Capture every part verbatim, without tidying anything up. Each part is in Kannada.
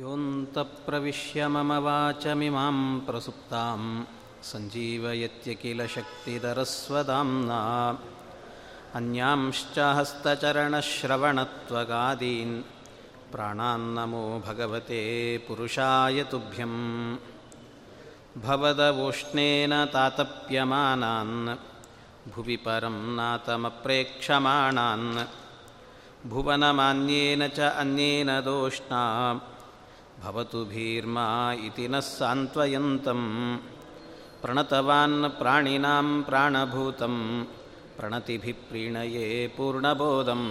ಯೋಂತಃಪ್ರವಿಶ್ಯ ಮಮ ವಾಚಮಿಮಾಂ ಪ್ರಸುಪ್ತಾಂ ಸಂಜೀವಯತ್ಯಕಿಲ ಶಕ್ತಿಧರಸ್ವದಾಂನಾ ಅನ್ಯಾಂಶ್ಚ ಹಸ್ತಚರಣಶ್ರವಣತ್ವಗಾದೀನ್ ಪ್ರಾಣಾನ್ನಮೋ ಭಗವತೆ ಪುರುಷಾಯ ತುಭ್ಯಂ ಭವದವೋಷ್ಣೇನ ತಾತಪ್ಯಮಾನಾನ್ ಭುವಿ ಪರಂ ನಾತಮಪ್ರೇಕ್ಷಮಾಣಾನ್ ಭುವನಮಾನ್ಯೇನ ಚ ಅನ್ಯೇನ ದೋಷ್ಣಾ ಭವತು ಭೀರ್ಮಾ ಇತಿ ನಃ ಸಾಂತ್ವಯಂತಂ ಪ್ರಣತವಾನ್ ಪ್ರಾಣಿನಾಂ ಪ್ರಾಣಭೂತಂ ಪ್ರಣತಿಭಿಃ ಪ್ರೀಣಯೇ ಪೂರ್ಣಬೋಧಂ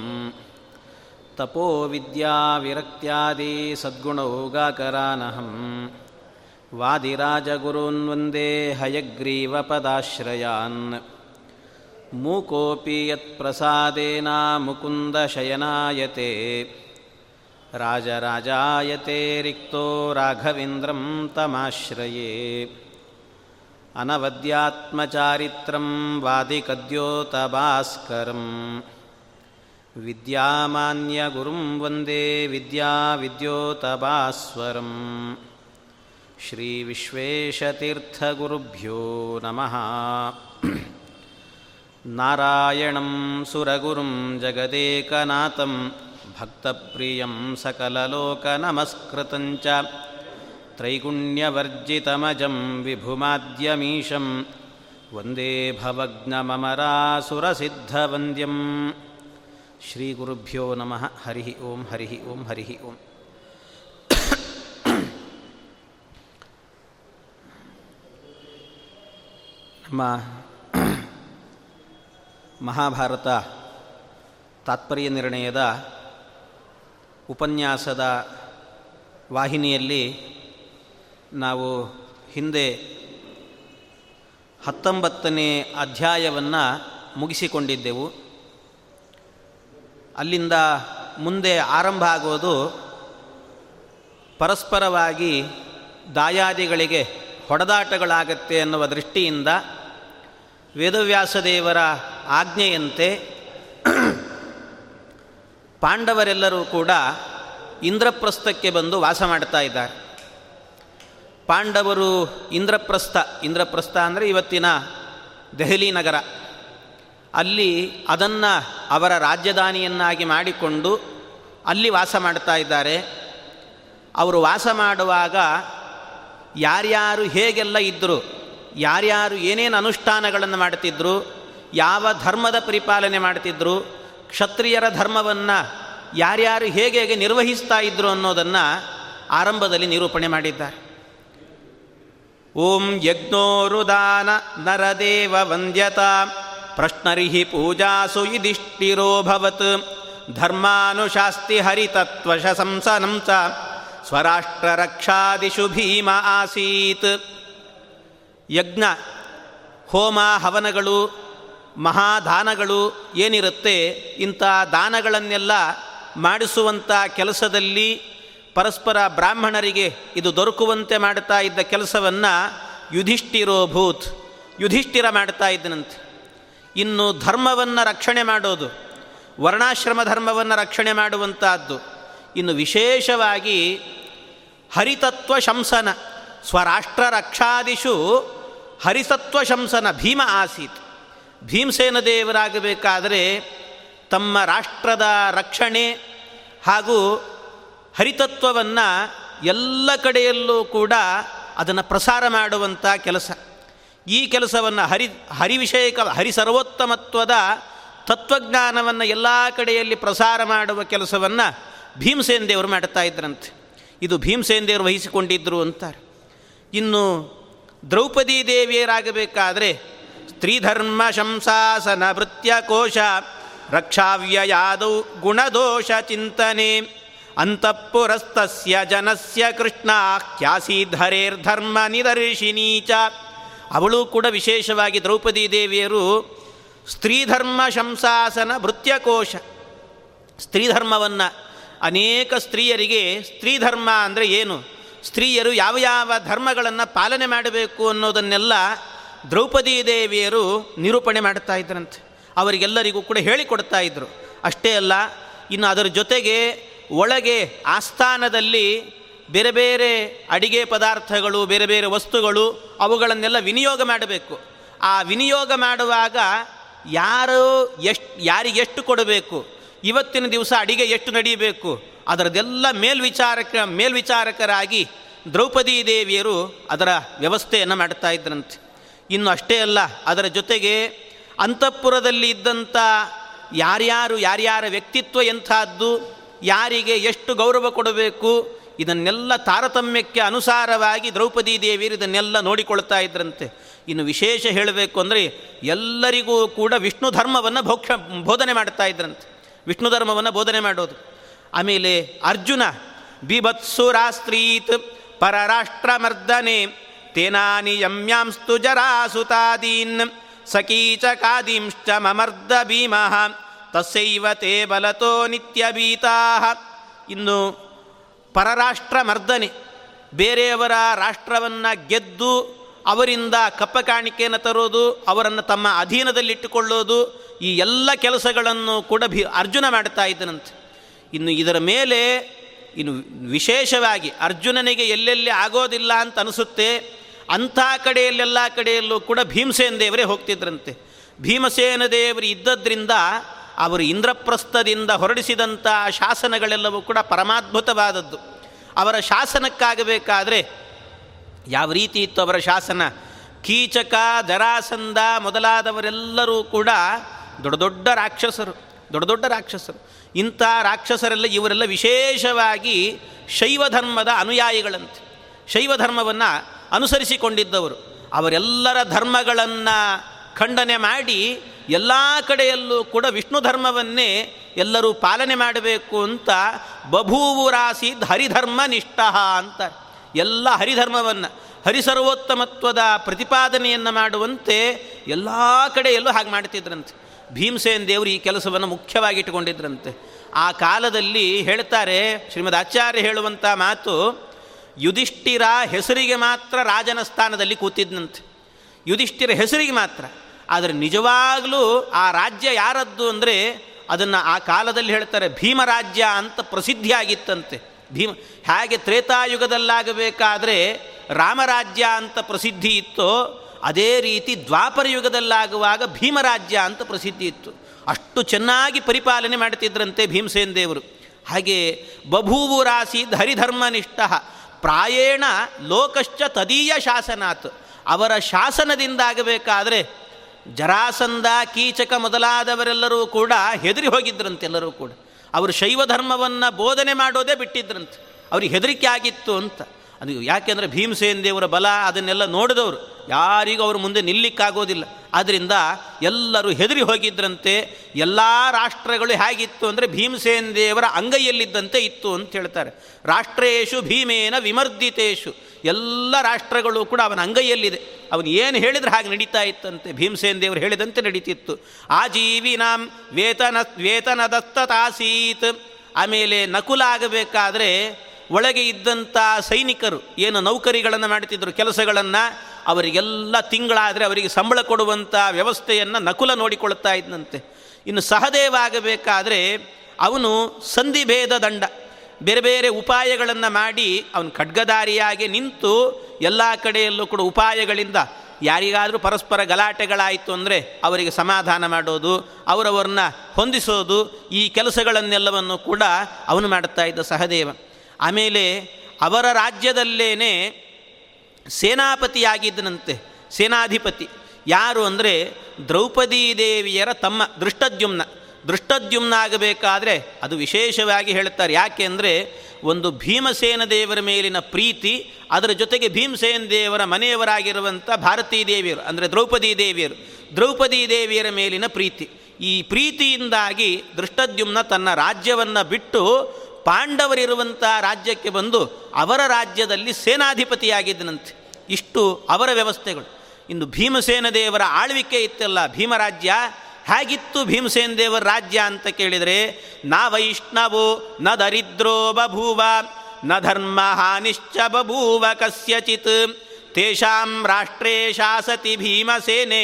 ತಪೋ ವಿದ್ಯಾ ವಿರಕ್ತ್ಯಾದಿ ಸದ್ಗುಣೌಘಾಕರಾನಹಂ ವಾದಿರಾಜಗುರುನ್ ವಂದೇ ಹಯಗ್ರೀವಪದಾಶ್ರಯಾನ್ ಮೂಕೋಪಿ ಯತ್ಪ್ರಸಾದೇನ ಮುಕುಂದ ಶಯನಾಯತೆ ರಾಜರಾಜಾಯತೆ ರಿಕ್ತೋ ರಾಘವೇಂದ್ರಂ ತಮಾಶ್ರಯೇ ಅನವದ್ಯಾತ್ಮಚಾರಿತ್ರಂ ವಾದಿಕದ್ಯೋತಭಾಸ್ಕರಂ ವಿದ್ಯಾಮಾನ್ಯಗುರುಂ ವಂದೇ ವಿದ್ಯಾವಿದ್ಯೋತಭಾಸ್ವರಂ ಶ್ರೀವಿಶ್ವೇಶತೀರ್ಥಗುರುಭ್ಯೋ ನಮಃ ನಾರಾಯಣಂ ಸುರಗುರುಂ ಜಗದೇಕನಾಥಂ ಭಕ್ತಪ್ರಿಯಂ ಸಕಲಲೋಕನಮಸ್ಕೃತಂ ಚ ತ್ರೈಗುಣ್ಯವರ್ಜಿತಮಜಂ ವಿಭುಮಾದ್ಯಮೀಶಂ ವಂದೇ ಭವಜ್ಞಮರಾಸುರಸಿದ್ಧವಂದ್ಯಂ ಶ್ರೀಗುರುಭ್ಯೋ ನಮಃ. ಹರಿ ಓಂ ಹರಿ ಓಂ ಹರಿ ಓಂ. ನಮ್ಮ ಮಹಾಭಾರತ ತಾತ್ಪರ್ಯ ನಿರ್ಣಯದ ಉಪನ್ಯಾಸದ ವಾಹಿನಿಯಲ್ಲಿ ನಾವು ಹಿಂದೆ ಹತ್ತೊಂಬತ್ತನೇ ಅಧ್ಯಾಯವನ್ನು ಮುಗಿಸಿಕೊಂಡಿದ್ದೆವು. ಅಲ್ಲಿಂದ ಮುಂದೆ ಆರಂಭ ಆಗೋದು ಪರಸ್ಪರವಾಗಿ ದಾಯಾದಿಗಳಿಗೆ ಹೊಡೆದಾಟಗಳಾಗತ್ತೆ ಅನ್ನುವ ದೃಷ್ಟಿಯಿಂದ ವೇದವ್ಯಾಸದೇವರ ಆಜ್ಞೆಯಂತೆ ಪಾಂಡವರೆಲ್ಲರೂ ಕೂಡ ಇಂದ್ರಪ್ರಸ್ಥಕ್ಕೆ ಬಂದು ವಾಸ ಮಾಡ್ತಾ ಇದ್ದಾರೆ. ಪಾಂಡವರು ಇಂದ್ರಪ್ರಸ್ಥ ಇಂದ್ರಪ್ರಸ್ಥ ಅಂದರೆ ಇವತ್ತಿನ ದೆಹಲಿ ನಗರ, ಅಲ್ಲಿ ಅದನ್ನು ಅವರ ರಾಜಧಾನಿಯನ್ನಾಗಿ ಮಾಡಿಕೊಂಡು ಅಲ್ಲಿ ವಾಸ ಮಾಡ್ತಾ ಇದ್ದಾರೆ. ಅವರು ವಾಸ ಮಾಡುವಾಗ ಯಾರ್ಯಾರು ಹೇಗೆಲ್ಲ ಇದ್ದರು, ಯಾರ್ಯಾರು ಏನೇನು ಅನುಷ್ಠಾನಗಳನ್ನು ಮಾಡ್ತಿದ್ರು, ಯಾವ ಧರ್ಮದ ಪರಿಪಾಲನೆ ಮಾಡ್ತಿದ್ರು, ಕ್ಷತ್ರಿಯರ ಧರ್ಮವನ್ನು ಯಾರ್ಯಾರು ಹೇಗೆ ಹೇಗೆ ನಿರ್ವಹಿಸ್ತಾ ಇದ್ರು ಅನ್ನೋದನ್ನು ಆರಂಭದಲ್ಲಿ ನಿರೂಪಣೆ ಮಾಡಿದ್ದಾರೆ. ಓಂ ಯಜ್ಞೋರುದಾನ ನರದೇವ ವಂದ್ಯತಾ ಪ್ರಶ್ನರಿಹಿ ಪೂಜಾಸು ಇದಿಷ್ಟಿರೋಭವತ್ ಧರ್ಮಾನುಶಾಸ್ತಿ ಹರಿತತ್ವಶ ಸಂಸನಂ ಚ ಸ್ವರಾಷ್ಟ್ರ ರಕ್ಷಾದಿಷು ಭೀಮ ಆಸೀತ್. ಯಜ್ಞ ಹೋಮ ಹವನಗಳು ಮಹಾದಾನಗಳು ಏನಿರುತ್ತೆ, ಇಂಥ ದಾನಗಳನ್ನೆಲ್ಲ ಮಾಡಿಸುವಂಥ ಕೆಲಸದಲ್ಲಿ ಪರಸ್ಪರ ಬ್ರಾಹ್ಮಣರಿಗೆ ಇದು ದೊರಕುವಂತೆ ಮಾಡ್ತಾ ಇದ್ದ ಕೆಲಸವನ್ನು ಯುಧಿಷ್ಠಿರೋ ಭೂತ್ ಯುಧಿಷ್ಠಿರ ಮಾಡ್ತಾ ಇದ್ದನಂತೆ. ಇನ್ನು ಧರ್ಮವನ್ನು ರಕ್ಷಣೆ ಮಾಡೋದು, ವರ್ಣಾಶ್ರಮ ಧರ್ಮವನ್ನು ರಕ್ಷಣೆ ಮಾಡುವಂತಹದ್ದು, ಇನ್ನು ವಿಶೇಷವಾಗಿ ಹರಿತತ್ವ ಶಂಸನ ಸ್ವರಾಷ್ಟ್ರ ರಕ್ಷಾದಿಷು ಹರಿತತ್ವ ಶಂಸನ ಭೀಮ ಆಸೀತ್. ಭೀಮಸೇನ ದೇವರಾಗಬೇಕಾದರೆ ತಮ್ಮ ರಾಷ್ಟ್ರದ ರಕ್ಷಣೆ ಹಾಗೂ ಹರಿತತ್ವವನ್ನು ಎಲ್ಲ ಕಡೆಯಲ್ಲೂ ಕೂಡ ಅದನ್ನು ಪ್ರಸಾರ ಮಾಡುವಂಥ ಕೆಲಸ. ಈ ಕೆಲಸವನ್ನು ಹರಿ ಹರಿವಿಷಯಕ ಹರಿಸರ್ವೋತ್ತಮತ್ವದ ತತ್ವಜ್ಞಾನವನ್ನು ಎಲ್ಲ ಕಡೆಯಲ್ಲಿ ಪ್ರಸಾರ ಮಾಡುವ ಕೆಲಸವನ್ನು ಭೀಮಸೇನ ದೇವರು ಮಾಡ್ತಾ ಇದ್ರಂತೆ. ಇದು ಭೀಮಸೇನ ದೇವರು ವಹಿಸಿಕೊಂಡಿದ್ದರು ಅಂತಾರೆ. ಇನ್ನು ದ್ರೌಪದಿ ದೇವಿಯರಾಗಬೇಕಾದರೆ ಸ್ತ್ರೀಧರ್ಮ ಶಂಸಾಸನ ಭೃತ್ಯ ಕೋಶ ರಕ್ಷಾವ್ಯಯಾದೌ ಗುಣದೋಷ ಚಿಂತನೆ ಅಂತಃಪುರಸ್ತಸ್ಯ ಜನಸ್ಯ ಕೃಷ್ಣ ಖ್ಯಾಸೀಧರೇರ್ಧರ್ಮ ನಿದರ್ಶಿನೀ ಚ. ಅವಳು ಕೂಡ ವಿಶೇಷವಾಗಿ ದ್ರೌಪದಿ ದೇವಿಯರು ಸ್ತ್ರೀಧರ್ಮ ಶಂಸಾಸನ ಭೃತ್ಯಕೋಶ, ಸ್ತ್ರೀಧರ್ಮವನ್ನು ಅನೇಕ ಸ್ತ್ರೀಯರಿಗೆ, ಸ್ತ್ರೀಧರ್ಮ ಅಂದರೆ ಏನು, ಸ್ತ್ರೀಯರು ಯಾವ ಯಾವ ಧರ್ಮಗಳನ್ನು ಪಾಲನೆ ಮಾಡಬೇಕು ಅನ್ನೋದನ್ನೆಲ್ಲ ದ್ರೌಪದಿ ದೇವಿಯರು ನಿರೂಪಣೆ ಮಾಡ್ತಾ ಇದ್ರಂತೆ. ಅವರಿಗೆಲ್ಲರಿಗೂ ಕೂಡ ಹೇಳಿಕೊಡ್ತಾ ಇದ್ದರು. ಅಷ್ಟೇ ಅಲ್ಲ, ಇನ್ನು ಅದರ ಜೊತೆಗೆ ಒಳಗೆ ಆಸ್ಥಾನದಲ್ಲಿ ಬೇರೆ ಬೇರೆ ಅಡಿಗೆ ಪದಾರ್ಥಗಳು, ಬೇರೆ ಬೇರೆ ವಸ್ತುಗಳು, ಅವುಗಳನ್ನೆಲ್ಲ ವಿನಿಯೋಗ ಮಾಡಬೇಕು. ಆ ವಿನಿಯೋಗ ಮಾಡುವಾಗ ಯಾರು ಎಷ್ಟು ಯಾರಿಗೆಷ್ಟು ಕೊಡಬೇಕು, ಇವತ್ತಿನ ದಿವಸ ಅಡಿಗೆ ಎಷ್ಟು ನಡೀಬೇಕು, ಅದರದೆಲ್ಲ ಮೇಲ್ವಿಚಾರಕ ಮೇಲ್ವಿಚಾರಕರಾಗಿ ದ್ರೌಪದಿ ದೇವಿಯರು ಅದರ ವ್ಯವಸ್ಥೆಯನ್ನು ಮಾಡ್ತಾ ಇದ್ರಂತೆ. ಇನ್ನು ಅಷ್ಟೇ ಅಲ್ಲ, ಅದರ ಜೊತೆಗೆ ಅಂತಃಪುರದಲ್ಲಿ ಇದ್ದಂಥ ಯಾರ್ಯಾರು ಯಾರ್ಯಾರ ವ್ಯಕ್ತಿತ್ವ ಎಂಥದ್ದು, ಯಾರಿಗೆ ಎಷ್ಟು ಗೌರವ ಕೊಡಬೇಕು, ಇದನ್ನೆಲ್ಲ ತಾರತಮ್ಯಕ್ಕೆ ಅನುಸಾರವಾಗಿ ದ್ರೌಪದಿ ದೇವಿಯರು ಇದನ್ನೆಲ್ಲ ನೋಡಿಕೊಳ್ತಾ ಇದ್ರಂತೆ. ಇನ್ನು ವಿಶೇಷ ಹೇಳಬೇಕು ಅಂದರೆ ಎಲ್ಲರಿಗೂ ಕೂಡ ವಿಷ್ಣು ಧರ್ಮವನ್ನು ಭೋಕ್ಷ ಬೋಧನೆ ಮಾಡ್ತಾ ಇದ್ರಂತೆ, ವಿಷ್ಣು ಧರ್ಮವನ್ನು ಬೋಧನೆ ಮಾಡೋದು. ಆಮೇಲೆ ಅರ್ಜುನ ಬಿಭತ್ಸುರಾಸ್ತ್ರೀತ್ ಪರರಾಷ್ಟ್ರಮರ್ದನೆ ತೇನಾನಿ ಯಮ್ಯಾಂಸ್ತು ಜರಾಸುತಾದೀನ್ ಸಕೀಚ ಕಾದೀಂಶ್ಚ ಮಮರ್ದ ಭೀಮಃ ತಸ್ಯೈವ ತೇ ಬಲತೋ ನಿತ್ಯಭೀತಾಃ. ಇನ್ನು ಪರರಾಷ್ಟ್ರಮರ್ದನೆ, ಬೇರೆಯವರ ರಾಷ್ಟ್ರವನ್ನು ಗೆದ್ದು ಅವರಿಂದ ಕಪ್ಪ ಕಾಣಿಕೆಯನ್ನು ತರೋದು, ಅವರನ್ನು ತಮ್ಮ ಅಧೀನದಲ್ಲಿಟ್ಟುಕೊಳ್ಳೋದು, ಈ ಎಲ್ಲ ಕೆಲಸಗಳನ್ನು ಕೂಡ ಭೀ ಅರ್ಜುನ ಮಾಡ್ತಾ ಇದ್ದನಂತೆ. ಇನ್ನು ಇದರ ಮೇಲೆ ಇನ್ನು ವಿಶೇಷವಾಗಿ ಅರ್ಜುನನಿಗೆ ಎಲ್ಲೆಲ್ಲಿ ಆಗೋದಿಲ್ಲ ಅಂತ ಅನಿಸುತ್ತೆ ಅಂಥ ಕಡೆಯಲ್ಲೆಲ್ಲ ಕಡೆಯಲ್ಲೂ ಕೂಡ ಭೀಮಸೇನ ದೇವರೇ ಹೋಗ್ತಿದ್ರಂತೆ. ಭೀಮಸೇನ ದೇವರು ಇದ್ದದ್ರಿಂದ ಅವರು ಇಂದ್ರಪ್ರಸ್ಥದಿಂದ ಹೊರಡಿಸಿದಂಥ ಶಾಸನಗಳೆಲ್ಲವೂ ಕೂಡ ಪರಮಾದ್ಭುತವಾದದ್ದು. ಅವರ ಶಾಸನಕ್ಕಾಗಬೇಕಾದರೆ ಯಾವ ರೀತಿ ಇತ್ತು ಅವರ ಶಾಸನ, ಕೀಚಕ ಜರಾಸಂಧ ಮೊದಲಾದವರೆಲ್ಲರೂ ಕೂಡ ದೊಡ್ಡ ದೊಡ್ಡ ರಾಕ್ಷಸರು, ದೊಡ್ಡ ದೊಡ್ಡ ರಾಕ್ಷಸರು. ಇಂಥ ರಾಕ್ಷಸರೆಲ್ಲ ಇವರೆಲ್ಲ ವಿಶೇಷವಾಗಿ ಶೈವ ಧರ್ಮದ ಅನುಯಾಯಿಗಳಂತೆ, ಶೈವ ಧರ್ಮವನ್ನು ಅನುಸರಿಸಿಕೊಂಡಿದ್ದವರು. ಅವರೆಲ್ಲರ ಧರ್ಮಗಳನ್ನು ಖಂಡನೆ ಮಾಡಿ ಎಲ್ಲ ಕಡೆಯಲ್ಲೂ ಕೂಡ ವಿಷ್ಣು ಧರ್ಮವನ್ನೇ ಎಲ್ಲರೂ ಪಾಲನೆ ಮಾಡಬೇಕು ಅಂತ ಬಭೂವುರಾಸಿದ್ ಹರಿಧರ್ಮ ನಿಷ್ಠಃ ಅಂತಾರೆ. ಎಲ್ಲ ಹರಿಧರ್ಮವನ್ನು, ಹರಿಸರ್ವೋತ್ತಮತ್ವದ ಪ್ರತಿಪಾದನೆಯನ್ನು ಮಾಡುವಂತೆ ಎಲ್ಲ ಕಡೆಯಲ್ಲೂ ಹಾಗೆ ಮಾಡ್ತಿದ್ರಂತೆ. ಭೀಮಸೇನ ದೇವರು ಈ ಕೆಲಸವನ್ನು ಮುಖ್ಯವಾಗಿ ಇಟ್ಟುಕೊಂಡಿದ್ರಂತೆ. ಆ ಕಾಲದಲ್ಲಿ ಹೇಳ್ತಾರೆ ಶ್ರೀಮದ್ ಆಚಾರ್ಯ ಹೇಳುವಂಥ ಮಾತು, ಯುಧಿಷ್ಠಿರ ಹೆಸರಿಗೆ ಮಾತ್ರ ರಾಜನ ಸ್ಥಾನದಲ್ಲಿ ಕೂತಿದ್ದಂತೆ, ಯುಧಿಷ್ಠಿರ ಹೆಸರಿಗೆ ಮಾತ್ರ. ಆದರೆ ನಿಜವಾಗಲೂ ಆ ರಾಜ್ಯ ಯಾರದ್ದು ಅಂದರೆ ಅದನ್ನು ಆ ಕಾಲದಲ್ಲಿ ಹೇಳ್ತಾರೆ ಭೀಮರಾಜ್ಯ ಅಂತ ಪ್ರಸಿದ್ಧಿಯಾಗಿತ್ತಂತೆ. ಭೀಮ ಹೇಗೆ ತ್ರೇತಾಯುಗದಲ್ಲಾಗಬೇಕಾದ್ರೆ ರಾಮರಾಜ್ಯ ಅಂತ ಪ್ರಸಿದ್ಧಿ ಇತ್ತೋ, ಅದೇ ರೀತಿ ದ್ವಾಪರ ಯುಗದಲ್ಲಾಗುವಾಗ ಭೀಮರಾಜ್ಯ ಅಂತ ಪ್ರಸಿದ್ಧಿ ಇತ್ತು. ಅಷ್ಟು ಚೆನ್ನಾಗಿ ಪರಿಪಾಲನೆ ಮಾಡ್ತಿದ್ರಂತೆ ಭೀಮಸೇನ ದೇವರು. ಹಾಗೆ ಬಭೂವುರಾಸಿದ್ ಹರಿಧರ್ಮನಿಷ್ಠಃ ಪ್ರಾಯೇಣ ಲೋಕಶ್ಚ ತದೀಯ ಶಾಸನಾತ್. ಅವರ ಶಾಸನದಿಂದಾಗಬೇಕಾದರೆ ಜರಾಸಂಧ ಕೀಚಕ ಮೊದಲಾದವರೆಲ್ಲರೂ ಕೂಡ ಹೆದರಿ ಹೋಗಿದ್ರಂತೆ. ಎಲ್ಲರೂ ಕೂಡ ಅವರು ಶೈವ ಧರ್ಮವನ್ನು ಬೋಧನೆ ಮಾಡೋದೇ ಬಿಟ್ಟಿದ್ರಂತೆ, ಅವ್ರಿಗೆ ಹೆದರಿಕೆ ಆಗಿತ್ತು ಅಂತ. ಅದು ಯಾಕೆಂದರೆ ಭೀಮಸೇನ ದೇವರ ಬಲ, ಅದನ್ನೆಲ್ಲ ನೋಡಿದವರು. ಯಾರಿಗೂ ಅವ್ರ ಮುಂದೆ ನಿಲ್ಲಿಕ್ಕಾಗೋದಿಲ್ಲ, ಆದ್ದರಿಂದ ಎಲ್ಲರೂ ಹೆದರಿ ಹೋಗಿದ್ರಂತೆ. ಎಲ್ಲ ರಾಷ್ಟ್ರಗಳು ಹೇಗಿತ್ತು ಅಂದರೆ ಭೀಮಸೇನ ದೇವರ ಅಂಗೈಯಲ್ಲಿದ್ದಂತೆ ಇತ್ತು ಅಂತ ಹೇಳ್ತಾರೆ. ರಾಷ್ಟ್ರೇಶು ಭೀಮೇನ ವಿಮರ್ದಿತೇಶು, ಎಲ್ಲ ರಾಷ್ಟ್ರಗಳು ಕೂಡ ಅವನ ಅಂಗೈಯಲ್ಲಿದೆ. ಅವನು ಏನು ಹೇಳಿದರೆ ಹಾಗೆ ನಡೀತಾ ಇತ್ತಂತೆ, ಭೀಮಸೇನ ದೇವರು ಹೇಳಿದಂತೆ ನಡೀತಿತ್ತು. ಆ ಜೀವಿನಾಂ ವೇತನ ವೇತನದತ್ತಾಸೀತ್. ಆಮೇಲೆ ನಕುಲ ಆಗಬೇಕಾದರೆ ಒಳಗೆ ಇದ್ದಂಥ ಸೈನಿಕರು ಏನು ನೌಕರಿಗಳನ್ನು ಮಾಡ್ತಿದ್ರು, ಕೆಲಸಗಳನ್ನು, ಅವರಿಗೆಲ್ಲ ತಿಂಗಳಾದರೆ ಅವರಿಗೆ ಸಂಬಳ ಕೊಡುವಂಥ ವ್ಯವಸ್ಥೆಯನ್ನು ನಕುಲ ನೋಡಿಕೊಳ್ತಾ ಇದ್ದಂತೆ. ಇನ್ನು ಸಹದೇವ ಆಗಬೇಕಾದರೆ ಅವನು ಸಂಧಿಭೇದ ದಂಡ, ಬೇರೆ ಬೇರೆ ಉಪಾಯಗಳನ್ನು ಮಾಡಿ ಅವನು ಖಡ್ಗಧಾರಿಯಾಗಿ ನಿಂತು ಎಲ್ಲ ಕಡೆಯಲ್ಲೂ ಕೂಡ ಉಪಾಯಗಳಿಂದ ಯಾರಿಗಾದರೂ ಪರಸ್ಪರ ಗಲಾಟೆಗಳಾಯಿತು ಅಂದರೆ ಅವರಿಗೆ ಸಮಾಧಾನ ಮಾಡೋದು, ಅವರವರನ್ನ ಹೊಂದಿಸೋದು, ಈ ಕೆಲಸಗಳನ್ನೆಲ್ಲವನ್ನು ಕೂಡ ಅವನು ಮಾಡ್ತಾ ಇದ್ದ ಸಹದೇವ. ಆಮೇಲೆ ಅವರ ರಾಜ್ಯದಲ್ಲೇ ಸೇನಾಪತಿಯಾಗಿದ್ದನಂತೆ, ಸೇನಾಧಿಪತಿ ಯಾರು ಅಂದರೆ ದ್ರೌಪದಿ ದೇವಿಯರ ತಮ್ಮ ದೃಷ್ಟದ್ಯುಮ್ನ. ದೃಷ್ಟದ್ಯುಮ್ನ ಆಗಬೇಕಾದರೆ ಅದು ವಿಶೇಷವಾಗಿ ಹೇಳ್ತಾರೆ. ಯಾಕೆ ಅಂದರೆ ಒಂದು ಭೀಮಸೇನ ದೇವರ ಮೇಲಿನ ಪ್ರೀತಿ, ಅದರ ಜೊತೆಗೆ ಭೀಮಸೇನ ದೇವರ ಮನೆಯವರಾಗಿರುವಂಥ ಭಾರತೀ ದೇವಿಯರು ಅಂದರೆ ದ್ರೌಪದಿ ದೇವಿಯರು, ದ್ರೌಪದಿ ದೇವಿಯರ ಮೇಲಿನ ಪ್ರೀತಿ. ಈ ಪ್ರೀತಿಯಿಂದಾಗಿ ದೃಷ್ಟದ್ಯುಮ್ನ ತನ್ನ ರಾಜ್ಯವನ್ನು ಬಿಟ್ಟು ಪಾಂಡವರಿರುವಂಥ ರಾಜ್ಯಕ್ಕೆ ಬಂದು ಅವರ ರಾಜ್ಯದಲ್ಲಿ ಸೇನಾಧಿಪತಿಯಾಗಿದ್ದನಂತೆ. ಇಷ್ಟು ಅವರ ವ್ಯವಸ್ಥೆಗಳು. ಇನ್ನು ಭೀಮಸೇನ ದೇವರ ಆಳ್ವಿಕೆ ಇತ್ತಲ್ಲ, ಭೀಮರಾಜ್ಯ, ಹೇಗಿತ್ತು ಭೀಮಸೇನ ದೇವರ ರಾಜ್ಯ ಅಂತ ಕೇಳಿದರೆ, ನ ವೈಷ್ಣವೋ ನ ದರಿದ್ರೋ ಬಭೂವ ನ ಧರ್ಮ ಹಾನಿಶ್ಚ ಬಭೂವ ಕಸ್ಯಚಿತ್ ತೇಷಾಂ ರಾಷ್ಟ್ರೇ ಶಾಸತಿ ಭೀಮಸೇನೆ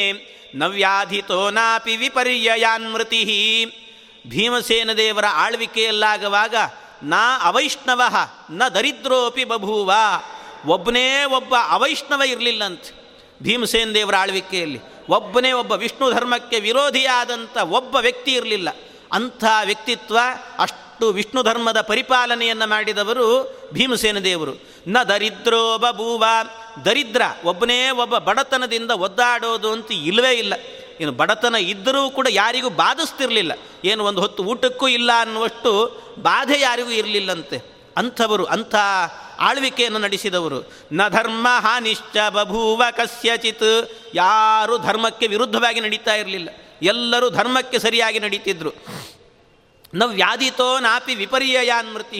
ನ ವ್ಯಾಧಿತೋ ನಾಪಿ ವಿಪರ್ಯಯಾನ್ಮೃತಿ. ಭೀಮಸೇನ ದೇವರ ಆಳ್ವಿಕೆಯಲ್ಲಾಗುವಾಗ ನಾ ಅವೈಷ್ಣವ ನ ದರಿದ್ರೋಪಿ ಬಭೂವ. ಒಬ್ಬನೇ ಒಬ್ಬ ಅವೈಷ್ಣವ ಇರಲಿಲ್ಲಂತ ಭೀಮಸೇನ ದೇವರ ಆಳ್ವಿಕೆಯಲ್ಲಿ. ಒಬ್ಬನೇ ಒಬ್ಬ ವಿಷ್ಣು ಧರ್ಮಕ್ಕೆ ವಿರೋಧಿಯಾದಂಥ ಒಬ್ಬ ವ್ಯಕ್ತಿ ಇರಲಿಲ್ಲ. ಅಂಥ ವ್ಯಕ್ತಿತ್ವ, ಅಷ್ಟು ವಿಷ್ಣು ಧರ್ಮದ ಪರಿಪಾಲನೆಯನ್ನು ಮಾಡಿದವರು ಭೀಮಸೇನ ದೇವರು. ನ ದರಿದ್ರೋ ಬಭೂವ, ದರಿದ್ರ ಒಬ್ಬನೇ ಒಬ್ಬ ಬಡತನದಿಂದ ಒದ್ದಾಡೋದು ಅಂತ ಇಲ್ಲವೇ ಇಲ್ಲ. ಇನ್ನು ಬಡತನ ಇದ್ದರೂ ಕೂಡ ಯಾರಿಗೂ ಬಾಧಿಸ್ತಿರಲಿಲ್ಲ. ಏನು ಒಂದು ಹೊತ್ತು ಊಟಕ್ಕೂ ಇಲ್ಲ ಅನ್ನುವಷ್ಟು ಬಾಧೆ ಯಾರಿಗೂ ಇರಲಿಲ್ಲಂತೆ. ಅಂಥವರು, ಅಂಥ ಆಳ್ವಿಕೆಯನ್ನು ನಡೆಸಿದವರು. ನ ಧರ್ಮ ಹಾನಿಶ್ಚ ಬಭೂವ ಕಸ್ಯಚಿತ್. ಯಾರೂ ಧರ್ಮಕ್ಕೆ ವಿರುದ್ಧವಾಗಿ ನಡೀತಾ ಇರಲಿಲ್ಲ, ಎಲ್ಲರೂ ಧರ್ಮಕ್ಕೆ ಸರಿಯಾಗಿ ನಡೀತಿದ್ರು. ನವ್ಯಾದಿತೋ ನಾಪಿ ವಿಪರ್ಯಯಾನ್ಮೃತಿ.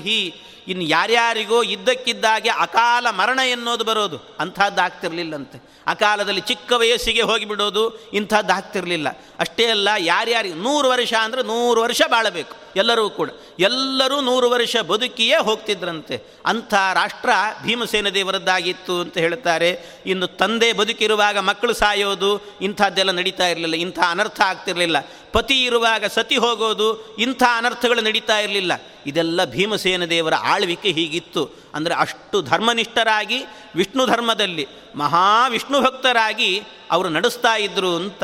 ಇನ್ನು ಯಾರ್ಯಾರಿಗೋ ಇದ್ದಕ್ಕಿದ್ದಾಗೆ ಅಕಾಲ ಮರಣ ಎನ್ನೋದು ಬರೋದು ಅಂಥದ್ದಾಗ್ತಿರ್ಲಿಲ್ಲಂತೆ. ಅಕಾಲದಲ್ಲಿ ಚಿಕ್ಕ ವಯಸ್ಸಿಗೆ ಹೋಗಿಬಿಡೋದು ಇಂಥದ್ದಾಗ್ತಿರಲಿಲ್ಲ. ಅಷ್ಟೇ ಅಲ್ಲ, ಯಾರ್ಯಾರಿಗೆ ನೂರು ವರ್ಷ ಅಂದರೆ ನೂರು ವರ್ಷ ಬಾಳಬೇಕು ಎಲ್ಲರೂ ಕೂಡ, ಎಲ್ಲರೂ ನೂರು ವರ್ಷ ಬದುಕಿಯೇ ಹೋಗ್ತಿದ್ರಂತೆ. ಅಂಥ ರಾಷ್ಟ್ರ ಭೀಮಸೇನ ದೇವರದ್ದಾಗಿತ್ತು ಅಂತ ಹೇಳ್ತಾರೆ. ಇನ್ನು ತಂದೆ ಬದುಕಿರುವಾಗ ಮಕ್ಕಳು ಸಾಯೋದು ಇಂಥದ್ದೆಲ್ಲ ನಡೀತಾ ಇರಲಿಲ್ಲ, ಇಂಥ ಅನರ್ಥ ಆಗ್ತಿರಲಿಲ್ಲ. ಪತಿ ಇರುವಾಗ ಸತಿ ಹೋಗೋದು ಇಂಥ ಅನರ್ಥಗಳು ನಡೀತಾ ಇರಲಿಲ್ಲ. ಇದೆಲ್ಲ ಭೀಮಸೇನ ದೇವರ ಆಳ್ವಿಕೆ ಹೀಗಿತ್ತು. ಅಂದರೆ ಅಷ್ಟು ಧರ್ಮನಿಷ್ಠರಾಗಿ ವಿಷ್ಣು ಧರ್ಮದಲ್ಲಿ ಮಹಾವಿಷ್ಣು ಭಕ್ತರಾಗಿ ಅವರು ನಡೆಸ್ತಾ ಇದ್ದರು ಅಂತ.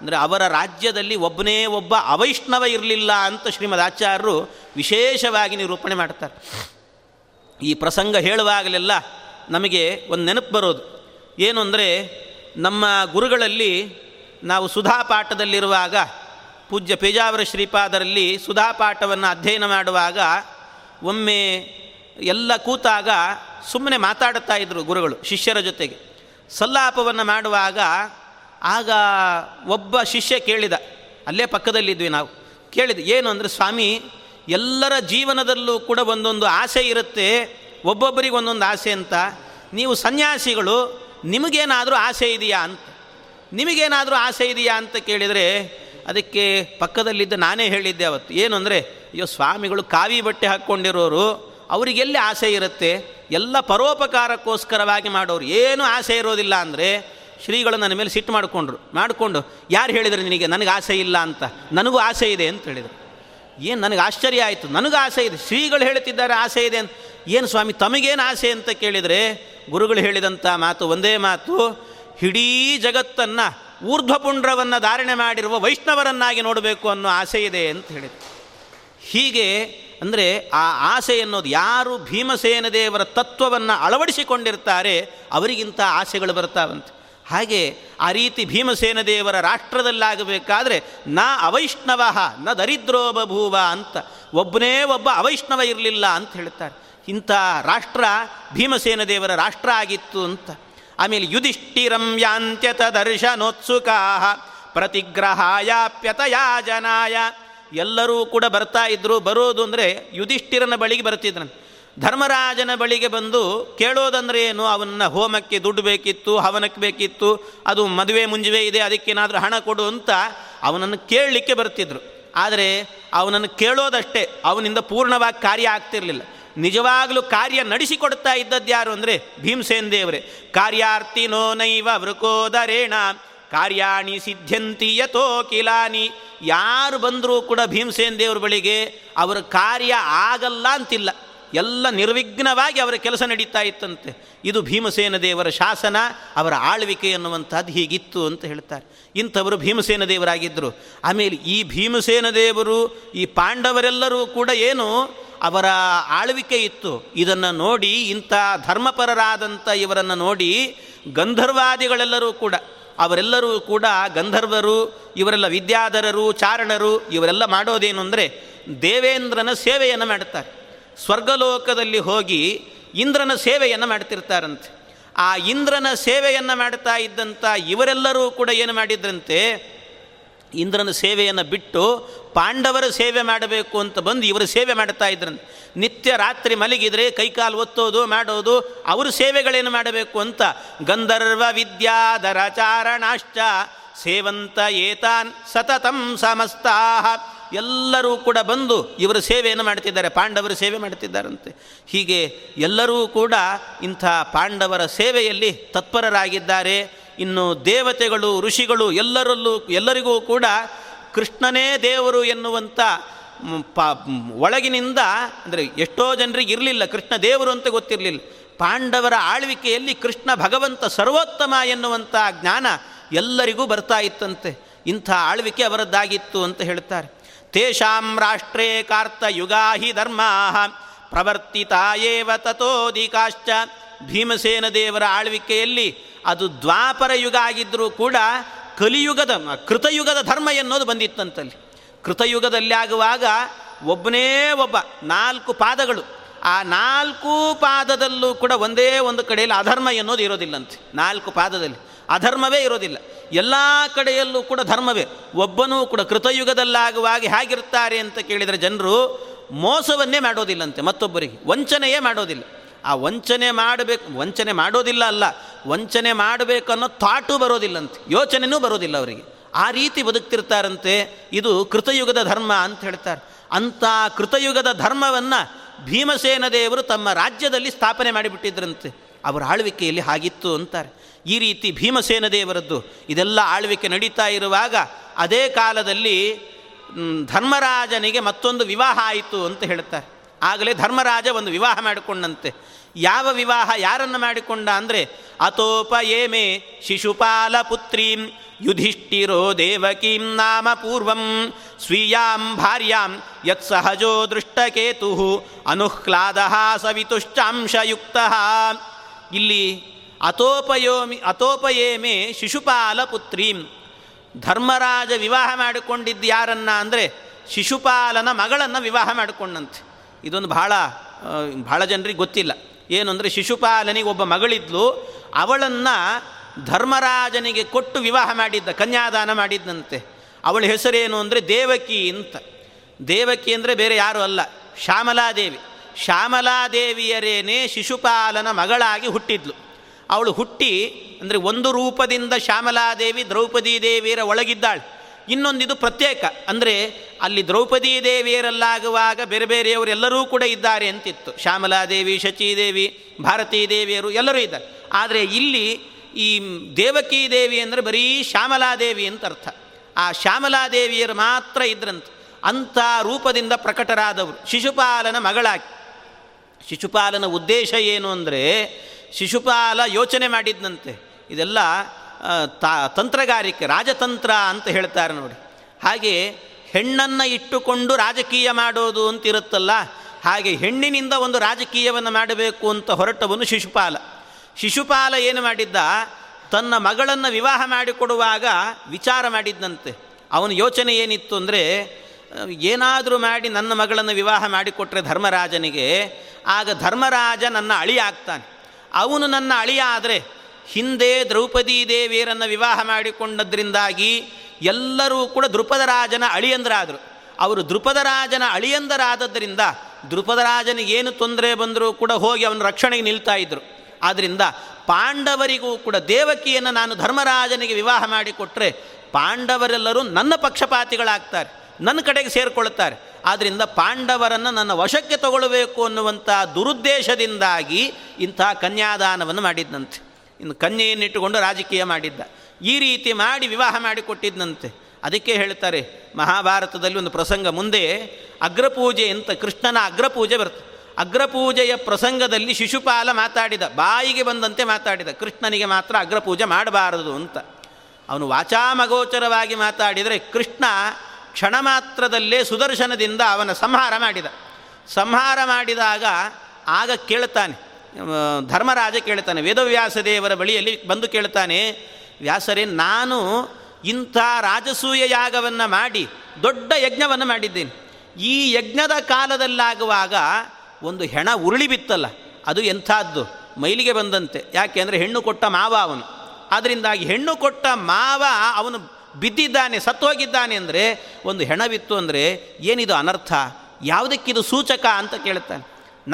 ಅಂದರೆ ಅವರ ರಾಜ್ಯದಲ್ಲಿ ಒಬ್ಬನೇ ಒಬ್ಬ ಅವೈಷ್ಣವ ಇರಲಿಲ್ಲ ಅಂತ ಶ್ರೀಮದ್ ಆಚಾರ್ಯರು ವಿಶೇಷವಾಗಿ ನಿರೂಪಣೆ ಮಾಡ್ತಾರೆ. ಈ ಪ್ರಸಂಗ ಹೇಳುವಾಗಲೆಲ್ಲ ನಮಗೆ ಒಂದು ನೆನಪು ಬರೋದು ಏನು ಅಂದರೆ, ನಮ್ಮ ಗುರುಗಳಲ್ಲಿ ನಾವು ಸುಧಾಪಾಠದಲ್ಲಿರುವಾಗ, ಪೂಜ್ಯ ಪೇಜಾವರ ಶ್ರೀಪಾದರಲ್ಲಿ ಸುಧಾಪಾಠವನ್ನು ಅಧ್ಯಯನ ಮಾಡುವಾಗ ಒಮ್ಮೆ ಎಲ್ಲ ಕೂತಾಗ ಸುಮ್ಮನೆ ಮಾತಾಡ್ತಾ ಇದ್ದರು ಗುರುಗಳು ಶಿಷ್ಯರ ಜೊತೆಗೆ. ಸಲ್ಲಾಪವನ್ನು ಮಾಡುವಾಗ ಆಗ ಒಬ್ಬ ಶಿಷ್ಯ ಕೇಳಿದ, ಅಲ್ಲೇ ಪಕ್ಕದಲ್ಲಿದ್ವಿ ನಾವು, ಕೇಳಿದ ಏನು ಅಂದರೆ, ಸ್ವಾಮಿ, ಎಲ್ಲರ ಜೀವನದಲ್ಲೂ ಕೂಡ ಒಂದೊಂದು ಆಸೆ ಇರುತ್ತೆ, ಒಬ್ಬೊಬ್ಬರಿಗೆ ಒಂದೊಂದು ಆಸೆ ಅಂತ. ನೀವು ಸನ್ಯಾಸಿಗಳು, ನಿಮಗೇನಾದರೂ ಆಸೆ ಇದೆಯಾ ಅಂತ ನಿಮಗೇನಾದರೂ ಆಸೆ ಇದೆಯಾ ಅಂತ ಕೇಳಿದರೆ, ಅದಕ್ಕೆ ಪಕ್ಕದಲ್ಲಿದ್ದ ನಾನೇ ಹೇಳಿದ್ದೆ ಅವತ್ತು. ಏನು ಅಂದರೆ, ಅಯ್ಯೋ ಸ್ವಾಮಿಗಳು ಕಾವಿ ಬಟ್ಟೆ ಹಾಕ್ಕೊಂಡಿರೋರು, ಅವರಿಗೆಲ್ಲಿ ಆಸೆ ಇರುತ್ತೆ? ಎಲ್ಲ ಪರೋಪಕಾರಕ್ಕೋಸ್ಕರವಾಗಿ ಮಾಡೋರು, ಏನೂ ಆಸೆ ಇರೋದಿಲ್ಲ ಅಂದರೆ. ಶ್ರೀಗಳು ನನ್ನ ಮೇಲೆ ಸಿಟ್ಟು ಮಾಡಿಕೊಂಡ್ರು ಮಾಡಿಕೊಂಡು ಯಾರು ಹೇಳಿದರು ನಿನಗೆ ನನಗೆ ಆಸೆ ಇಲ್ಲ ಅಂತ? ನನಗೂ ಆಸೆ ಇದೆ ಅಂತ ಹೇಳಿದರು. ಏನು ನನಗೆ ಆಶ್ಚರ್ಯ ಆಯಿತು, ನನಗೂ ಆಸೆ ಇದೆ, ಶ್ರೀಗಳು ಹೇಳ್ತಿದ್ದಾರೆ ಆಸೆ ಇದೆ ಅಂತ. ಏನು ಸ್ವಾಮಿ ತಮಗೇನು ಆಸೆ ಅಂತ ಕೇಳಿದರೆ, ಗುರುಗಳು ಹೇಳಿದಂಥ ಮಾತು ಒಂದೇ ಮಾತು, ಇಡೀ ಜಗತ್ತನ್ನು ಊರ್ಧ್ವಪುಂಡ್ರವನ್ನು ಧಾರಣೆ ಮಾಡಿರುವ ವೈಷ್ಣವರನ್ನಾಗಿ ನೋಡಬೇಕು ಅನ್ನೋ ಆಸೆ ಇದೆ ಅಂತ ಹೇಳಿದರು. ಹೀಗೆ ಅಂದರೆ ಆ ಆಸೆ ಅನ್ನೋದು, ಯಾರು ಭೀಮಸೇನ ದೇವರ ತತ್ವವನ್ನು ಅಳವಡಿಸಿಕೊಂಡಿರ್ತಾರೆ ಅವರಿಗಿಂತ ಆಸೆಗಳು ಬರ್ತಾವಂತೆ. ಹಾಗೆ ಆ ರೀತಿ ಭೀಮಸೇನ ದೇವರ ರಾಷ್ಟ್ರದಲ್ಲಾಗಬೇಕಾದ್ರೆ ನಾ ಅವೈಷ್ಣವ ನ ದರಿದ್ರೋ ಬಭೂವ ಅಂತ, ಒಬ್ಬನೇ ಒಬ್ಬ ಅವೈಷ್ಣವ ಇರಲಿಲ್ಲ ಅಂತ ಹೇಳ್ತಾರೆ. ಇಂಥ ರಾಷ್ಟ್ರ ಭೀಮಸೇನ ದೇವರ ರಾಷ್ಟ್ರ ಆಗಿತ್ತು ಅಂತ. ಆಮೇಲೆ ಯುಧಿಷ್ಠಿರಂ ಯಾಂತ್ಯತ ದರ್ಶನೋತ್ಸುಕಾ ಪ್ರತಿಗ್ರಹಾಯಾಪ್ಯತಯಾ ಜನಾಯ. ಎಲ್ಲರೂ ಕೂಡ ಬರ್ತಾ ಇದ್ದರು. ಬರೋದು ಅಂದರೆ ಯುಧಿಷ್ಠಿರನ ಬಳಿಗೆ ಬರ್ತಿದ್ರಂತೆ. ಧರ್ಮರಾಜನ ಬಳಿಗೆ ಬಂದು ಕೇಳೋದಂದರೆ ಏನು, ಅವನ್ನ ಹೋಮಕ್ಕೆ ದುಡ್ಡು ಬೇಕಿತ್ತು, ಹವನಕ್ಕೆ ಬೇಕಿತ್ತು, ಅದು ಮದುವೆ ಮುಂಜುವೆ ಇದೆ, ಅದಕ್ಕೇನಾದರೂ ಹಣ ಕೊಡು ಅಂತ ಅವನನ್ನು ಕೇಳಲಿಕ್ಕೆ ಬರ್ತಿದ್ರು. ಆದರೆ ಅವನನ್ನು ಕೇಳೋದಷ್ಟೇ, ಅವನಿಂದ ಪೂರ್ಣವಾಗಿ ಕಾರ್ಯ ಆಗ್ತಿರಲಿಲ್ಲ. ನಿಜವಾಗಲೂ ಕಾರ್ಯ ನಡೆಸಿಕೊಡ್ತಾ ಇದ್ದದ್ದು ಯಾರು ಅಂದರೆ ಭೀಮಸೇನ ದೇವರೇ. ಕಾರ್ಯಾರ್ಥಿನೋ ನೈವ ವೃಕೋದರೇಣ ಕಾರ್ಯಾಣಿ ಸಿದ್ಧಂತಿ ಯಥೋ ಕಿಲಾನಿ. ಯಾರು ಬಂದರೂ ಕೂಡ ಭೀಮಸೇನ ದೇವ್ರ ಬಳಿಗೆ ಅವರ ಕಾರ್ಯ ಆಗಲ್ಲ ಅಂತಿಲ್ಲ, ಎಲ್ಲ ನಿರ್ವಿಘ್ನವಾಗಿ ಅವರ ಕೆಲಸ ನಡೀತಾ ಇತ್ತಂತೆ. ಇದು ಭೀಮಸೇನ ದೇವರ ಶಾಸನ, ಅವರ ಆಳ್ವಿಕೆ ಎನ್ನುವಂಥದ್ದು ಹೀಗಿತ್ತು ಅಂತ ಹೇಳ್ತಾರೆ. ಇಂಥವರು ಭೀಮಸೇನ ದೇವರಾಗಿದ್ದರು. ಆಮೇಲೆ ಈ ಭೀಮಸೇನ ದೇವರು, ಈ ಪಾಂಡವರೆಲ್ಲರೂ ಕೂಡ ಏನು ಅವರ ಆಳ್ವಿಕೆ ಇತ್ತು, ಇದನ್ನು ನೋಡಿ, ಇಂಥ ಧರ್ಮಪರರಾದಂಥ ಇವರನ್ನು ನೋಡಿ ಗಂಧರ್ವಾದಿಗಳೆಲ್ಲರೂ ಕೂಡ, ಅವರೆಲ್ಲರೂ ಕೂಡ ಗಂಧರ್ವರು, ಇವರೆಲ್ಲ ವಿದ್ಯಾಧರರು, ಚಾರಣರು, ಇವರೆಲ್ಲ ಮಾಡೋದೇನು ಅಂದರೆ ದೇವೇಂದ್ರನ ಸೇವೆಯನ್ನು ಮಾಡ್ತಾರೆ. ಸ್ವರ್ಗಲೋಕದಲ್ಲಿ ಹೋಗಿ ಇಂದ್ರನ ಸೇವೆಯನ್ನು ಮಾಡ್ತಿರ್ತಾರಂತೆ. ಆ ಇಂದ್ರನ ಸೇವೆಯನ್ನು ಮಾಡ್ತಾ ಇದ್ದಂಥ ಇವರೆಲ್ಲರೂ ಕೂಡ ಏನು ಮಾಡಿದ್ರಂತೆ, ಇಂದ್ರನ ಸೇವೆಯನ್ನು ಬಿಟ್ಟು ಪಾಂಡವರ ಸೇವೆ ಮಾಡಬೇಕು ಅಂತ ಬಂದು ಇವರು ಸೇವೆ ಮಾಡ್ತಾ ಇದ್ರಂತೆ. ನಿತ್ಯ ರಾತ್ರಿ ಮಲಗಿದರೆ ಕೈಕಾಲು ಒತ್ತೋದು ಮಾಡೋದು, ಅವ್ರ ಸೇವೆಗಳೇನು ಮಾಡಬೇಕು ಅಂತ ಗಂಧರ್ವ ವಿದ್ಯಾಧರ ಚಾರಣಾಶ್ಚ ಸೇವಂತ ಏತಾನ್ ಸತತಂ ಸಮಸ್ತಾಃ. ಎಲ್ಲರೂ ಕೂಡ ಬಂದು ಇವರ ಸೇವೆಯನ್ನು ಮಾಡ್ತಿದ್ದಾರೆ, ಪಾಂಡವರ ಸೇವೆ ಮಾಡ್ತಿದ್ದಾರಂತೆ. ಹೀಗೆ ಎಲ್ಲರೂ ಕೂಡ ಇಂಥ ಪಾಂಡವರ ಸೇವೆಯಲ್ಲಿ ತತ್ಪರರಾಗಿದ್ದಾರೆ. ಇನ್ನು ದೇವತೆಗಳು, ಋಷಿಗಳು, ಎಲ್ಲರಲ್ಲೂ ಎಲ್ಲರಿಗೂ ಕೂಡ ಕೃಷ್ಣನೇ ದೇವರು ಎನ್ನುವಂಥ ಪ ಒಳಗಿನಿಂದ ಅಂದರೆ ಎಷ್ಟೋ ಜನರಿಗೆ ಇರಲಿಲ್ಲ ಕೃಷ್ಣ ದೇವರು ಅಂತ ಗೊತ್ತಿರಲಿಲ್ಲ. ಪಾಂಡವರ ಆಳ್ವಿಕೆಯಲ್ಲಿ ಕೃಷ್ಣ ಭಗವಂತ ಸರ್ವೋತ್ತಮ ಎನ್ನುವಂಥ ಜ್ಞಾನ ಎಲ್ಲರಿಗೂ ಬರ್ತಾ ಇತ್ತಂತೆ. ಇಂಥ ಆಳ್ವಿಕೆ ಅವರದ್ದಾಗಿತ್ತು ಅಂತ ಹೇಳ್ತಾರೆ. ತೇಷಾಂ ರಾಷ್ಟ್ರೇ ಕಾರ್ತಯುಗಾ ಹಿ ಧರ್ಮಾಃ ಪ್ರವರ್ತಿತಾಯೇವ ತಥೋಧಿಕಾಶ್ಚ. ಭೀಮಸೇನ ದೇವರ ಆಳ್ವಿಕೆಯಲ್ಲಿ ಅದು ದ್ವಾಪರ ಯುಗ ಆಗಿದ್ದರೂ ಕೂಡ ಕಲಿಯುಗದ ಕೃತಯುಗದ ಧರ್ಮ ಎನ್ನೋದು ಬಂದಿತ್ತಂತಲ್ಲಿ. ಕೃತಯುಗದಲ್ಲಿ ಆಗುವಾಗ ಒಬ್ಬನೇ ಒಬ್ಬ, ನಾಲ್ಕು ಪಾದಗಳು, ಆ ನಾಲ್ಕು ಪಾದದಲ್ಲೂ ಕೂಡ ಒಂದೇ ಒಂದು ಕಡೆಯಲ್ಲಿ ಅಧರ್ಮ ಎನ್ನೋದು ಇರೋದಿಲ್ಲಂತೆ. ನಾಲ್ಕು ಪಾದದಲ್ಲಿ ಅಧರ್ಮವೇ ಇರೋದಿಲ್ಲ, ಎಲ್ಲ ಕಡೆಯಲ್ಲೂ ಕೂಡ ಧರ್ಮವೇ. ಒಬ್ಬನೂ ಕೂಡ ಕೃತಯುಗದಲ್ಲಾಗುವಾಗ ಹೇಗಿರ್ತಾರೆ ಅಂತ ಕೇಳಿದರೆ ಜನರು ಮೋಸವನ್ನೇ ಮಾಡೋದಿಲ್ಲಂತೆ, ಮತ್ತೊಬ್ಬರಿಗೆ ವಂಚನೆಯೇ ಮಾಡೋದಿಲ್ಲ. ಆ ವಂಚನೆ ಮಾಡಬೇಕು, ವಂಚನೆ ಮಾಡೋದಿಲ್ಲ ಅಲ್ಲ, ವಂಚನೆ ಮಾಡಬೇಕನ್ನೋ ಥಾಟು ಬರೋದಿಲ್ಲಂತೆ, ಯೋಚನೆಯೂ ಬರೋದಿಲ್ಲ ಅವರಿಗೆ. ಆ ರೀತಿ ಬದುಕ್ತಿರ್ತಾರಂತೆ. ಇದು ಕೃತಯುಗದ ಧರ್ಮ ಅಂತ ಹೇಳ್ತಾರೆ. ಅಂಥ ಕೃತಯುಗದ ಧರ್ಮವನ್ನು ಭೀಮಸೇನ ದೇವರು ತಮ್ಮ ರಾಜ್ಯದಲ್ಲಿ ಸ್ಥಾಪನೆ ಮಾಡಿಬಿಟ್ಟಿದ್ರಂತೆ. ಅವರ ಆಳ್ವಿಕೆಯಲ್ಲಿ ಹಾಗಿತ್ತು ಅಂತಾರೆ. ಈ ರೀತಿ ಭೀಮಸೇನ ದೇವರದ್ದು ಇದೆಲ್ಲ ಆಳ್ವಿಕೆ ನಡೀತಾ ಇರುವಾಗ ಅದೇ ಕಾಲದಲ್ಲಿ ಧರ್ಮರಾಜನಿಗೆ ಮತ್ತೊಂದು ವಿವಾಹ ಆಯಿತು ಅಂತ ಹೇಳ್ತಾರೆ. ಆಗಲೇ ಧರ್ಮರಾಜ ಒಂದು ವಿವಾಹ ಮಾಡಿಕೊಂಡಂತೆ. ಯಾವ ವಿವಾಹ, ಯಾರನ್ನು ಮಾಡಿಕೊಂಡ ಅಂದರೆ ಅತೋಪ ಏಮೆ ಶಿಶುಪಾಲ ಪುತ್ರೀಂ ಯುಧಿಷ್ಠಿರೋ ದೇವಕೀಂ ನಾಮ ಪೂರ್ವಂ ಸ್ವೀಯಾಂ ಭಾರ್ಯಾಂ ಯತ್ಸಹಜೋ ದೃಷ್ಟಕೇತು ಅನುಹ್ಲಾದಃ ಸವಿತುಶ್ಚಾಂಶಯುಕ್ತಃ. ಇಲ್ಲಿ ಅತೋಪಯೋಮಿ ಅತೋಪಯೇಮೆ ಶಿಶುಪಾಲ ಪುತ್ರೀಂ, ಧರ್ಮರಾಜ ವಿವಾಹ ಮಾಡಿಕೊಂಡಿದ್ದು ಯಾರನ್ನು ಅಂದರೆ ಶಿಶುಪಾಲನ ಮಗಳನ್ನು ವಿವಾಹ ಮಾಡಿಕೊಂಡಂತೆ. ಇದೊಂದು ಭಾಳ ಭಾಳ ಜನರಿಗೆ ಗೊತ್ತಿಲ್ಲ. ಏನು ಅಂದರೆ ಶಿಶುಪಾಲನಿಗೆ ಒಬ್ಬ ಮಗಳಿದ್ಲು, ಅವಳನ್ನು ಧರ್ಮರಾಜನಿಗೆ ಕೊಟ್ಟು ವಿವಾಹ ಮಾಡಿದ್ದ, ಕನ್ಯಾದಾನ ಮಾಡಿದ್ದಂತೆ. ಅವಳ ಹೆಸರೇನು ಅಂದರೆ ದೇವಕಿ ಅಂತ. ದೇವಕಿ ಅಂದರೆ ಬೇರೆ ಯಾರೂ ಅಲ್ಲ, ಶ್ಯಾಮಲಾದೇವಿ. ಶ್ಯಾಮಲಾದೇವಿಯರೇನೇ ಶಿಶುಪಾಲನ ಮಗಳಾಗಿ ಹುಟ್ಟಿದ್ಲು. ಅವಳು ಹುಟ್ಟಿ ಅಂದರೆ ಒಂದು ರೂಪದಿಂದ ಶ್ಯಾಮಲಾದೇವಿ ದ್ರೌಪದೀ ದೇವಿಯರ ಒಳಗಿದ್ದಾಳೆ, ಇನ್ನೊಂದಿದು ಪ್ರತ್ಯೇಕ. ಅಂದರೆ ಅಲ್ಲಿ ದ್ರೌಪದೀ ದೇವಿಯರಲ್ಲಾಗುವಾಗ ಬೇರೆ ಬೇರೆಯವರೆಲ್ಲರೂ ಕೂಡ ಇದ್ದಾರೆ ಅಂತಿತ್ತು. ಶ್ಯಾಮಲಾದೇವಿ, ಶಚೀದೇವಿ, ಭಾರತೀ ದೇವಿಯರು ಎಲ್ಲರೂ ಇದ್ದಾರೆ. ಆದರೆ ಇಲ್ಲಿ ಈ ದೇವಕೀ ದೇವಿ ಅಂದರೆ ಬರೀ ಶ್ಯಾಮಲಾದೇವಿ ಅಂತ ಅರ್ಥ. ಆ ಶ್ಯಾಮಲಾದೇವಿಯರು ಮಾತ್ರ ಇದ್ರಂತೆ. ಅಂಥ ರೂಪದಿಂದ ಪ್ರಕಟರಾದವರು ಶಿಶುಪಾಲನ ಮಗಳಾಗಿ. ಶಿಶುಪಾಲನ ಉದ್ದೇಶ ಏನು ಅಂದರೆ ಶಿಶುಪಾಲ ಯೋಚನೆ ಮಾಡಿದ್ದಂತೆ. ಇದೆಲ್ಲ ತಾ ತಂತ್ರಗಾರಿಕೆ, ರಾಜತಂತ್ರ ಅಂತ ಹೇಳ್ತಾರೆ ನೋಡಿ. ಹಾಗೆ ಹೆಣ್ಣನ್ನು ಇಟ್ಟುಕೊಂಡು ರಾಜಕೀಯ ಮಾಡೋದು ಅಂತಿರುತ್ತಲ್ಲ, ಹಾಗೆ ಹೆಣ್ಣಿನಿಂದ ಒಂದು ರಾಜಕೀಯವನ್ನು ಮಾಡಬೇಕು ಅಂತ ಹೊರಟವನು ಶಿಶುಪಾಲ. ಶಿಶುಪಾಲ ಏನು ಮಾಡಿದ್ದ, ತನ್ನ ಮಗಳನ್ನು ವಿವಾಹ ಮಾಡಿಕೊಡುವಾಗ ವಿಚಾರ ಮಾಡಿದ್ದಂತೆ. ಅವನ ಯೋಚನೆ ಏನಿತ್ತು ಅಂದರೆ, ಏನಾದರೂ ಮಾಡಿ ನನ್ನ ಮಗಳನ್ನು ವಿವಾಹ ಮಾಡಿಕೊಟ್ರೆ ಧರ್ಮರಾಜನಿಗೆ, ಆಗ ಧರ್ಮರಾಜ ನನ್ನ ಅಳಿಯ ಆಗ್ತಾನೆ. ಅವನು ನನ್ನ ಅಳಿಯ ಆದರೆ ಹಿಂದೆ ದ್ರೌಪದೀ ದೇವಿಯರನ್ನು ವಿವಾಹ ಮಾಡಿಕೊಂಡದ್ರಿಂದಾಗಿ ಎಲ್ಲರೂ ಕೂಡ ದೃಪದರಾಜನ ಅಳಿಯಂದರಾದರು. ಅವರು ದೃಪದರಾಜನ ಅಳಿಯಂದರಾದದ್ದರಿಂದ ದೃಪದರಾಜನಿಗೇನು ತೊಂದರೆ ಬಂದರೂ ಕೂಡ ಹೋಗಿ ಅವನ ರಕ್ಷಣೆಗೆ ನಿಲ್ತಾ ಇದ್ದರು. ಆದ್ದರಿಂದ ಪಾಂಡವರಿಗೂ ಕೂಡ ದೇವಕಿಯನ್ನು ನಾನು ಧರ್ಮರಾಜನಿಗೆ ವಿವಾಹ ಮಾಡಿಕೊಟ್ರೆ ಪಾಂಡವರೆಲ್ಲರೂ ನನ್ನ ಪಕ್ಷಪಾತಿಗಳಾಗ್ತಾರೆ, ನನ್ನ ಕಡೆಗೆ ಸೇರಿಕೊಳ್ತಾರೆ. ಆದ್ದರಿಂದ ಪಾಂಡವರನ್ನು ನನ್ನ ವಶಕ್ಕೆ ತಗೊಳ್ಳಬೇಕು ಅನ್ನುವಂಥ ದುರುದ್ದೇಶದಿಂದಾಗಿ ಇಂಥ ಕನ್ಯಾದಾನವನ್ನು ಮಾಡಿದ್ದಂತೆ. ಇನ್ನು ಕನ್ಯೆಯನ್ನಿಟ್ಟುಕೊಂಡು ರಾಜಕೀಯ ಮಾಡಿದ್ದ. ಈ ರೀತಿ ಮಾಡಿ ವಿವಾಹ ಮಾಡಿಕೊಟ್ಟಿದ್ದಂತೆ. ಅದಕ್ಕೆ ಹೇಳ್ತಾರೆ ಮಹಾಭಾರತದಲ್ಲಿ ಒಂದು ಪ್ರಸಂಗ, ಮುಂದೆ ಅಗ್ರಪೂಜೆ ಅಂತ ಕೃಷ್ಣನ ಅಗ್ರಪೂಜೆ ಬರ್ತದೆ. ಅಗ್ರಪೂಜೆಯ ಪ್ರಸಂಗದಲ್ಲಿ ಶಿಶುಪಾಲ ಮಾತಾಡಿದ, ಬಾಯಿಗೆ ಬಂದಂತೆ ಮಾತಾಡಿದ. ಕೃಷ್ಣನಿಗೆ ಮಾತ್ರ ಅಗ್ರಪೂಜೆ ಮಾಡಬಾರದು ಅಂತ ಅವನು ವಾಚಾಮಗೋಚರವಾಗಿ ಮಾತಾಡಿದರೆ ಕೃಷ್ಣ ಕ್ಷಣ ಮಾತ್ರದಲ್ಲೇ ಸುದರ್ಶನದಿಂದ ಅವನ ಸಂಹಾರ ಮಾಡಿದ. ಸಂಹಾರ ಮಾಡಿದಾಗ ಆಗ ಕೇಳ್ತಾನೆ ಧರ್ಮರಾಜ, ಕೇಳ್ತಾನೆ ವೇದವ್ಯಾಸ ದೇವರ ಬಳಿಯಲ್ಲಿ ಬಂದು ಕೇಳ್ತಾನೆ, ವ್ಯಾಸರೇ ನಾನು ಇಂಥ ರಾಜಸೂಯ ಯಾಗವನ್ನು ಮಾಡಿ ದೊಡ್ಡ ಯಜ್ಞವನ್ನು ಮಾಡಿದ್ದೇನೆ. ಈ ಯಜ್ಞದ ಕಾಲದಲ್ಲಾಗುವಾಗ ಒಂದು ಹೆಣ ಉರುಳಿ ಬಿತ್ತಲ್ಲ, ಅದು ಎಂಥದ್ದು, ಮೈಲಿಗೆ ಬಂದಂತೆ. ಯಾಕೆ ಅಂದರೆ ಹೆಣ್ಣು ಕೊಟ್ಟ ಮಾವ ಅವನು. ಆದ್ದರಿಂದಾಗಿ ಹೆಣ್ಣು ಕೊಟ್ಟ ಮಾವ ಅವನು ಬಿದ್ದಿದ್ದಾನೆ, ಸತ್ತೋಗಿದ್ದಾನೆ. ಅಂದರೆ ಒಂದು ಹೆಣ ಬಿತ್ತು ಅಂದರೆ ಏನಿದು ಅನರ್ಥ, ಯಾವುದಕ್ಕಿದು ಸೂಚಕ ಅಂತ ಕೇಳ್ತಾನೆ.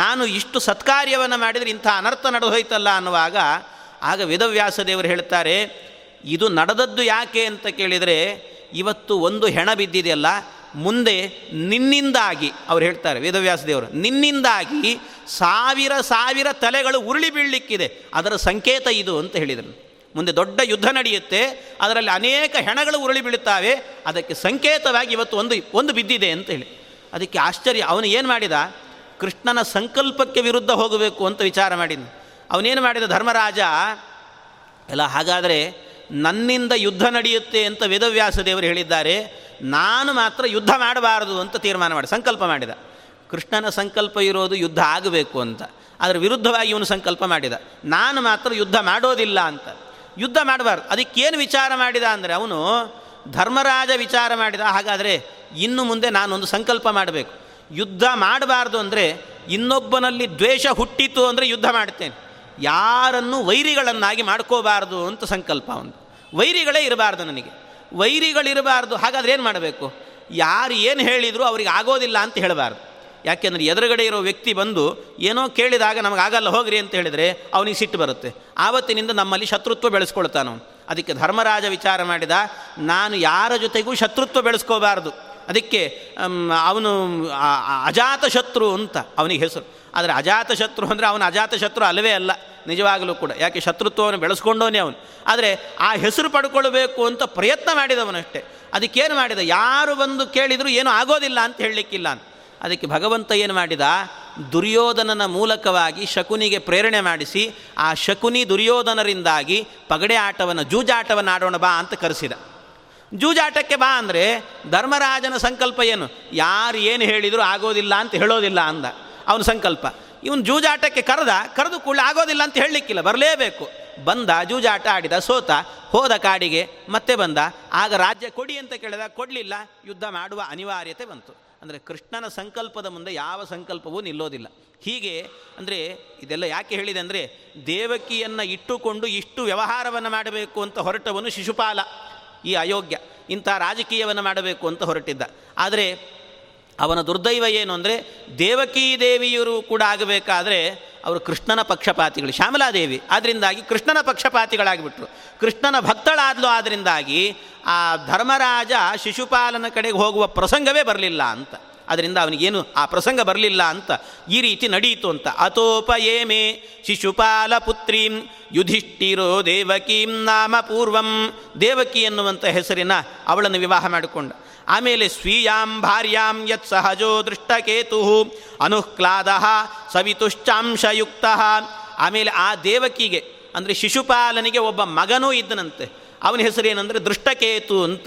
ನಾನು ಇಷ್ಟು ಸತ್ಕಾರ್ಯವನ್ನು ಮಾಡಿದರೆ ಇಂಥ ಅನರ್ಥ ನಡೆದೋಯ್ತಲ್ಲ ಅನ್ನುವಾಗ ಆಗ ವೇದವ್ಯಾಸ ದೇವರು ಹೇಳ್ತಾರೆ, ಇದು ನಡೆದದ್ದು ಯಾಕೆ ಅಂತ ಕೇಳಿದರೆ ಇವತ್ತು ಒಂದು ಹೆಣ ಬಿದ್ದಿದೆಯಲ್ಲ, ಮುಂದೆ ನಿನ್ನಿಂದಾಗಿ, ಅವರು ಹೇಳ್ತಾರೆ ವೇದವ್ಯಾಸ ದೇವರು, ನಿನ್ನಿಂದಾಗಿ ಸಾವಿರ ಸಾವಿರ ತಲೆಗಳು ಉರುಳಿ ಬೀಳಲಿಕ್ಕಿದೆ, ಅದರ ಸಂಕೇತ ಇದು ಅಂತ ಹೇಳಿದರು. ಮುಂದೆ ದೊಡ್ಡ ಯುದ್ಧ ನಡೆಯುತ್ತೆ, ಅದರಲ್ಲಿ ಅನೇಕ ಹೆಣಗಳು ಉರುಳಿ ಬೀಳುತ್ತವೆ, ಅದಕ್ಕೆ ಸಂಕೇತವಾಗಿ ಇವತ್ತು ಒಂದು ಒಂದು ಬಿದ್ದಿದೆ ಅಂತ ಹೇಳಿ. ಅದಕ್ಕೆ ಆಶ್ಚರ್ಯ. ಅವನು ಏನು ಮಾಡಿದ? ಕೃಷ್ಣನ ಸಂಕಲ್ಪಕ್ಕೆ ವಿರುದ್ಧ ಹೋಗಬೇಕು ಅಂತ ವಿಚಾರ ಮಾಡಿದ್ನು. ಅವನೇನು ಮಾಡಿದ? ಧರ್ಮರಾಜ ಎಲ್ಲ ಹಾಗಾದರೆ ನನ್ನಿಂದ ಯುದ್ಧ ನಡೆಯುತ್ತೆ ಅಂತ ವೇದವ್ಯಾಸ ದೇವರು ಹೇಳಿದ್ದಾರೆ, ನಾನು ಮಾತ್ರ ಯುದ್ಧ ಮಾಡಬಾರದು ಅಂತ ತೀರ್ಮಾನ ಮಾಡಿ ಸಂಕಲ್ಪ ಮಾಡಿದ. ಕೃಷ್ಣನ ಸಂಕಲ್ಪ ಇರೋದು ಯುದ್ಧ ಆಗಬೇಕು ಅಂತ, ಅದರ ವಿರುದ್ಧವಾಗಿ ಇವನು ಸಂಕಲ್ಪ ಮಾಡಿದ, ನಾನು ಮಾತ್ರ ಯುದ್ಧ ಮಾಡೋದಿಲ್ಲ ಅಂತ. ಯುದ್ಧ ಮಾಡಬಾರ್ದು. ಅದಕ್ಕೇನು ವಿಚಾರ ಮಾಡಿದ ಅಂದರೆ ಅವನು ಧರ್ಮರಾಜ ವಿಚಾರ ಮಾಡಿದ, ಹಾಗಾದರೆ ಇನ್ನು ಮುಂದೆ ನಾನೊಂದು ಸಂಕಲ್ಪ ಮಾಡಬೇಕು, ಯುದ್ಧ ಮಾಡಬಾರ್ದು ಅಂದರೆ ಇನ್ನೊಬ್ಬನಲ್ಲಿ ದ್ವೇಷ ಹುಟ್ಟಿತು ಅಂದರೆ ಯುದ್ಧ ಮಾಡ್ತೇನೆ, ಯಾರನ್ನು ವೈರಿಗಳನ್ನಾಗಿ ಮಾಡ್ಕೋಬಾರ್ದು ಅಂತ ಸಂಕಲ್ಪ. ಅವನು ವೈರಿಗಳೇ ಇರಬಾರ್ದು, ನನಗೆ ವೈರಿಗಳಿರಬಾರ್ದು. ಹಾಗಾದರೆ ಏನು ಮಾಡಬೇಕು? ಯಾರು ಏನು ಹೇಳಿದರೂ ಅವ್ರಿಗೆ ಆಗೋದಿಲ್ಲ ಅಂತ ಹೇಳಬಾರ್ದು. ಯಾಕೆಂದರೆ ಎದುರುಗಡೆ ಇರೋ ವ್ಯಕ್ತಿ ಬಂದು ಏನೋ ಕೇಳಿದಾಗ ನಮಗಾಗಲ್ಲ ಹೋಗ್ರಿ ಅಂತ ಹೇಳಿದರೆ ಅವನಿಗೆ ಸಿಟ್ಟು ಬರುತ್ತೆ, ಆವತ್ತಿನಿಂದ ನಮ್ಮಲ್ಲಿ ಶತ್ರುತ್ವ ಬೆಳೆಸ್ಕೊಳ್ತಾನವನು. ಅದಕ್ಕೆ ಧರ್ಮರಾಜ ವಿಚಾರ ಮಾಡಿದ, ನಾನು ಯಾರ ಜೊತೆಗೂ ಶತ್ರುತ್ವ ಬೆಳೆಸ್ಕೋಬಾರ್ದು. ಅದಕ್ಕೆ ಅವನು ಅಜಾತ ಶತ್ರು ಅಂತ ಅವನಿಗೆ ಹೆಸರು. ಆದರೆ ಅಜಾತ ಶತ್ರು ಅಂದರೆ ಅವನು ಅಜಾತ ಶತ್ರು ಅಲ್ಲವೇ ಅಲ್ಲ ನಿಜವಾಗಲೂ ಕೂಡ, ಯಾಕೆ ಶತ್ರುತ್ವವನ್ನು ಬೆಳೆಸ್ಕೊಂಡೋನೇ ಅವನು. ಆದರೆ ಆ ಹೆಸರು ಪಡ್ಕೊಳ್ಬೇಕು ಅಂತ ಪ್ರಯತ್ನ ಮಾಡಿದವನಷ್ಟೇ. ಅದಕ್ಕೇನು ಮಾಡಿದ? ಯಾರು ಬಂದು ಕೇಳಿದರೂ ಏನೂ ಆಗೋದಿಲ್ಲ ಅಂತ ಹೇಳಲಿಕ್ಕಿಲ್ಲ. ಅದಕ್ಕೆ ಭಗವಂತ ಏನು ಮಾಡಿದ? ದುರ್ಯೋಧನನ ಮೂಲಕವಾಗಿ ಶಕುನಿಗೆ ಪ್ರೇರಣೆ ಮಾಡಿಸಿ, ಆ ಶಕುನಿ ದುರ್ಯೋಧನರಿಂದಾಗಿ ಪಗಡೆ ಆಟವನ್ನು ಜೂಜಾಟವನ್ನು ಆಡೋಣ ಬಾ ಅಂತ ಕರೆಸಿದ. ಜೂಜಾಟಕ್ಕೆ ಬಾ ಅಂದರೆ ಧರ್ಮರಾಜನ ಸಂಕಲ್ಪ ಏನು? ಯಾರು ಏನು ಹೇಳಿದರೂ ಆಗೋದಿಲ್ಲ ಅಂತ ಹೇಳೋದಿಲ್ಲ ಅಂದ ಅವನ ಸಂಕಲ್ಪ. ಇವನು ಜೂಜಾಟಕ್ಕೆ ಕರೆದ, ಕರೆದು ಕೂಡ ಆಗೋದಿಲ್ಲ ಅಂತ ಹೇಳಲಿಕ್ಕಿಲ್ಲ, ಬರಲೇಬೇಕು. ಬಂದ, ಜೂಜಾಟ ಆಡಿದ, ಸೋತ, ಹೋದ ಕಾಡಿಗೆ, ಮತ್ತೆ ಬಂದ. ಆಗ ರಾಜ್ಯ ಕೊಡಿ ಅಂತ ಕೇಳಿದ, ಕೊಡಲಿಲ್ಲ, ಯುದ್ಧ ಮಾಡುವ ಅನಿವಾರ್ಯತೆ ಬಂತು. ಅಂದರೆ ಕೃಷ್ಣನ ಸಂಕಲ್ಪದ ಮುಂದೆ ಯಾವ ಸಂಕಲ್ಪವೂ ನಿಲ್ಲೋದಿಲ್ಲ. ಹೀಗೆ ಅಂದರೆ ಇದೆಲ್ಲ ಯಾಕೆ ಹೇಳಿದೆ ಅಂದರೆ, ದೇವಕಿಯನ್ನು ಇಟ್ಟುಕೊಂಡು ಇಷ್ಟು ವ್ಯವಹಾರವನ್ನು ಮಾಡಬೇಕು ಅಂತ ಹೊರಟವನು ಶಿಶುಪಾಲ, ಈ ಅಯೋಗ್ಯ. ಇಂಥ ರಾಜಕೀಯವನ್ನು ಮಾಡಬೇಕು ಅಂತ ಹೊರಟಿದ್ದ. ಆದರೆ ಅವನ ದುರ್ದೈವ ಏನು ಅಂದರೆ, ದೇವಕೀ ದೇವಿಯರು ಕೂಡ ಆಗಬೇಕಾದರೆ ಅವರು ಕೃಷ್ಣನ ಪಕ್ಷಪಾತಿಗಳು, ಶ್ಯಾಮಲಾದೇವಿ. ಅದರಿಂದಾಗಿ ಕೃಷ್ಣನ ಪಕ್ಷಪಾತಿಗಳಾಗಿಬಿಟ್ರು, ಕೃಷ್ಣನ ಭಕ್ತಳಾದ್ಲು. ಆದ್ದರಿಂದಾಗಿ ಆ ಧರ್ಮರಾಜ ಶಿಶುಪಾಲನ ಕಡೆಗೆ ಹೋಗುವ ಪ್ರಸಂಗವೇ ಬರಲಿಲ್ಲ ಅಂತ. ಅದರಿಂದ ಅವನಿಗೇನು ಆ ಪ್ರಸಂಗ ಬರಲಿಲ್ಲ ಅಂತ ಈ ರೀತಿ ನಡೆಯಿತು ಅಂತ. ಅಥೋಪಯೇಮೆ ಶಿಶುಪಾಲ ಪುತ್ರೀಂ ಯುಧಿಷ್ಠಿರೋ ದೇವಕೀಂ ನಾಮ ಪೂರ್ವಂ. ದೇವಕಿ ಎನ್ನುವಂಥ ಹೆಸರಿನ ಅವಳನ್ನು ವಿವಾಹ ಮಾಡಿಕೊಂಡ. ಆಮೇಲೆ ಸ್ವೀಯಾಂ ಭಾರ್ಯಾಂ ಯತ್ ಸಹಜೋ ದೃಷ್ಟಕೇತು ಅನುಹ್ಲಾದ ಸವಿತುಶ್ಚಾಂಶಯುಕ್ತ. ಆಮೇಲೆ ಆ ದೇವಕಿಗೆ ಅಂದರೆ ಶಿಶುಪಾಲನಿಗೆ ಒಬ್ಬ ಮಗನೂ ಇದ್ದನಂತೆ. ಅವನ ಹೆಸರೇನೆಂದರೆ ದೃಷ್ಟಕೇತು ಅಂತ.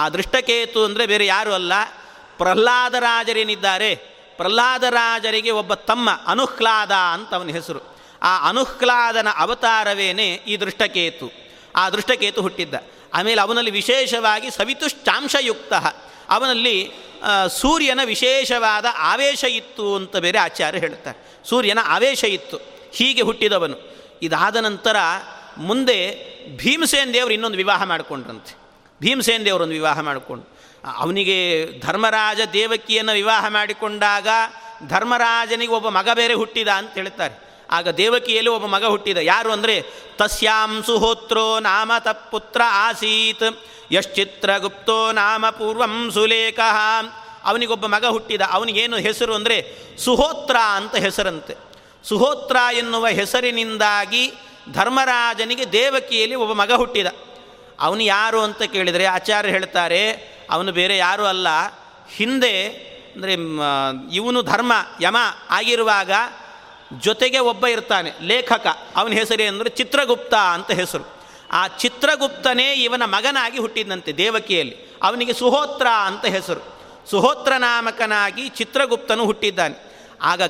ಆ ದೃಷ್ಟಕೇತು ಅಂದರೆ ಬೇರೆ ಯಾರೂ ಅಲ್ಲ, ಪ್ರಹ್ಲಾದರಾಜರೇನಿದ್ದಾರೆ, ಪ್ರಹ್ಲಾದರಾಜರಿಗೆ ಒಬ್ಬ ತಮ್ಮ ಅನುಹ್ಲಾದ ಅಂತ ಅವನ ಹೆಸರು. ಆ ಅನುಹ್ಲಾದನ ಅವತಾರವೇನೇ ಈ ದೃಷ್ಟಕೇತು. ಆ ದೃಷ್ಟಕೇತು ಹುಟ್ಟಿದ್ದ. ಆಮೇಲೆ ಅವನಲ್ಲಿ ವಿಶೇಷವಾಗಿ ಸವಿತುಶ್ಚಾಂಶಯುಕ್ತ, ಅವನಲ್ಲಿ ಸೂರ್ಯನ ವಿಶೇಷವಾದ ಆವೇಶ ಇತ್ತು ಅಂತ ಬೇರೆ ಆಚಾರ್ಯ ಹೇಳ್ತಾರೆ. ಸೂರ್ಯನ ಆವೇಶ ಇತ್ತು, ಹೀಗೆ ಹುಟ್ಟಿದವನು. ಇದಾದ ನಂತರ ಮುಂದೆ ಭೀಮಸೇನ ದೇವರು ಇನ್ನೊಂದು ವಿವಾಹ ಮಾಡಿಕೊಂಡ್ರಂತೆ. ಭೀಮಸೇನ ದೇವರೊಂದು ವಿವಾಹ ಮಾಡಿಕೊಂಡು ಅವನಿಗೆ ಧರ್ಮರಾಜ ದೇವಕಿಯನ್ನು ವಿವಾಹ ಮಾಡಿಕೊಂಡಾಗ ಧರ್ಮರಾಜನಿಗೆ ಒಬ್ಬ ಮಗ ಬೇರೆ ಹುಟ್ಟಿದ ಅಂತ ಹೇಳ್ತಾರೆ. ಆಗ ದೇವಕಿಯಲ್ಲಿ ಒಬ್ಬ ಮಗ ಹುಟ್ಟಿದ. ಯಾರು ಅಂದರೆ ತಸ್ಯಾಂ ಸುಹೋತ್ರೋ ನಾಮ ತತ್ಪುತ್ರ ಆಸೀತ್ ಯಶ್ಚಿತ್ರಗುಪ್ತೋ ನಾಮ ಪೂರ್ವಂ ಸುಲೇಖಃ. ಅವನಿಗೊಬ್ಬ ಮಗ ಹುಟ್ಟಿದ. ಅವನಿಗೇನು ಹೆಸರು ಅಂದರೆ ಸುಹೋತ್ರ ಅಂತ ಹೆಸರಂತೆ. ಸುಹೋತ್ರ ಎನ್ನುವ ಹೆಸರಿನಿಂದಾಗಿ ಧರ್ಮರಾಜನಿಗೆ ದೇವಕಿಯಲ್ಲಿ ಒಬ್ಬ ಮಗ ಹುಟ್ಟಿದ. ಅವನು ಯಾರು ಅಂತ ಕೇಳಿದರೆ ಆಚಾರ್ಯರು ಹೇಳ್ತಾರೆ, ಅವನು ಬೇರೆ ಯಾರೂ ಅಲ್ಲ, ಹಿಂದೆ ಅಂದರೆ ಇವನು ಧರ್ಮ ಯಮ ಆಗಿರುವಾಗ ಜೊತೆಗೆ ಒಬ್ಬ ಇರ್ತಾನೆ ಲೇಖಕ, ಅವನ ಹೆಸರು ಅಂದರೆ ಚಿತ್ರಗುಪ್ತ ಅಂತ ಹೆಸರು. ಆ ಚಿತ್ರಗುಪ್ತನೇ ಇವನ ಮಗನಾಗಿ ಹುಟ್ಟಿದಂತೆ ದೇವಕಿಯಲ್ಲಿ. ಅವನಿಗೆ ಸುಹೋತ್ರ ಅಂತ ಹೆಸರು. ಸುಹೋತ್ರ ನಾಮಕನಾಗಿ ಚಿತ್ರಗುಪ್ತನು ಹುಟ್ಟಿದ್ದಾನೆ. ಆಗ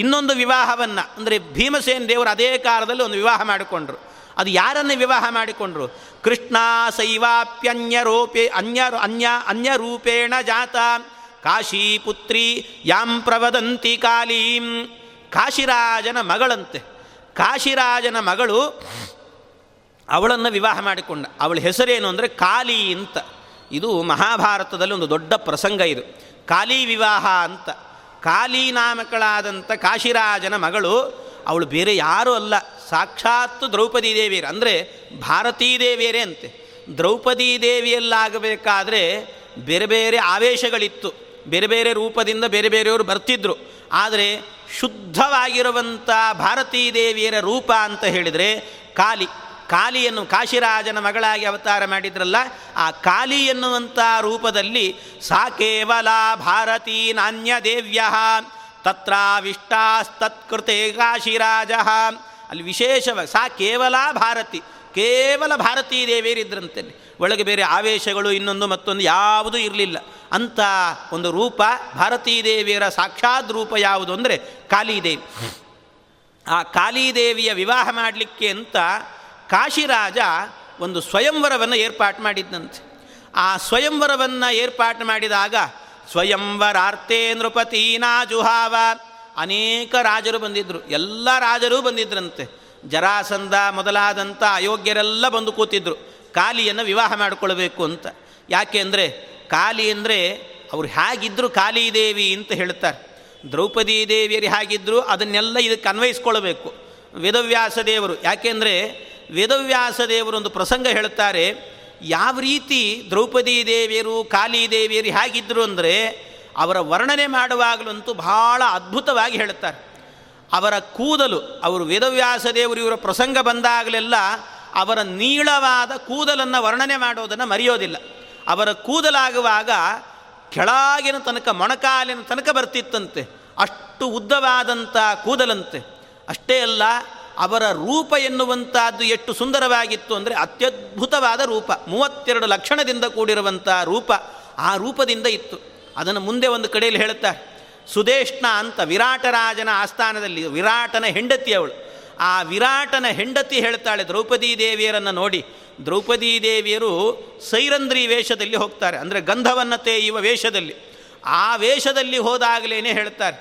ಇನ್ನೊಂದು ವಿವಾಹವನ್ನು ಅಂದರೆ ಭೀಮಸೇನ ದೇವರು ಅದೇ ಕಾಲದಲ್ಲಿ ಒಂದು ವಿವಾಹ ಮಾಡಿಕೊಂಡ್ರು. ಅದು ಯಾರನ್ನು ವಿವಾಹ ಮಾಡಿಕೊಂಡ್ರು? ಕೃಷ್ಣ ಸೈವಾಪ್ಯನ್ಯರೋಪೇ ಅನ್ಯ ಅನ್ಯ ಅನ್ಯರೂಪೇಣ ಜಾತ ಕಾಶಿ ಪುತ್ರಿ ಯಾಂ ಪ್ರವದಂತಿ ಕಾಲೀಂ. ಕಾಶಿರಾಜನ ಮಗಳಂತೆ. ಕಾಶಿರಾಜನ ಮಗಳು, ಅವಳನ್ನು ವಿವಾಹ ಮಾಡಿಕೊಂಡ. ಅವಳ ಹೆಸರೇನು ಅಂದರೆ ಕಾಲಿ ಅಂತ. ಇದು ಮಹಾಭಾರತದಲ್ಲಿ ಒಂದು ದೊಡ್ಡ ಪ್ರಸಂಗ. ಇದು ಕಾಲಿ ವಿವಾಹ ಅಂತ. ಕಾಲಿ ನಾಮಕಳಾದಂಥ ಕಾಶಿರಾಜನ ಮಗಳು, ಅವಳು ಬೇರೆ ಯಾರೂ ಅಲ್ಲ, ಸಾಕ್ಷಾತ್ ದ್ರೌಪದಿ ದೇವಿಯರು ಅಂದರೆ ಭಾರತೀ ದೇವಿಯರೇ ಅಂತೆ. ದ್ರೌಪದಿ ದೇವಿಯಲ್ಲಾಗಬೇಕಾದ್ರೆ ಬೇರೆ ಬೇರೆ ಆವೇಶಗಳಿತ್ತು, ಬೇರೆ ಬೇರೆ ರೂಪದಿಂದ ಬೇರೆ ಬೇರೆಯವರು ಬರ್ತಿದ್ರು. ಆದರೆ ಶುದ್ಧವಾಗಿರುವಂಥ ಭಾರತೀ ದೇವಿಯರ ರೂಪ ಅಂತ ಹೇಳಿದರೆ ಕಾಲಿ. ಕಾಲಿಯನ್ನು ಕಾಶಿರಾಜನ ಮಗಳಾಗಿ ಅವತಾರ ಮಾಡಿದ್ರಲ್ಲ, ಆ ಕಾಲಿ ಎನ್ನುವಂಥ ರೂಪದಲ್ಲಿ ಸಾ ಕೇವಲ ಭಾರತೀ ನಾನ್ಯ ದೇವ್ಯ ತತ್ರಾವಿಷ್ಟಾಸ್ತತ್ಕೃತೆ ಕಾಶಿರಾಜ. ಅಲ್ಲಿ ವಿಶೇಷವಾಗಿ ಸಾ ಕೇವಲ ಭಾರತಿ, ಕೇವಲ ಭಾರತೀ ದೇವಿಯರಿದ್ರಂತೆ. ಒಳಗೆ ಬೇರೆ ಆವೇಶಗಳು ಇನ್ನೊಂದು ಮತ್ತೊಂದು ಯಾವುದೂ ಇರಲಿಲ್ಲ. ಅಂಥ ಒಂದು ರೂಪ ಭಾರತೀ ದೇವಿಯರ ಸಾಕ್ಷಾತ್ ರೂಪ ಯಾವುದು ಅಂದರೆ ಕಾಲಿದೇವಿ. ಆ ಕಾಲಿದೇವಿಯ ವಿವಾಹ ಮಾಡಲಿಕ್ಕೆ ಅಂತ ಕಾಶಿರಾಜ ಒಂದು ಸ್ವಯಂವರವನ್ನು ಏರ್ಪಾಟು ಮಾಡಿದ್ದಂತೆ. ಆ ಸ್ವಯಂವರವನ್ನು ಏರ್ಪಾಟು ಮಾಡಿದಾಗ ಸ್ವಯಂವರಾರ್ಥೇ ನೃಪತಿ ನಾಜುಹಾವ, ಅನೇಕ ರಾಜರು ಬಂದಿದ್ದರು, ಎಲ್ಲ ರಾಜರೂ ಬಂದಿದ್ರಂತೆ. ಜರಾಸಂಧ ಮೊದಲಾದಂಥ ಅಯೋಗ್ಯರೆಲ್ಲ ಬಂದು ಕೂತಿದ್ರು ಕಾಲಿಯನ್ನು ವಿವಾಹ ಮಾಡಿಕೊಳ್ಬೇಕು ಅಂತ. ಯಾಕೆ ಅಂದರೆ ಕಾಲಿ ಅಂದರೆ ಅವ್ರು ಹೇಗಿದ್ದರು ಕಾಲಿದೇವಿ ಅಂತ ಹೇಳ್ತಾರೆ, ದ್ರೌಪದಿ ದೇವಿಯರು ಹೇಗಿದ್ದರು ಅದನ್ನೆಲ್ಲ ಇದಕ್ಕೆ ಅನ್ವಯಿಸ್ಕೊಳ್ಬೇಕು ವೇದವ್ಯಾಸ ದೇವರು. ಯಾಕೆಂದರೆ ವೇದವ್ಯಾಸ ದೇವರು ಒಂದು ಪ್ರಸಂಗ ಹೇಳ್ತಾರೆ, ಯಾವ ರೀತಿ ದ್ರೌಪದಿ ದೇವಿಯರು ಕಾಲಿದೇವಿಯರು ಹೇಗಿದ್ದರು ಅಂದರೆ ಅವರ ವರ್ಣನೆ ಮಾಡುವಾಗಲಂತೂ ಬಹಳ ಅದ್ಭುತವಾಗಿ ಹೇಳ್ತಾರೆ. ಅವರ ಕೂದಲು, ಅವರು ವೇದವ್ಯಾಸ ದೇವರು ಇವರ ಪ್ರಸಂಗ ಬಂದಾಗಲೆಲ್ಲ ಅವರ ನೀಳವಾದ ಕೂದಲನ್ನು ವರ್ಣನೆ ಮಾಡೋದನ್ನು ಮರೆಯೋದಿಲ್ಲ. ಅವರ ಕೂದಲಾಗುವಾಗ ಕೆಳಗಿನ ತನಕ ಮೊಣಕಾಲಿನ ತನಕ ಬರ್ತಿತ್ತಂತೆ, ಅಷ್ಟು ಉದ್ದವಾದಂಥ ಕೂದಲಂತೆ. ಅಷ್ಟೇ ಅಲ್ಲ, ಅವರ ರೂಪ ಎನ್ನುವಂಥದ್ದು ಎಷ್ಟು ಸುಂದರವಾಗಿತ್ತು ಅಂದರೆ ಅತ್ಯದ್ಭುತವಾದ ರೂಪ, ಮೂವತ್ತೆರಡು ಲಕ್ಷಣದಿಂದ ಕೂಡಿರುವಂಥ ರೂಪ, ಆ ರೂಪದಿಂದ ಇತ್ತು. ಅದನ್ನು ಮುಂದೆ ಒಂದು ಕಡೆಯಲ್ಲಿ ಹೇಳ್ತಾರೆ. ಸುದೇಷ್ಣ ಅಂತ ವಿರಾಟರಾಜನ ಆಸ್ಥಾನದಲ್ಲಿ ವಿರಾಟನ ಹೆಂಡತಿ ಅವಳು, ಆ ವಿರಾಟನ ಹೆಂಡತಿ ಹೇಳ್ತಾಳೆ ದ್ರೌಪದಿ ದೇವಿಯರನ್ನು ನೋಡಿ, ದ್ರೌಪದಿ ದೇವಿಯರು ಸೈರಂಧ್ರಿ ವೇಷದಲ್ಲಿ ಹೋಗ್ತಾರೆ, ಅಂದರೆ ಗಂಧವನ್ನು ತೇಯುವ ವೇಷದಲ್ಲಿ. ಆ ವೇಷದಲ್ಲಿ ಹೋದಾಗಲೇ ಹೇಳ್ತಾರೆ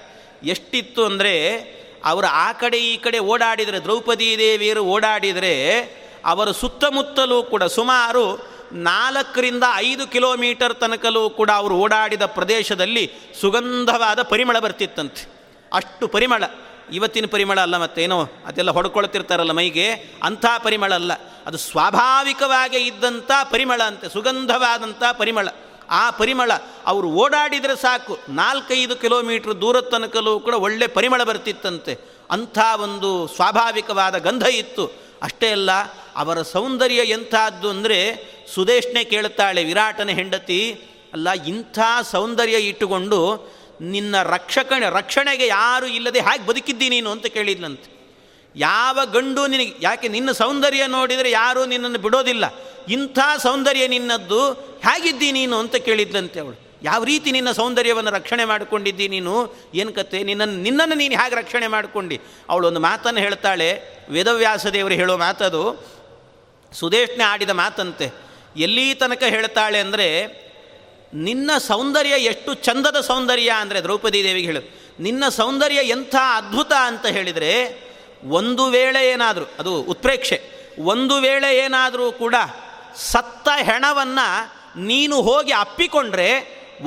ಎಷ್ಟಿತ್ತು ಅಂದರೆ ಅವರು ಆ ಕಡೆ ಈ ಕಡೆ ಓಡಾಡಿದರೆ, ದ್ರೌಪದಿ ದೇವಿಯರು ಓಡಾಡಿದರೆ ಅವರ ಸುತ್ತಮುತ್ತಲೂ ಕೂಡ ಸುಮಾರು ನಾಲ್ಕರಿಂದ ಐದು ಕಿಲೋಮೀಟರ್ ತನಕಲೂ ಕೂಡ ಅವರು ಓಡಾಡಿದ ಪ್ರದೇಶದಲ್ಲಿ ಸುಗಂಧವಾದ ಪರಿಮಳ ಬರ್ತಿತ್ತಂತೆ. ಅಷ್ಟು ಪರಿಮಳ, ಇವತ್ತಿನ ಪರಿಮಳ ಅಲ್ಲ, ಮತ್ತೇನೋ ಅದೆಲ್ಲ ಹೊಡ್ಕೊಳ್ತಿರ್ತಾರಲ್ಲ ಮೈಗೆ, ಅಂಥ ಪರಿಮಳ ಅಲ್ಲ, ಅದು ಸ್ವಾಭಾವಿಕವಾಗಿ ಇದ್ದಂಥ ಪರಿಮಳ ಅಂತೆ, ಸುಗಂಧವಾದಂಥ ಪರಿಮಳ. ಆ ಪರಿಮಳ ಅವರು ಓಡಾಡಿದರೆ ಸಾಕು ನಾಲ್ಕೈದು ಕಿಲೋಮೀಟ್ರ್ ದೂರದ ತನಕಲೂ ಕೂಡ ಒಳ್ಳೆ ಪರಿಮಳ ಬರ್ತಿತ್ತಂತೆ. ಅಂಥ ಒಂದು ಸ್ವಾಭಾವಿಕವಾದ ಗಂಧ ಇತ್ತು. ಅಷ್ಟೇ ಅಲ್ಲ, ಅವರ ಸೌಂದರ್ಯ ಎಂಥದ್ದು ಅಂದರೆ ಸುದೇಶ್ನೆ ಕೇಳ್ತಾಳೆ ವಿರಾಟನ ಹೆಂಡತಿ, ಅಲ್ಲ ಇಂಥ ಸೌಂದರ್ಯ ಇಟ್ಟುಕೊಂಡು ನಿನ್ನ ರಕ್ಷಕಣೆ ರಕ್ಷಣೆಗೆ ಯಾರೂ ಇಲ್ಲದೆ ಹಾಗೆ ಬದುಕಿದ್ದಿ ನೀನು ಅಂತ ಕೇಳಿದ್ಲಂತೆ. ಯಾವ ಗಂಡು ನಿನಗೆ, ಯಾಕೆ ನಿನ್ನ ಸೌಂದರ್ಯ ನೋಡಿದರೆ ಯಾರೂ ನಿನ್ನನ್ನು ಬಿಡೋದಿಲ್ಲ, ಇಂಥ ಸೌಂದರ್ಯ ನಿನ್ನದ್ದು ಹೇಗಿದ್ದಿ ನೀನು ಅಂತ ಕೇಳಿದ್ಲಂತೆ ಅವಳು. ಯಾವ ರೀತಿ ನಿನ್ನ ಸೌಂದರ್ಯವನ್ನು ರಕ್ಷಣೆ ಮಾಡಿಕೊಂಡಿದ್ದಿ ನೀನು, ಏನು ಕತೆ, ನಿನ್ನನ್ನು ನಿನ್ನನ್ನು ನೀನು ಹೇಗೆ ರಕ್ಷಣೆ ಮಾಡಿಕೊಂಡು. ಅವಳು ಒಂದು ಮಾತನ್ನು ಹೇಳ್ತಾಳೆ, ವೇದವ್ಯಾಸ ದೇವರು ಹೇಳೋ ಮಾತದು, ಸುದೇಶ್ನೆ ಆಡಿದ ಮಾತಂತೆ. ಎಲ್ಲಿ ತನಕ ಹೇಳ್ತಾಳೆ ಅಂದರೆ, ನಿನ್ನ ಸೌಂದರ್ಯ ಎಷ್ಟು ಚಂದದ ಸೌಂದರ್ಯ ಅಂದರೆ, ದ್ರೌಪದಿ ದೇವಿಗೆ ಹೇಳು, ನಿನ್ನ ಸೌಂದರ್ಯ ಎಂಥ ಅದ್ಭುತ ಅಂತ ಹೇಳಿದರೆ, ಒಂದು ವೇಳೆ ಏನಾದರೂ, ಅದು ಉತ್ಪ್ರೇಕ್ಷೆ, ಒಂದು ವೇಳೆ ಏನಾದರೂ ಕೂಡ ಸತ್ತ ಹೆಣವನ್ನು ನೀನು ಹೋಗಿ ಅಪ್ಪಿಕೊಂಡ್ರೆ,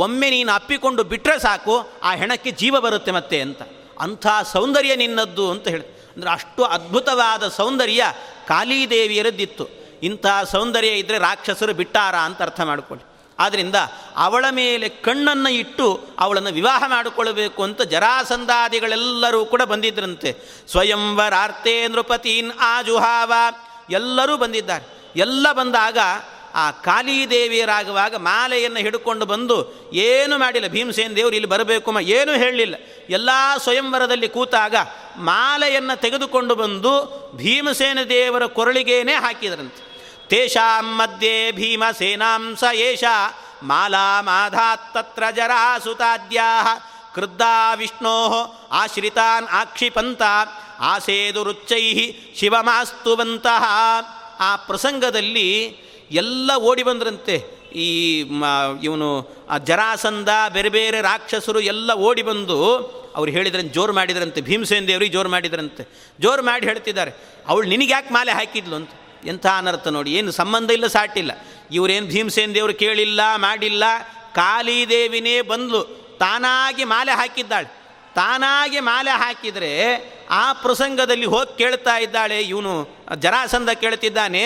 ಒಮ್ಮೆ ನೀನು ಅಪ್ಪಿಕೊಂಡು ಬಿಟ್ಟರೆ ಸಾಕು ಆ ಹೆಣಕ್ಕೆ ಜೀವ ಬರುತ್ತೆ ಮತ್ತೆ ಅಂತ, ಅಂಥ ಸೌಂದರ್ಯ ನಿನ್ನದ್ದು ಅಂತ ಹೇಳಿ. ಅಂದರೆ ಅಷ್ಟು ಅದ್ಭುತವಾದ ಸೌಂದರ್ಯ ಕಾಲಿದೇವಿಯರದ್ದಿತ್ತು. ಇಂಥ ಸೌಂದರ್ಯ ಇದ್ದರೆ ರಾಕ್ಷಸರು ಬಿಟ್ಟಾರ ಅಂತ ಅರ್ಥ ಮಾಡಿಕೊಳ್ಳಿ. ಆದ್ದರಿಂದ ಅವಳ ಮೇಲೆ ಕಣ್ಣನ್ನು ಇಟ್ಟು ಅವಳನ್ನು ವಿವಾಹ ಮಾಡಿಕೊಳ್ಳಬೇಕು ಅಂತ ಜರಾಸಂಧಾದಿಗಳೆಲ್ಲರೂ ಕೂಡ ಬಂದಿದ್ದರಂತೆ. ಸ್ವಯಂವರಾರ್ಥೇ ನೃಪತೀನ್ ಆಜುಹಾವ, ಎಲ್ಲರೂ ಬಂದಿದ್ದಾರೆ. ಎಲ್ಲ ಬಂದಾಗ ಆ ಕಾಲಿದೇವಿಯರಾಗುವಾಗ ಮಾಲೆಯನ್ನು ಹಿಡ್ಕೊಂಡು ಬಂದು ಏನೂ ಮಾಡಿಲ್ಲ. ಭೀಮಸೇನ ದೇವರು ಇಲ್ಲಿ ಬರಬೇಕು ಏನೂ ಹೇಳಲಿಲ್ಲ. ಎಲ್ಲ ಸ್ವಯಂವರದಲ್ಲಿ ಕೂತಾಗ ಮಾಲೆಯನ್ನು ತೆಗೆದುಕೊಂಡು ಬಂದು ಭೀಮಸೇನ ದೇವರ ಕೊರಳಿಗೇನೆ ಹಾಕಿದ್ರಂತೆ. ತೇಷಾಂ ಮಧ್ಯೆ ಭೀಮಸೇನಾಂ ಸ ಏಷ ಮಾಲಾ ಮಾಧಾತ್ ತತ್ರ ಜರಾಸುತಾದ್ಯಾಃ ಕೃದ್ಧಾ ವಿಷ್ಣೋ ಆಶ್ರಿತಾನ್ ಆಕ್ಷಿಪಂತ ಆಸೇದುರುಚ್ಚೈಃ ಶಿವಮಾಸ್ತುವಂತಃ. ಆ ಪ್ರಸಂಗದಲ್ಲಿ ಎಲ್ಲ ಓಡಿ ಬಂದ್ರಂತೆ. ಈ ಇವನು ಜರಾಸಂಧ, ಬೇರೆ ಬೇರೆ ರಾಕ್ಷಸರು ಎಲ್ಲ ಓಡಿ ಬಂದು ಅವ್ರು ಹೇಳಿದ್ರಂತೆ, ಜೋರು ಮಾಡಿದ್ರಂತೆ, ಭೀಮಸೇನ ದೇವ್ರಿಗೆ ಜೋರು ಮಾಡಿದ್ರಂತೆ. ಜೋರು ಮಾಡಿ ಹೇಳ್ತಿದ್ದಾರೆ, ಅವಳು ನಿನಗೆ ಯಾಕೆ ಮಾಲೆ ಹಾಕಿದ್ಲು ಅಂತ. ಎಂಥ ಅನರ್ಥ ನೋಡಿ, ಏನು ಸಂಬಂಧ ಇಲ್ಲ, ಸಾಟಿಲ್ಲ. ಇವರೇನು ಭೀಮಸೇನ ದೇವರು ಕೇಳಿಲ್ಲ, ಮಾಡಿಲ್ಲ, ಕಾಲಿದೇವಿನೇ ಬಂದ್ಲು, ತಾನಾಗಿ ಮಾಲೆ ಹಾಕಿದ್ದಾಳೆ. ತಾನಾಗೆ ಮಾಲೆ ಹಾಕಿದರೆ ಆ ಪ್ರಸಂಗದಲ್ಲಿ ಹೋಗಿ ಕೇಳ್ತಾ ಇದ್ದಾಳೆ ಇವನು ಜರಾಸಂಧ ಕೇಳ್ತಿದ್ದಾನೆ,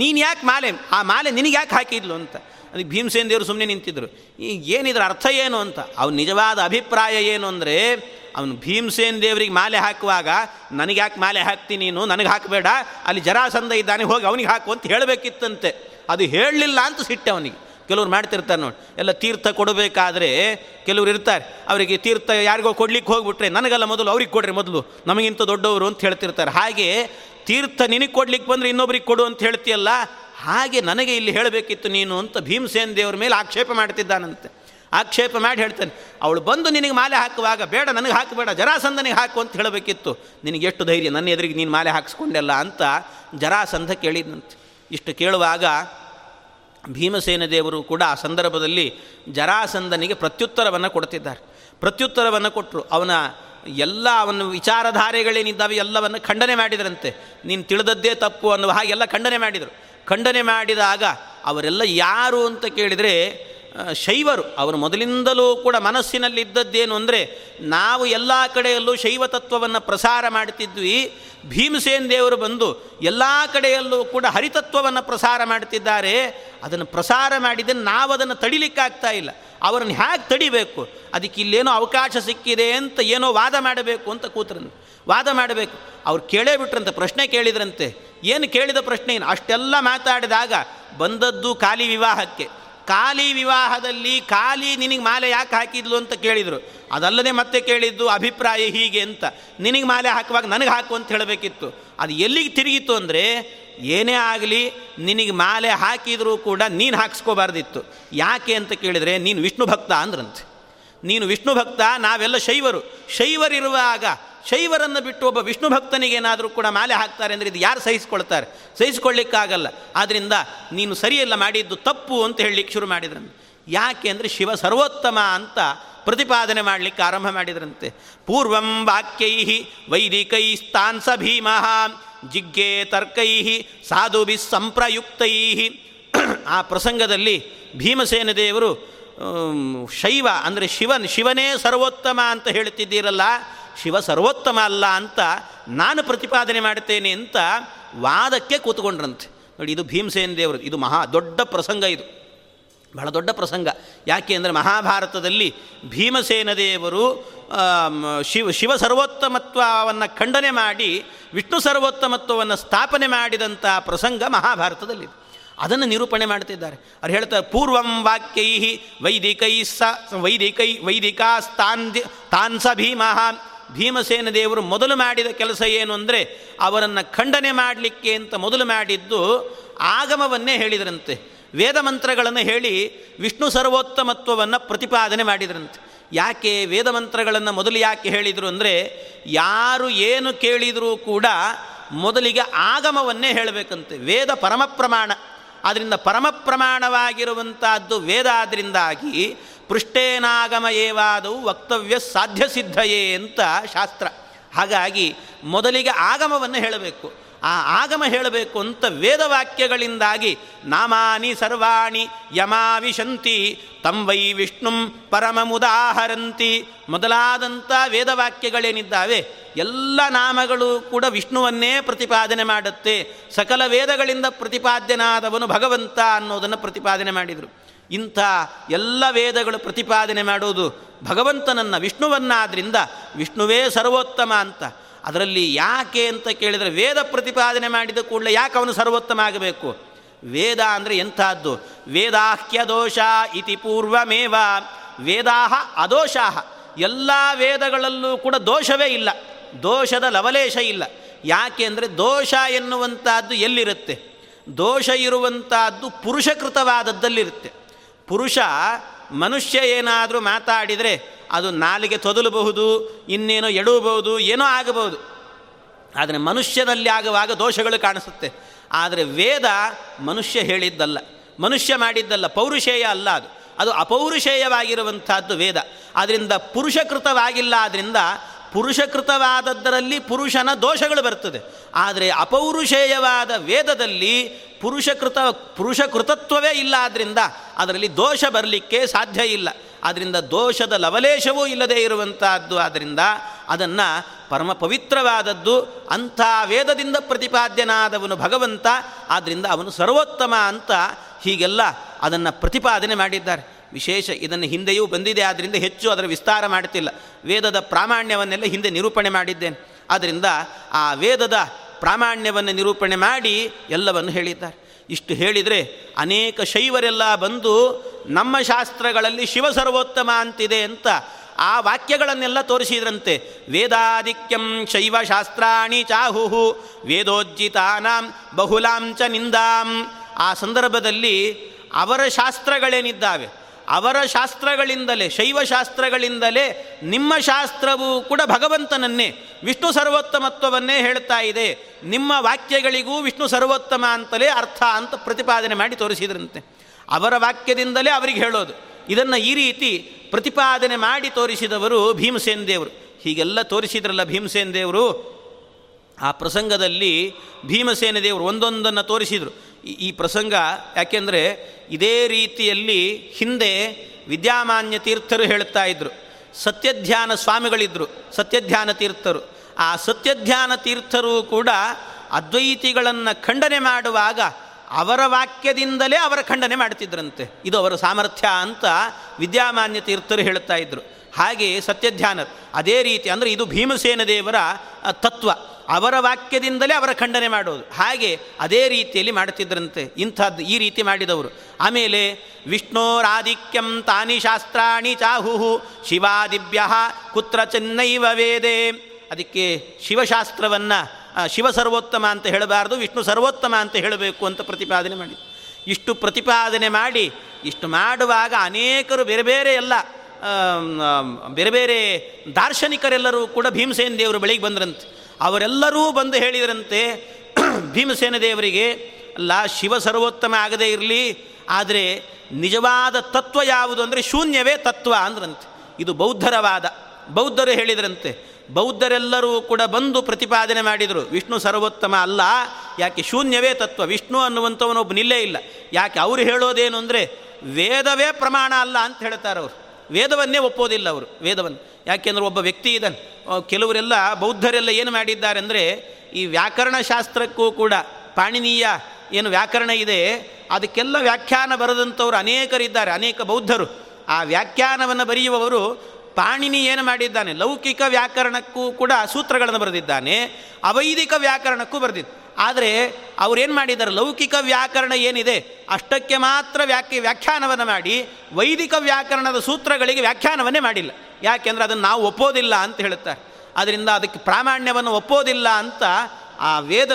ನೀನು ಯಾಕೆ ಮಾಲೆ ಆ ಮಾಲೆ ನಿನಗೆ ಯಾಕೆ ಹಾಕಿದ್ಲು ಅಂತ. ಅದಕ್ಕೆ ಭೀಮಸೇನ ದೇವರು ಸುಮ್ಮನೆ ನಿಂತಿದ್ದರು. ಈಗ ಏನಿದ್ರ ಅರ್ಥ ಏನು ಅಂತ ಅವ್ನ ನಿಜವಾದ ಅಭಿಪ್ರಾಯ ಏನು ಅಂದರೆ, ಅವನು ಭೀಮಸೇನ ದೇವರಿಗೆ ಮಾಲೆ ಹಾಕುವಾಗ ನನಗೆ ಯಾಕೆ ಮಾಲೆ ಹಾಕ್ತೀನಿ ನೀನು, ನನಗೆ ಹಾಕಬೇಡ, ಅಲ್ಲಿ ಜರಾಸಂಧ ಇದ್ದಾನೆ ಹೋಗಿ ಅವನಿಗೆ ಹಾಕು ಅಂತ ಹೇಳಬೇಕಿತ್ತಂತೆ. ಅದು ಹೇಳಲಿಲ್ಲ ಅಂತ ಸಿಟ್ಟೆ ಅವನಿಗೆ. ಕೆಲವ್ರು ಮಾಡ್ತಿರ್ತಾರೆ ನೋಡಿ, ಎಲ್ಲ ತೀರ್ಥ ಕೊಡಬೇಕಾದ್ರೆ ಕೆಲವ್ರು ಇರ್ತಾರೆ, ಅವರಿಗೆ ತೀರ್ಥ ಯಾರಿಗೋ ಕೊಡ್ಲಿಕ್ಕೆ ಹೋಗ್ಬಿಟ್ರೆ ನನಗಲ್ಲ ಮೊದಲು ಅವ್ರಿಗೆ ಕೊಡ್ರಿ, ಮೊದಲು ನಮಗಿಂತ ದೊಡ್ಡವರು ಅಂತ ಹೇಳ್ತಿರ್ತಾರೆ. ಹಾಗೆ ತೀರ್ಥ ನಿನಗೆ ಕೊಡ್ಲಿಕ್ಕೆ ಬಂದರೆ ಇನ್ನೊಬ್ರಿಗೆ ಕೊಡು ಅಂತ ಹೇಳ್ತೀಯಲ್ಲ, ಹಾಗೆ ನನಗೆ ಇಲ್ಲಿ ಹೇಳಬೇಕಿತ್ತು ನೀನು ಅಂತ ಭೀಮಸೇನ ದೇವ್ರ ಮೇಲೆ ಆಕ್ಷೇಪ ಮಾಡ್ತಿದ್ದಾನಂತೆ. ಆಕ್ಷೇಪ ಮಾಡಿ ಹೇಳ್ತಾನೆ, ಅವಳು ಬಂದು ನಿನಗೆ ಮಾಲೆ ಹಾಕುವಾಗ ಬೇಡ ನನಗೆ ಹಾಕಬೇಡ ಜರಾಸಂಧನಿಗೆ ಹಾಕು ಅಂತ ಹೇಳಬೇಕಿತ್ತು, ನಿನಗೆ ಎಷ್ಟು ಧೈರ್ಯ, ನನ್ನ ಎದುರಿಗೆ ನೀನು ಮಾಲೆ ಹಾಕಿಸ್ಕೊಂಡೆಲ್ಲ ಅಂತ ಜರಾಸಂಧ ಕೇಳಿದಂತೆ. ಇಷ್ಟು ಕೇಳುವಾಗ ಭೀಮಸೇನ ದೇವರು ಕೂಡ ಆ ಸಂದರ್ಭದಲ್ಲಿ ಜರಾಸಂಧನಿಗೆ ಪ್ರತ್ಯುತ್ತರವನ್ನು ಕೊಡ್ತಿದ್ದಾರೆ. ಪ್ರತ್ಯುತ್ತರವನ್ನು ಕೊಟ್ಟರು. ಅವನ ಎಲ್ಲ ಅವನ ವಿಚಾರಧಾರೆಗಳೇನಿದ್ದಾವೆ ಎಲ್ಲವನ್ನು ಖಂಡನೆ ಮಾಡಿದರಂತೆ. ನೀನು ತಿಳಿದದ್ದೇ ತಪ್ಪು ಅನ್ನುವ ಹಾಗೆಲ್ಲ ಖಂಡನೆ ಮಾಡಿದರು. ಖಂಡನೆ ಮಾಡಿದಾಗ ಅವರೆಲ್ಲ ಯಾರು ಅಂತ ಕೇಳಿದರೆ ಶೈವರು. ಅವರು ಮೊದಲಿಂದಲೂ ಕೂಡ ಮನಸ್ಸಿನಲ್ಲಿದ್ದದ್ದೇನು ಅಂದರೆ, ನಾವು ಎಲ್ಲ ಕಡೆಯಲ್ಲೂ ಶೈವ ತತ್ವವನ್ನು ಪ್ರಸಾರ ಮಾಡ್ತಿದ್ವಿ, ಭೀಮಸೇನ ದೇವರು ಬಂದು ಎಲ್ಲ ಕಡೆಯಲ್ಲೂ ಕೂಡ ಹರಿತತ್ವವನ್ನು ಪ್ರಸಾರ ಮಾಡ್ತಿದ್ದಾರೆ, ಅದನ್ನು ಪ್ರಸಾರ ಮಾಡಿದರೆ ನಾವು ಅದನ್ನು ತಡಿಲಿಕ್ಕಾಗ್ತಾ ಇಲ್ಲ, ಅವರನ್ನು ಹೇಗೆ ತಡಿಬೇಕು, ಅದಕ್ಕೆ ಇಲ್ಲೇನೋ ಅವಕಾಶ ಸಿಕ್ಕಿದೆ ಅಂತ ಏನೋ ವಾದ ಮಾಡಬೇಕು ಅಂತ ಕೂತರಂತೆ. ವಾದ ಮಾಡಬೇಕು. ಅವ್ರು ಕೇಳೇ ಬಿಟ್ರಂತೆ, ಪ್ರಶ್ನೆ ಕೇಳಿದ್ರಂತೆ. ಏನು ಕೇಳಿದ ಪ್ರಶ್ನೆ ಏನು? ಅಷ್ಟೆಲ್ಲ ಮಾತಾಡಿದಾಗ ಬಂದದ್ದು ಖಾಲಿ ವಿವಾಹಕ್ಕೆ. ಖಾಲಿ ವಿವಾಹದಲ್ಲಿ ಖಾಲಿ ನಿನಗೆ ಮಾಲೆ ಯಾಕೆ ಹಾಕಿದ್ಲು ಅಂತ ಕೇಳಿದರು. ಅದಲ್ಲದೆ ಮತ್ತೆ ಕೇಳಿದ್ದು ಅಭಿಪ್ರಾಯ ಹೀಗೆ ಅಂತ, ನಿನಗೆ ಮಾಲೆ ಹಾಕುವಾಗ ನನಗೆ ಹಾಕು ಅಂತ ಹೇಳಬೇಕಿತ್ತು. ಅದು ಎಲ್ಲಿಗೆ ತಿರುಗಿತ್ತು ಅಂದರೆ, ಏನೇ ಆಗಲಿ ನಿನಗೆ ಮಾಲೆ ಹಾಕಿದರೂ ಕೂಡ ನೀನು ಹಾಕಿಸ್ಕೋಬಾರ್ದಿತ್ತು. ಯಾಕೆ ಅಂತ ಕೇಳಿದರೆ, ನೀನು ವಿಷ್ಣು ಭಕ್ತ ಅಂದ್ರಂತೆ. ನೀನು ವಿಷ್ಣು ಭಕ್ತ, ನಾವೆಲ್ಲ ಶೈವರು. ಶೈವರಿರುವಾಗ ಶೈವರನ್ನು ಬಿಟ್ಟು ಒಬ್ಬ ವಿಷ್ಣು ಭಕ್ತನಿಗೇನಾದರೂ ಕೂಡ ಮಾಲೆ ಹಾಕ್ತಾರೆ ಅಂದರೆ ಇದು ಯಾರು ಸಹಿಸ್ಕೊಳ್ತಾರೆ? ಸಹಿಸ್ಕೊಳ್ಳಿಕ್ಕಾಗಲ್ಲ. ಆದ್ದರಿಂದ ನೀನು ಸರಿಯಲ್ಲ ಮಾಡಿದ್ದು, ತಪ್ಪು ಅಂತ ಹೇಳಲಿಕ್ಕೆ ಶುರು ಮಾಡಿದ್ರಂತೆ. ಯಾಕೆ ಅಂದರೆ ಶಿವ ಸರ್ವೋತ್ತಮ ಅಂತ ಪ್ರತಿಪಾದನೆ ಮಾಡಲಿಕ್ಕೆ ಆರಂಭ ಮಾಡಿದ್ರಂತೆ. ಪೂರ್ವಂ ವಾಕ್ಯೈ ವೈದಿಕೈ ಸ್ಥಾನ್ ಸ ಭೀಮ ಜಿಗ್ಗೆ ತರ್ಕೈ ಸಾಧು ಬಿ ಸಂಪ್ರಯುಕ್ತೈ. ಆ ಪ್ರಸಂಗದಲ್ಲಿ ಭೀಮಸೇನ ದೇವರು ಶೈವ ಅಂದರೆ ಶಿವನ್ ಶಿವನೇ ಸರ್ವೋತ್ತಮ ಅಂತ ಹೇಳ್ತಿದ್ದೀರಲ್ಲ, ಶಿವ ಸರ್ವೋತ್ತಮ ಅಲ್ಲ ಅಂತ ನಾನು ಪ್ರತಿಪಾದನೆ ಮಾಡ್ತೇನೆ ಅಂತ ವಾದಕ್ಕೆ ಕೂತ್ಕೊಂಡ್ರಂತೆ. ನೋಡಿ, ಇದು ಭೀಮಸೇನ ದೇವರು, ಇದು ಮಹಾ ದೊಡ್ಡ ಪ್ರಸಂಗ, ಇದು ಬಹಳ ದೊಡ್ಡ ಪ್ರಸಂಗ. ಯಾಕೆ ಅಂದರೆ ಮಹಾಭಾರತದಲ್ಲಿ ಭೀಮಸೇನ ದೇವರು ಶಿವ ಶಿವ ಸರ್ವೋತ್ತಮತ್ವವನ್ನು ಖಂಡನೆ ಮಾಡಿ ವಿಷ್ಣು ಸರ್ವೋತ್ತಮತ್ವವನ್ನು ಸ್ಥಾಪನೆ ಮಾಡಿದಂಥ ಪ್ರಸಂಗ ಮಹಾಭಾರತದಲ್ಲಿ ಅದನ್ನು ನಿರೂಪಣೆ ಮಾಡ್ತಿದ್ದಾರೆ. ಅವ್ರು ಹೇಳ್ತಾರೆ, ಪೂರ್ವಂ ವಾಕ್ಯೈ ವೈದಿಕೈ ಸ ವೈದಿಕೈ ವೈದಿಕಾ ಸ್ಥಾನ್ ತಾನ್ ಸ ಭೀಮ. ಭೀಮಸೇನ ದೇವರು ಮೊದಲು ಮಾಡಿದ ಕೆಲಸ ಏನು ಅಂದರೆ, ಅವರನ್ನು ಖಂಡನೆ ಮಾಡಲಿಕ್ಕೆ ಅಂತ ಮೊದಲು ಮಾಡಿದ್ದು ಆಗಮವನ್ನೇ ಹೇಳಿದ್ರಂತೆ. ವೇದ ಮಂತ್ರಗಳನ್ನು ಹೇಳಿ ವಿಷ್ಣು ಸರ್ವೋತ್ತಮತ್ವವನ್ನು ಪ್ರತಿಪಾದನೆ ಮಾಡಿದ್ರಂತೆ. ಯಾಕೆ ವೇದ ಮಂತ್ರಗಳನ್ನು ಮೊದಲು ಯಾಕೆ ಹೇಳಿದರು ಅಂದರೆ, ಯಾರು ಏನು ಕೇಳಿದರೂ ಕೂಡ ಮೊದಲಿಗೆ ಆಗಮವನ್ನೇ ಹೇಳಬೇಕಂತೆ. ವೇದ ಪರಮಪ್ರಮಾಣ, ಆದ್ದರಿಂದ ಪರಮಪ್ರಮಾಣವಾಗಿರುವಂಥದ್ದು ವೇದ. ಆದ್ದರಿಂದಾಗಿ ಪೃಷ್ಟೇನಾಗಮ ಏವಾದವು ವಕ್ತವ್ಯ ಸಾಧ್ಯ ಸಿದ್ಧಯೇ ಅಂತ ಶಾಸ್ತ್ರ. ಹಾಗಾಗಿ ಮೊದಲಿಗೆ ಆಗಮವನ್ನು ಹೇಳಬೇಕು. ಆ ಆಗಮ ಹೇಳಬೇಕು ಅಂತ ವೇದವಾಕ್ಯಗಳಿಂದಾಗಿ ನಾಮಾನಿ ಸರ್ವಾಣಿ ಯಮಾವಿಶಂತಿ ತಂ ವೈ ವಿಷ್ಣುಂ ಪರಮಮುದಾಹರಂತಿ ಮೊದಲಾದಂಥ ವೇದವಾಕ್ಯಗಳೇನಿದ್ದಾವೆ ಎಲ್ಲ ನಾಮಗಳು ಕೂಡ ವಿಷ್ಣುವನ್ನೇ ಪ್ರತಿಪಾದನೆ ಮಾಡುತ್ತೆ. ಸಕಲ ವೇದಗಳಿಂದ ಪ್ರತಿಪಾದ್ಯನಾದವನು ಭಗವಂತ ಅನ್ನೋದನ್ನು ಪ್ರತಿಪಾದನೆ ಮಾಡಿದರು. ಇಂಥ ಎಲ್ಲ ವೇದಗಳು ಪ್ರತಿಪಾದನೆ ಮಾಡೋದು ಭಗವಂತನನ್ನು, ವಿಷ್ಣುವನ್ನಾದ್ದರಿಂದ ವಿಷ್ಣುವೇ ಸರ್ವೋತ್ತಮ ಅಂತ. ಅದರಲ್ಲಿ ಯಾಕೆ ಅಂತ ಕೇಳಿದರೆ, ವೇದ ಪ್ರತಿಪಾದನೆ ಮಾಡಿದ ಕೂಡಲೇ ಯಾಕೆ ಅವನು ಸರ್ವೋತ್ತಮ ಆಗಬೇಕು? ವೇದ ಅಂದರೆ ಎಂಥದ್ದು? ವೇದಾಹ್ಯದೋಷ ಇತಿ ಪೂರ್ವಮೇವ ವೇದಾಹ ಅದೋಷಾಹ. ಎಲ್ಲ ವೇದಗಳಲ್ಲೂ ಕೂಡ ದೋಷವೇ ಇಲ್ಲ, ದೋಷದ ಲವಲೇಶ ಇಲ್ಲ. ಯಾಕೆ ಅಂದರೆ ದೋಷ ಎನ್ನುವಂಥದ್ದು ಎಲ್ಲಿರುತ್ತೆ? ದೋಷ ಇರುವಂಥದ್ದು ಪುರುಷಕೃತವಾದದ್ದಲ್ಲಿರುತ್ತೆ. ಪುರುಷ ಮನುಷ್ಯ ಏನಾದರೂ ಮಾತಾಡಿದರೆ ಅದು ನಾಲಿಗೆ ತೊದಲಬಹುದು, ಇನ್ನೇನೋ ಎಡಬಹುದು, ಏನೋ ಆಗಬಹುದು. ಆದರೆ ಮನುಷ್ಯನಲ್ಲಿ ಆಗುವಾಗ ದೋಷಗಳು ಕಾಣಿಸುತ್ತೆ. ಆದರೆ ವೇದ ಮನುಷ್ಯ ಹೇಳಿದ್ದಲ್ಲ, ಮನುಷ್ಯ ಮಾಡಿದ್ದಲ್ಲ, ಪೌರುಷೇಯ ಅಲ್ಲ, ಅದು ಅದು ಅಪೌರುಷೇಯವಾಗಿರುವಂಥದ್ದು ವೇದ. ಆದ್ದರಿಂದ ಪುರುಷಕೃತವಾಗಿಲ್ಲ. ಆದ್ದರಿಂದ ಪುರುಷಕೃತವಾದದ್ದರಲ್ಲಿ ಪುರುಷನ ದೋಷಗಳು ಬರ್ತದೆ. ಆದರೆ ಅಪೌರುಷೇಯವಾದ ವೇದದಲ್ಲಿ ಪುರುಷಕೃತ ಪುರುಷಕೃತತ್ವವೇ ಇಲ್ಲ. ಆದ್ದರಿಂದ ಅದರಲ್ಲಿ ದೋಷ ಬರಲಿಕ್ಕೆ ಸಾಧ್ಯ ಇಲ್ಲ. ಆದ್ದರಿಂದ ದೋಷದ ಲವಲೇಶವೂ ಇಲ್ಲದೇ ಇರುವಂತಹದ್ದು. ಆದ್ದರಿಂದ ಅದನ್ನು ಪರಮ ಪವಿತ್ರವಾದದ್ದು. ಅಂಥ ವೇದದಿಂದ ಪ್ರತಿಪಾದ್ಯನಾದವನು ಭಗವಂತ, ಆದ್ದರಿಂದ ಅವನು ಸರ್ವೋತ್ತಮ ಅಂತ ಹೀಗೆಲ್ಲ ಅದನ್ನು ಪ್ರತಿಪಾದನೆ ಮಾಡಿದ್ದಾರೆ. ವಿಶೇಷ ಇದನ್ನು ಹಿಂದೆಯೂ ಬಂದಿದೆ, ಆದ್ದರಿಂದ ಹೆಚ್ಚು ಅದರ ವಿಸ್ತಾರ ಮಾಡುತ್ತಿಲ್ಲ. ವೇದದ ಪ್ರಾಮಾಣ್ಯವನ್ನೆಲ್ಲ ಹಿಂದೆ ನಿರೂಪಣೆ ಮಾಡಿದ್ದೇನೆ, ಆದ್ದರಿಂದ ಆ ವೇದದ ಪ್ರಾಮಾಣ್ಯವನ್ನು ನಿರೂಪಣೆ ಮಾಡಿ ಎಲ್ಲವನ್ನು ಹೇಳಿದ್ದಾರೆ. ಇಷ್ಟು ಹೇಳಿದರೆ ಅನೇಕ ಶೈವರೆಲ್ಲ ಬಂದು ನಮ್ಮ ಶಾಸ್ತ್ರಗಳಲ್ಲಿ ಶಿವ ಸರ್ವೋತ್ತಮ ಅಂತಿದೆ ಅಂತ ಆ ವಾಕ್ಯಗಳನ್ನೆಲ್ಲ ತೋರಿಸಿದ್ರಂತೆ. ವೇದಾಧಿಕ್ಯಂ ಶೈವ ಶಾಸ್ತ್ರಾಣಿ ಚಾಹುಹು ವೇದೋಜ್ಜಿತಾನಾಂ ಬಹುಲಾಂ ಚ ನಿಂದಾಂ. ಆ ಸಂದರ್ಭದಲ್ಲಿ ಅವರ ಶಾಸ್ತ್ರಗಳೇನಿದ್ದಾವೆ, ಅವರ ಶಾಸ್ತ್ರಗಳಿಂದಲೇ, ಶೈವಶಾಸ್ತ್ರಗಳಿಂದಲೇ ನಿಮ್ಮ ಶಾಸ್ತ್ರವೂ ಕೂಡ ಭಗವಂತನನ್ನೇ, ವಿಷ್ಣು ಸರ್ವೋತ್ತಮತ್ವವನ್ನೇ ಹೇಳ್ತಾ ಇದೆ. ನಿಮ್ಮ ವಾಕ್ಯಗಳಿಗೂ ವಿಷ್ಣು ಸರ್ವೋತ್ತಮ ಅಂತಲೇ ಅರ್ಥ ಅಂತ ಪ್ರತಿಪಾದನೆ ಮಾಡಿ ತೋರಿಸಿದ್ರಂತೆ. ಅವರ ವಾಕ್ಯದಿಂದಲೇ ಅವರಿಗೆ ಹೇಳೋದು. ಇದನ್ನು ಈ ರೀತಿ ಪ್ರತಿಪಾದನೆ ಮಾಡಿ ತೋರಿಸಿದವರು ಭೀಮಸೇನ್ ದೇವರು. ಹೀಗೆಲ್ಲ ತೋರಿಸಿದ್ರಲ್ಲ ಭೀಮಸೇನ್ ದೇವರು. ಆ ಪ್ರಸಂಗದಲ್ಲಿ ಭೀಮಸೇನ ದೇವರು ಒಂದೊಂದನ್ನು ತೋರಿಸಿದರು. ಈ ಪ್ರಸಂಗ ಯಾಕೆಂದರೆ ಇದೇ ರೀತಿಯಲ್ಲಿ ಹಿಂದೆ ವಿದ್ಯಾಮಾನ್ಯ ತೀರ್ಥರು ಹೇಳ್ತಾ ಇದ್ದರು. ಸತ್ಯಧ್ಯಾನ ಸ್ವಾಮಿಗಳಿದ್ದರು, ಸತ್ಯಧ್ಯಾನ ತೀರ್ಥರು. ಆ ಸತ್ಯಧ್ಯಾನ ತೀರ್ಥರು ಕೂಡ ಅದ್ವೈತಿಗಳನ್ನು ಖಂಡನೆ ಮಾಡುವಾಗ ಅವರ ವಾಕ್ಯದಿಂದಲೇ ಅವರ ಖಂಡನೆ ಮಾಡ್ತಿದ್ರಂತೆ. ಇದು ಅವರ ಸಾಮರ್ಥ್ಯ ಅಂತ ವಿದ್ಯಾಮಾನ್ಯ ತೀರ್ಥರು ಹೇಳ್ತಾ ಇದ್ದರು. ಹಾಗೆಯೇ ಸತ್ಯಧ್ಯಾನರು ಅದೇ ರೀತಿ, ಅಂದರೆ ಇದು ಭೀಮಸೇನ ದೇವರ ತತ್ವ, ಅವರ ವಾಕ್ಯದಿಂದಲೇ ಅವರ ಖಂಡನೆ ಮಾಡೋದು. ಹಾಗೆ ಅದೇ ರೀತಿಯಲ್ಲಿ ಮಾಡ್ತಿದ್ರಂತೆ. ಇಂಥದ್ದು ಈ ರೀತಿ ಮಾಡಿದವರು. ಆಮೇಲೆ ವಿಷ್ಣೋರಾಧಿಕ್ಯಂ ತಾನಿ ಶಾಸ್ತ್ರಾಣಿ ಚಾಹುಹು ಶಿವಾದಿಭ್ಯ ಕುತ್ರ ಚೆನ್ನೈವ ವೇದೆ. ಅದಕ್ಕೆ ಶಿವಶಾಸ್ತ್ರವನ್ನು ಶಿವ ಸರ್ವೋತ್ತಮ ಅಂತ ಹೇಳಬಾರ್ದು, ವಿಷ್ಣು ಸರ್ವೋತ್ತಮ ಅಂತ ಹೇಳಬೇಕು ಅಂತ ಪ್ರತಿಪಾದನೆ ಮಾಡಿ, ಇಷ್ಟು ಪ್ರತಿಪಾದನೆ ಮಾಡಿ ಇಷ್ಟು ಮಾಡುವಾಗ ಅನೇಕರು ಬೇರೆ ಬೇರೆ ಎಲ್ಲ ಬೇರೆ ಬೇರೆ ದಾರ್ಶನಿಕರೆಲ್ಲರೂ ಕೂಡ ಭೀಮಸೇನ ದೇವರು ಬಳಿಗೆ ಬಂದ್ರಂತೆ. ಅವರೆಲ್ಲರೂ ಬಂದು ಹೇಳಿದರಂತೆ ಭೀಮಸೇನ ದೇವರಿಗೆ, ಅಲ್ಲ ಶಿವ ಸರ್ವೋತ್ತಮ ಆಗದೇ ಇರಲಿ, ಆದರೆ ನಿಜವಾದ ತತ್ವ ಯಾವುದು ಅಂದರೆ ಶೂನ್ಯವೇ ತತ್ವ ಅಂದ್ರಂತೆ. ಇದು ಬೌದ್ಧರ ವಾದ. ಬೌದ್ಧರು ಹೇಳಿದರಂತೆ. ಬೌದ್ಧರೆಲ್ಲರೂ ಕೂಡ ಬಂದು ಪ್ರತಿಪಾದನೆ ಮಾಡಿದರು, ವಿಷ್ಣು ಸರ್ವೋತ್ತಮ ಅಲ್ಲ, ಯಾಕೆ ಶೂನ್ಯವೇ ತತ್ವ, ವಿಷ್ಣು ಅನ್ನುವಂಥವನೊಬ್ಬನಿಲ್ಲೇ ಇಲ್ಲ. ಯಾಕೆ ಅವರು ಹೇಳೋದೇನು ಅಂದರೆ ವೇದವೇ ಪ್ರಮಾಣ ಅಲ್ಲ ಅಂತ ಹೇಳ್ತಾರೆ. ಅವರು ವೇದವನ್ನೇ ಒಪ್ಪೋದಿಲ್ಲ, ಅವರು ವೇದವನ್ನು. ಯಾಕೆಂದರೆ ಒಬ್ಬ ವ್ಯಕ್ತಿ ಇದನ್ನು ಕೆಲವರೆಲ್ಲ ಬೌದ್ಧರೆಲ್ಲ ಏನು ಮಾಡಿದ್ದಾರೆ ಅಂದರೆ, ಈ ವ್ಯಾಕರಣಶಾಸ್ತ್ರಕ್ಕೂ ಕೂಡ ಪಾಣಿನೀಯ ಏನು ವ್ಯಾಕರಣ ಇದೆ ಅದಕ್ಕೆಲ್ಲ ವ್ಯಾಖ್ಯಾನ ಬರೆದಂಥವ್ರು ಅನೇಕರಿದ್ದಾರೆ, ಅನೇಕ ಬೌದ್ಧರು. ಆ ವ್ಯಾಖ್ಯಾನವನ್ನು ಬರೆಯುವವರು ಪಾಣಿನಿ ಏನು ಮಾಡಿದ್ದಾನೆ, ಲೌಕಿಕ ವ್ಯಾಕರಣಕ್ಕೂ ಕೂಡ ಸೂತ್ರಗಳನ್ನು ಬರೆದಿದ್ದಾನೆ, ಅವೈದಿಕ ವ್ಯಾಕರಣಕ್ಕೂ ಬರೆದಿದ್ದು. ಆದರೆ ಅವರೇನು ಮಾಡಿದ್ದಾರೆ, ಲೌಕಿಕ ವ್ಯಾಕರಣ ಏನಿದೆ ಅಷ್ಟಕ್ಕೆ ಮಾತ್ರ ವ್ಯಾಖ್ಯ ವ್ಯಾಖ್ಯಾನವನ್ನು ಮಾಡಿ ವೈದಿಕ ವ್ಯಾಕರಣದ ಸೂತ್ರಗಳಿಗೆ ವ್ಯಾಖ್ಯಾನವನ್ನೇ ಮಾಡಿಲ್ಲ. ಯಾಕೆಂದರೆ ಅದನ್ನು ನಾವು ಒಪ್ಪೋದಿಲ್ಲ ಅಂತ ಹೇಳುತ್ತಾರೆ. ಅದರಿಂದ ಅದಕ್ಕೆ ಪ್ರಾಮಾಣ್ಯವನ್ನು ಒಪ್ಪೋದಿಲ್ಲ ಅಂತ ಆ ವೇದ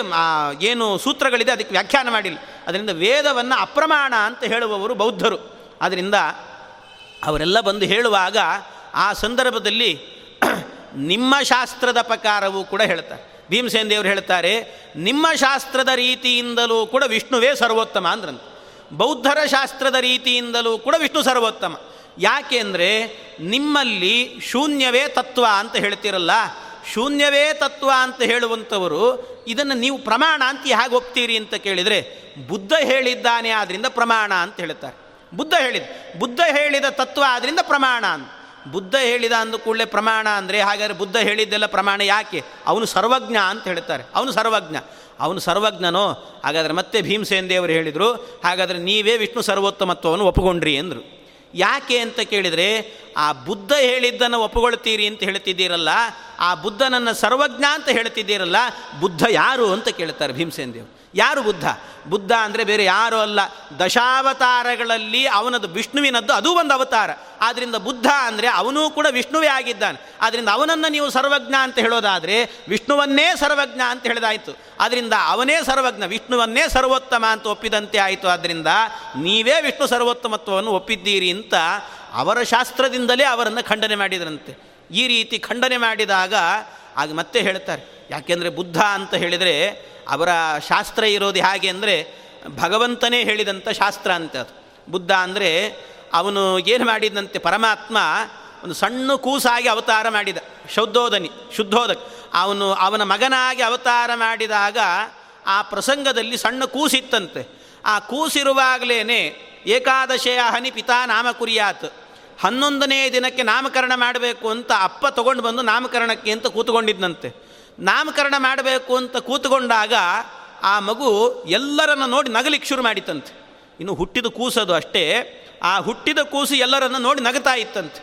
ಏನು ಸೂತ್ರಗಳಿದೆ ಅದಕ್ಕೆ ವ್ಯಾಖ್ಯಾನ ಮಾಡಿಲ್ಲ. ಅದರಿಂದ ವೇದವನ್ನು ಅಪ್ರಮಾಣ ಅಂತ ಹೇಳುವವರು ಬೌದ್ಧರು. ಅದರಿಂದ ಅವರೆಲ್ಲ ಬಂದು ಹೇಳುವಾಗ ಆ ಸಂದರ್ಭದಲ್ಲಿ ನಿಮ್ಮ ಶಾಸ್ತ್ರದ ಪ್ರಕಾರವೂ ಕೂಡ ಹೇಳ್ತಾರೆ. ಭೀಮಸೇನ ದೇವರು ಹೇಳ್ತಾರೆ, ನಿಮ್ಮ ಶಾಸ್ತ್ರದ ರೀತಿಯಿಂದಲೂ ಕೂಡ ವಿಷ್ಣುವೇ ಸರ್ವೋತ್ತಮ ಅಂದ್ರಂತೆ. ಬೌದ್ಧರ ಶಾಸ್ತ್ರದ ರೀತಿಯಿಂದಲೂ ಕೂಡ ವಿಷ್ಣು ಸರ್ವೋತ್ತಮ. ಯಾಕೆಂದರೆ ನಿಮ್ಮಲ್ಲಿ ಶೂನ್ಯವೇ ತತ್ವ ಅಂತ ಹೇಳ್ತಿರಲ್ಲ. ಶೂನ್ಯವೇ ತತ್ವ ಅಂತ ಹೇಳುವಂಥವರು ಇದನ್ನು ನೀವು ಪ್ರಮಾಣ ಅಂತ ಹೇಗೆ ಒಪ್ತೀರಿ ಅಂತ ಕೇಳಿದರೆ, ಬುದ್ಧ ಹೇಳಿದ್ದಾನೆ ಆದ್ದರಿಂದ ಪ್ರಮಾಣ ಅಂತ ಹೇಳ್ತಾರೆ. ಬುದ್ಧ ಹೇಳಿದ ಬುದ್ಧ ಹೇಳಿದ ತತ್ವ ಆದ್ದರಿಂದ ಪ್ರಮಾಣ ಅಂತ. ಬುದ್ಧ ಹೇಳಿದ ಅಂದ ಕೂಡಲೇ ಪ್ರಮಾಣ ಅಂದರೆ, ಹಾಗಾದರೆ ಬುದ್ಧ ಹೇಳಿದ್ದೆಲ್ಲ ಪ್ರಮಾಣ ಯಾಕೆ, ಅವನು ಸರ್ವಜ್ಞ ಅಂತ ಹೇಳ್ತಾರೆ. ಅವನು ಸರ್ವಜ್ಞ, ಅವನು ಸರ್ವಜ್ಞನೋ? ಹಾಗಾದರೆ ಮತ್ತೆ ಭೀಮಸೇನ ದೇವರು ಹೇಳಿದರು, ಹಾಗಾದರೆ ನೀವೇ ವಿಷ್ಣು ಸರ್ವೋತ್ತಮತ್ವವನ್ನು ಒಪ್ಪಿಕೊಂಡ್ರಿ ಅಂದರು. ಯಾಕೆ ಅಂತ ಕೇಳಿದರೆ, ಆ ಬುದ್ಧ ಹೇಳಿದ್ದನ್ನು ಒಪ್ಪಿಕೊಳ್ತೀರಿ ಅಂತ ಹೇಳ್ತಿದ್ದೀರಲ್ಲ, ಆ ಬುದ್ಧನನ್ನು ಸರ್ವಜ್ಞ ಅಂತ ಹೇಳ್ತಿದ್ದೀರಲ್ಲ, ಬುದ್ಧ ಯಾರು ಅಂತ ಕೇಳ್ತಾರೆ ಭೀಮಸೇನ ದೇವರು. ಯಾರು ಬುದ್ಧ? ಬುದ್ಧ ಅಂದರೆ ಬೇರೆ ಯಾರೂ ಅಲ್ಲ, ದಶಾವತಾರಗಳಲ್ಲಿ ಅವನದು ವಿಷ್ಣುವಿನದ್ದು ಅದು ಒಂದು ಅವತಾರ. ಆದ್ದರಿಂದ ಬುದ್ಧ ಅಂದರೆ ಅವನೂ ಕೂಡ ವಿಷ್ಣುವೇ ಆಗಿದ್ದಾನೆ. ಆದ್ದರಿಂದ ಅವನನ್ನು ನೀವು ಸರ್ವಜ್ಞ ಅಂತ ಹೇಳೋದಾದರೆ ವಿಷ್ಣುವನ್ನೇ ಸರ್ವಜ್ಞ ಅಂತ ಹೇಳಿದಾಯಿತು. ಆದ್ದರಿಂದ ಅವನೇ ಸರ್ವಜ್ಞ, ವಿಷ್ಣುವನ್ನೇ ಸರ್ವೋತ್ತಮ ಅಂತ ಒಪ್ಪಿದಂತೆ ಆಯಿತು. ಆದ್ದರಿಂದ ನೀವೇ ವಿಷ್ಣು ಸರ್ವೋತ್ತಮತ್ವವನ್ನು ಒಪ್ಪಿದ್ದೀರಿ ಅಂತ ಅವರ ಶಾಸ್ತ್ರದಿಂದಲೇ ಅವರನ್ನು ಖಂಡನೆ ಮಾಡಿದರಂತೆ. ಈ ರೀತಿ ಖಂಡನೆ ಮಾಡಿದಾಗ ಆಗ ಮತ್ತೆ ಹೇಳ್ತಾರೆ, ಯಾಕೆಂದರೆ ಬುದ್ಧ ಅಂತ ಹೇಳಿದರೆ ಅವರ ಶಾಸ್ತ್ರ ಇರೋದು ಹೇಗೆ ಅಂದರೆ ಭಗವಂತನೇ ಹೇಳಿದಂಥ ಶಾಸ್ತ್ರ ಅಂತ ಅದು. ಬುದ್ಧ ಅಂದರೆ ಅವನು ಏನು ಮಾಡಿದಂತೆ, ಪರಮಾತ್ಮ ಒಂದು ಸಣ್ಣ ಕೂಸಾಗಿ ಅವತಾರ ಮಾಡಿದ, ಶುದ್ಧೋದನಿ ಶುದ್ಧೋದಕ್ ಅವನು ಅವನ ಮಗನಾಗಿ ಅವತಾರ ಮಾಡಿದಾಗ ಆ ಪ್ರಸಂಗದಲ್ಲಿ ಸಣ್ಣ ಕೂಸಿತ್ತಂತೆ. ಆ ಕೂಸಿರುವಾಗಲೇ ಏಕಾದಶೆಯ ಹನಿ ಪಿತಾ ನಾಮ ಕುರಿಯಾತ್, ಹನ್ನೊಂದನೇ ದಿನಕ್ಕೆ ನಾಮಕರಣ ಮಾಡಬೇಕು ಅಂತ ಅಪ್ಪ ತೊಗೊಂಡು ಬಂದು ನಾಮಕರಣಕ್ಕೆ ಅಂತ ಕೂತ್ಕೊಂಡಿದ್ದಂತೆ. ನಾಮಕರಣ ಮಾಡಬೇಕು ಅಂತ ಕೂತ್ಕೊಂಡಾಗ ಆ ಮಗು ಎಲ್ಲರನ್ನು ನೋಡಿ ನಗಲಿಕ್ಕೆ ಶುರು ಮಾಡಿತಂತೆ. ಇನ್ನು ಹುಟ್ಟಿದ ಕೂಸದು ಅಷ್ಟೇ, ಆ ಹುಟ್ಟಿದ ಕೂಸು ಎಲ್ಲರನ್ನು ನೋಡಿ ನಗತಾ ಇತ್ತಂತೆ.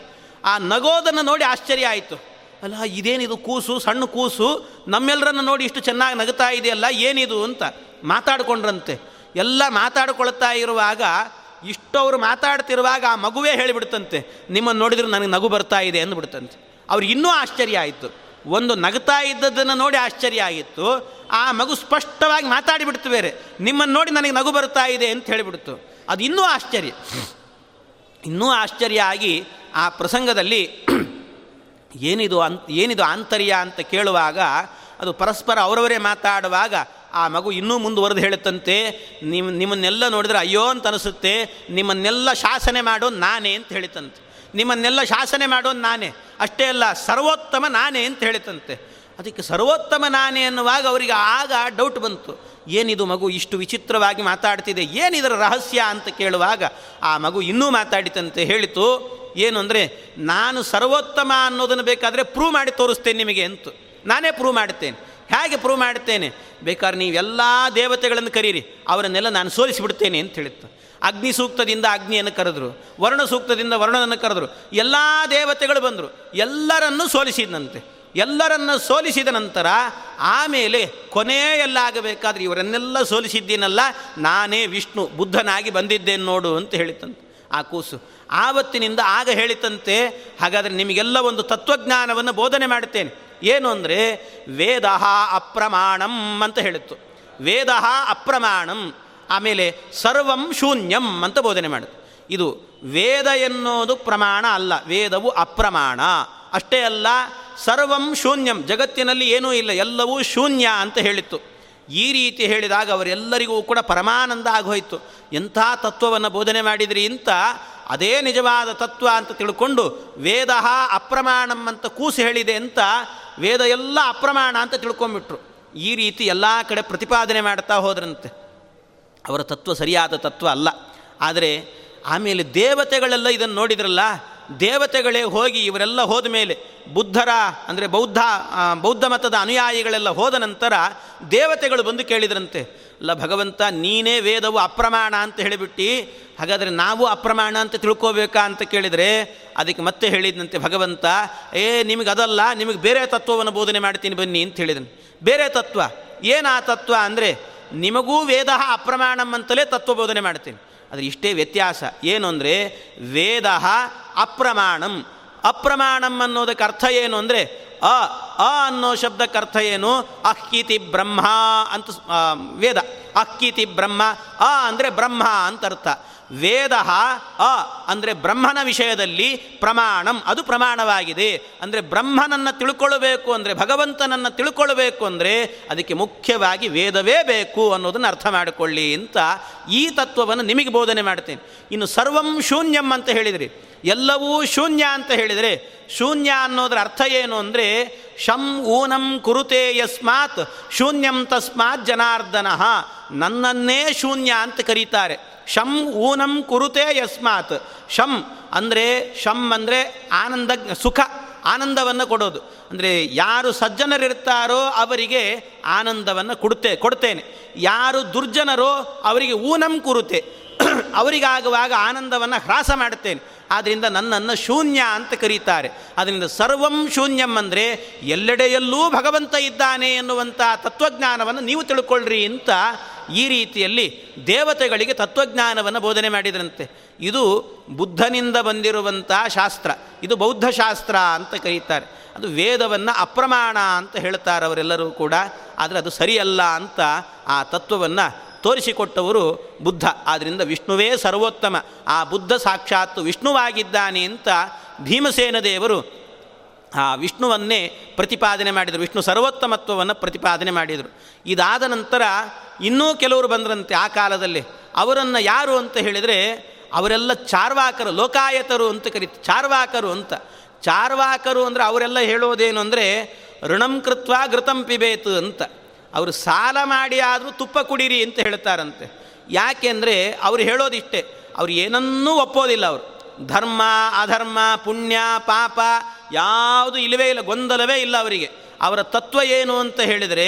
ಆ ನಗೋದನ್ನು ನೋಡಿ ಆಶ್ಚರ್ಯ ಆಯಿತು. ಅಲ್ಲ, ಇದೇನಿದು ಕೂಸು, ಸಣ್ಣ ಕೂಸು, ನಮ್ಮೆಲ್ಲರನ್ನು ನೋಡಿ ಇಷ್ಟು ಚೆನ್ನಾಗಿ ನಗುತ್ತಾ ಇದೆಯಲ್ಲ, ಏನಿದು ಅಂತ ಮಾತಾಡಿಕೊಂಡ್ರಂತೆ. ಎಲ್ಲ ಮಾತಾಡ್ಕೊಳ್ತಾ ಇರುವಾಗ, ಇಷ್ಟವರು ಮಾತಾಡ್ತಿರುವಾಗ ಆ ಮಗುವೇ ಹೇಳಿಬಿಡ್ತಂತೆ, ನಿಮ್ಮನ್ನು ನೋಡಿದ್ರೆ ನನಗೆ ನಗು ಬರ್ತಾ ಇದೆ ಅಂದ್ಬಿಡ್ತಂತೆ. ಅವ್ರಿಗೆ ಇನ್ನೂ ಆಶ್ಚರ್ಯ ಆಯಿತು. ಒಂದು ನಗ್ತಾ ಇದ್ದದ್ದನ್ನು ನೋಡಿ ಆಶ್ಚರ್ಯ ಆಗಿತ್ತು. ಆ ಮಗು ಸ್ಪಷ್ಟವಾಗಿ ಮಾತಾಡಿಬಿಡ್ತು ಬೇರೆ, ನಿಮ್ಮನ್ನು ನೋಡಿ ನನಗೆ ನಗು ಬರ್ತಾ ಇದೆ ಅಂತ ಹೇಳಿಬಿಡ್ತು. ಅದು ಇನ್ನೂ ಆಶ್ಚರ್ಯ, ಇನ್ನೂ ಆಶ್ಚರ್ಯ ಆಗಿ ಆ ಪ್ರಸಂಗದಲ್ಲಿ ಏನಿದು ಅನ್ ಏನಿದು ಆಂತರ್ಯ ಅಂತ ಕೇಳುವಾಗ, ಅದು ಪರಸ್ಪರ ಅವರವರೇ ಮಾತಾಡುವಾಗ ಆ ಮಗು ಇನ್ನೂ ಮುಂದುವರೆದು ಹೇಳುತ್ತಂತೆ, ನಿಮ್ಮ ನಿಮ್ಮನ್ನೆಲ್ಲ ನೋಡಿದ್ರೆ ಅಯ್ಯೋ ಅಂತ ಅನಿಸುತ್ತೆ, ನಿಮ್ಮನ್ನೆಲ್ಲ ಶಾಸನೆ ಮಾಡೋದು ನಾನೇ ಅಂತ ಹೇಳಿತಂತೆ. ನಿಮ್ಮನ್ನೆಲ್ಲ ಶಾಸನೆ ಮಾಡೋದು ನಾನೇ, ಅಷ್ಟೇ ಅಲ್ಲ ಸರ್ವೋತ್ತಮ ನಾನೇ ಅಂತ ಹೇಳಿತಂತೆ. ಅದಕ್ಕೆ ಸರ್ವೋತ್ತಮ ನಾನೇ ಅನ್ನುವಾಗ ಅವರಿಗೆ ಆಗ ಡೌಟ್ ಬಂತು, ಏನಿದು ಮಗು ಇಷ್ಟು ವಿಚಿತ್ರವಾಗಿ ಮಾತಾಡ್ತಿದೆ, ಏನಿದರ ರಹಸ್ಯ ಅಂತ ಕೇಳುವಾಗ ಆ ಮಗು ಇನ್ನೂ ಮಾತಾಡಿತಂತೆ. ಹೇಳಿತು ಏನು ಅಂದರೆ, ನಾನು ಸರ್ವೋತ್ತಮ ಅನ್ನೋದನ್ನು ಬೇಕಾದರೆ ಪ್ರೂವ್ ಮಾಡಿ ತೋರಿಸ್ತೇನೆ ನಿಮಗೆ ಅಂತು. ನಾನೇ ಪ್ರೂವ್ ಮಾಡ್ತೇನೆ. ಹೇಗೆ ಪ್ರೂವ್ ಮಾಡ್ತೇನೆ? ಬೇಕಾದ್ರೆ ನೀವೆಲ್ಲ ದೇವತೆಗಳನ್ನು ಕರೀರಿ, ಅವರನ್ನೆಲ್ಲ ನಾನು ಸೋಲಿಸಿಬಿಡ್ತೇನೆ ಅಂತ ಹೇಳಿತ್ತು. ಅಗ್ನಿ ಸೂಕ್ತದಿಂದ ಅಗ್ನಿಯನ್ನು ಕರೆದ್ರು, ವರುಣ ಸೂಕ್ತದಿಂದ ವರುಣನನ್ನು ಕರೆದ್ರು, ಎಲ್ಲ ದೇವತೆಗಳು ಬಂದರು, ಎಲ್ಲರನ್ನೂ ಸೋಲಿಸಿದಂತೆ. ಎಲ್ಲರನ್ನು ಸೋಲಿಸಿದ ನಂತರ ಆಮೇಲೆ ಕೊನೆಯಲ್ಲಾಗಬೇಕಾದ್ರೆ, ಇವರನ್ನೆಲ್ಲ ಸೋಲಿಸಿದ್ದೀನಲ್ಲ, ನಾನೇ ವಿಷ್ಣು ಬುದ್ಧನಾಗಿ ಬಂದಿದ್ದೇನೆ ನೋಡು ಅಂತ ಹೇಳಿತಂತೆ ಆ ಕೂಸು. ಆವತ್ತಿನಿಂದ ಆಗ ಹೇಳಿತಂತೆ, ಹಾಗಾದರೆ ನಿಮಗೆಲ್ಲ ಒಂದು ತತ್ವಜ್ಞಾನವನ್ನು ಬೋಧನೆ ಮಾಡುತ್ತೇನೆ. ಏನು ಅಂದರೆ, ವೇದ ಅಪ್ರಮಾಣಂ ಅಂತ ಹೇಳಿತ್ತು. ವೇದ ಅಪ್ರಮಾಣಂ, ಆಮೇಲೆ ಸರ್ವಂ ಶೂನ್ಯಂ ಅಂತ ಬೋಧನೆ ಮಾಡಿತು. ಇದು ವೇದ ಎನ್ನೋದು ಪ್ರಮಾಣ ಅಲ್ಲ, ವೇದವು ಅಪ್ರಮಾಣ. ಅಷ್ಟೇ ಅಲ್ಲ, ಸರ್ವಂ ಶೂನ್ಯಂ, ಜಗತ್ತಿನಲ್ಲಿ ಏನೂ ಇಲ್ಲ, ಎಲ್ಲವೂ ಶೂನ್ಯ ಅಂತ ಹೇಳಿತ್ತು. ಈ ರೀತಿ ಹೇಳಿದಾಗ ಅವರೆಲ್ಲರಿಗೂ ಕೂಡ ಪರಮಾನಂದ ಆಗೋಯಿತು. ಎಂಥ ತತ್ವವನ್ನು ಬೋಧನೆ ಮಾಡಿದ್ರಿ ಅಂತ, ಅದೇ ನಿಜವಾದ ತತ್ವ ಅಂತ ತಿಳ್ಕೊಂಡು ವೇದ ಅಪ್ರಮಾಣಂ ಅಂತ ಕೂಸು ಹೇಳಿದೆ ಅಂತ ವೇದ ಎಲ್ಲ ಅಪ್ರಮಾಣ ಅಂತ ತಿಳ್ಕೊಂಬಿಟ್ರು. ಈ ರೀತಿ ಎಲ್ಲ ಕಡೆ ಪ್ರತಿಪಾದನೆ ಮಾಡ್ತಾ ಹೋದ್ರಂತೆ. ಅವರ ತತ್ವ ಸರಿಯಾದ ತತ್ವ ಅಲ್ಲ. ಆದರೆ ಆಮೇಲೆ ದೇವತೆಗಳೆಲ್ಲ ಇದನ್ನು ನೋಡಿದ್ರಲ್ಲ, ದೇವತೆಗಳೇ ಹೋಗಿ ಇವರೆಲ್ಲ ಹೋದ ಮೇಲೆ, ಬುದ್ಧರ ಅಂದರೆ ಬೌದ್ಧ ಬೌದ್ಧ ಮತದ ಅನುಯಾಯಿಗಳೆಲ್ಲ ಹೋದ ನಂತರ ದೇವತೆಗಳು ಬಂದು ಕೇಳಿದ್ರಂತೆ, ಅಲ್ಲ ಭಗವಂತ, ನೀನೇ ವೇದವು ಅಪ್ರಮಾಣ ಅಂತ ಹೇಳಿಬಿಟ್ಟು, ಹಾಗಾದರೆ ನಾವು ಅಪ್ರಮಾಣ ಅಂತ ತಿಳ್ಕೋಬೇಕಾ ಅಂತ ಕೇಳಿದರೆ, ಅದಕ್ಕೆ ಮತ್ತೆ ಹೇಳಿದಂತೆ ಭಗವಂತ, ಏ ನಿಮಗೆ ಅದಲ್ಲ, ನಿಮಗೆ ಬೇರೆ ತತ್ವವನ್ನು ಬೋಧನೆ ಮಾಡ್ತೀನಿ ಬನ್ನಿ ಅಂತ ಹೇಳಿದನು. ಬೇರೆ ತತ್ವ ಏನು? ಆ ತತ್ವ ಅಂದರೆ, ನಿಮಗೂ ವೇದ ಅಪ್ರಮಾಣಂ ಅಂತಲೇ ತತ್ವ ಬೋಧನೆ ಮಾಡ್ತೀನಿ, ಆದರೆ ಇಷ್ಟೇ ವ್ಯತ್ಯಾಸ. ಏನು ಅಂದರೆ, ವೇದ ಅಪ್ರಮಾಣಂ. ಅಪ್ರಮಾಣಂ ಅನ್ನೋದಕ್ಕೆ ಅರ್ಥ ಏನು ಅಂದರೆ, ಅ ಅ ಅನ್ನೋ ಶಬ್ದಕ್ಕೆ ಅರ್ಥ ಏನು? ಅಕ್ಕೀತಿ ಬ್ರಹ್ಮ ಅಂತ ವೇದ. ಅಕ್ಕೀತಿ ಬ್ರಹ್ಮ, ಅ ಅಂದರೆ ಬ್ರಹ್ಮ ಅಂತ ಅರ್ಥ. ವೇದ ಅ ಅಂದರೆ ಬ್ರಹ್ಮನ ವಿಷಯದಲ್ಲಿ ಪ್ರಮಾಣಂ, ಅದು ಪ್ರಮಾಣವಾಗಿದೆ. ಅಂದರೆ ಬ್ರಹ್ಮನನ್ನು ತಿಳ್ಕೊಳ್ಳಬೇಕು ಅಂದರೆ, ಭಗವಂತನನ್ನು ತಿಳ್ಕೊಳ್ಳಬೇಕು ಅಂದರೆ ಅದಕ್ಕೆ ಮುಖ್ಯವಾಗಿ ವೇದವೇ ಬೇಕು ಅನ್ನೋದನ್ನು ಅರ್ಥ ಮಾಡಿಕೊಳ್ಳಿ ಅಂತ ಈ ತತ್ವವನ್ನು ನಿಮಗೆ ಬೋಧನೆ ಮಾಡ್ತೇನೆ. ಇನ್ನು ಸರ್ವಂ ಶೂನ್ಯಂ ಅಂತ ಹೇಳಿದ್ರಿ, ಎಲ್ಲವೂ ಶೂನ್ಯ ಅಂತ ಹೇಳಿದರೆ, ಶೂನ್ಯ ಅನ್ನೋದರ ಅರ್ಥ ಏನು ಅಂದರೆ, ಶಂ ಊನಂ ಕುರುತೆ ಯಸ್ಮಾತ್ ಶೂನ್ಯಂ ತಸ್ಮಾತ್ ಜನಾರ್ದನಃ. ನನ್ನನ್ನೇ ಶೂನ್ಯ ಅಂತ ಕರೀತಾರೆ. ಶಂ ಊನಂ ಕುರುತೆ ಯಸ್ಮಾತ್. ಶಂ ಅಂದರೆ ಶಂ ಅಂದರೆ ಆನಂದ, ಸುಖ, ಆನಂದವನ್ನು ಕೊಡೋದು. ಅಂದರೆ ಯಾರು ಸಜ್ಜನರಿರ್ತಾರೋ ಅವರಿಗೆ ಆನಂದವನ್ನು ಕೊಡುತ್ತೆ ಕೊಡ್ತೇನೆ ಯಾರು ದುರ್ಜನರೋ ಅವರಿಗೆ ಊನಂ ಕುರುತೆ, ಅವರಿಗಾಗುವಾಗ ಆನಂದವನ್ನು ಹ್ರಾಸ ಮಾಡ್ತೇನೆ. ಆದ್ದರಿಂದ ನನ್ನನ್ನು ಶೂನ್ಯ ಅಂತ ಕರೀತಾರೆ. ಅದರಿಂದ ಸರ್ವಂ ಶೂನ್ಯಂ ಅಂದರೆ ಎಲ್ಲೆಡೆಯಲ್ಲೂ ಭಗವಂತ ಇದ್ದಾನೆ ಎನ್ನುವಂಥ ತತ್ವಜ್ಞಾನವನ್ನು ನೀವು ತಿಳ್ಕೊಳ್ಳ್ರಿ ಅಂತ ಈ ರೀತಿಯಲ್ಲಿ ದೇವತೆಗಳಿಗೆ ತತ್ವಜ್ಞಾನವನ್ನು ಬೋಧನೆ ಮಾಡಿದ್ರಂತೆ. ಇದು ಬುದ್ಧನಿಂದ ಬಂದಿರುವಂಥ ಶಾಸ್ತ್ರ, ಇದು ಬೌದ್ಧಶಾಸ್ತ್ರ ಅಂತ ಕರೀತಾರೆ. ಅದು ವೇದವನ್ನು ಅಪ್ರಮಾಣ ಅಂತ ಹೇಳ್ತಾರೆ ಅವರೆಲ್ಲರೂ ಕೂಡ, ಆದರೆ ಅದು ಸರಿಯಲ್ಲ ಅಂತ ಆ ತತ್ವವನ್ನು ತೋರಿಸಿಕೊಟ್ಟವರು ಬುದ್ಧ. ಆದ್ದರಿಂದ ವಿಷ್ಣುವೇ ಸರ್ವೋತ್ತಮ, ಆ ಬುದ್ಧ ಸಾಕ್ಷಾತ್ ವಿಷ್ಣುವಾಗಿದ್ದಾನೆ ಅಂತ ಭೀಮಸೇನ ದೇವರು ಆ ವಿಷ್ಣುವನ್ನೇ ಪ್ರತಿಪಾದನೆ ಮಾಡಿದರು, ವಿಷ್ಣು ಸರ್ವೋತ್ತಮತ್ವವನ್ನು ಪ್ರತಿಪಾದನೆ ಮಾಡಿದರು. ಇದಾದ ನಂತರ ಇನ್ನೂ ಕೆಲವರು ಬಂದರಂತೆ ಆ ಕಾಲದಲ್ಲಿ. ಅವರನ್ನು ಯಾರು ಅಂತ ಹೇಳಿದರೆ, ಅವರೆಲ್ಲ ಚಾರ್ವಾಕರು, ಲೋಕಾಯತರು ಅಂತ ಕರೀತಾರೆ, ಚಾರ್ವಾಕರು ಅಂತ. ಚಾರ್ವಾಕರು ಅಂದರೆ ಅವರೆಲ್ಲ ಹೇಳೋದೇನು ಅಂದರೆ, ಋಣಂ ಕೃತ್ವಾ ಘೃತಂ ಪಿಬೇತು ಅಂತ. ಅವರು ಸಾಲ ಮಾಡಿ ಆದರೂ ತುಪ್ಪ ಕುಡೀರಿ ಅಂತ ಹೇಳ್ತಾರಂತೆ. ಯಾಕೆಂದರೆ ಅವರು ಹೇಳೋದಿಷ್ಟೇ, ಅವ್ರು ಏನನ್ನೂ ಒಪ್ಪೋದಿಲ್ಲ. ಅವರು ಧರ್ಮ ಅಧರ್ಮ ಪುಣ್ಯ ಪಾಪ ಯಾವುದು ಇಲ್ಲವೇ ಇಲ್ಲ, ಗೊಂದಲವೇ ಇಲ್ಲ ಅವರಿಗೆ. ಅವರ ತತ್ವ ಏನು ಅಂತ ಹೇಳಿದರೆ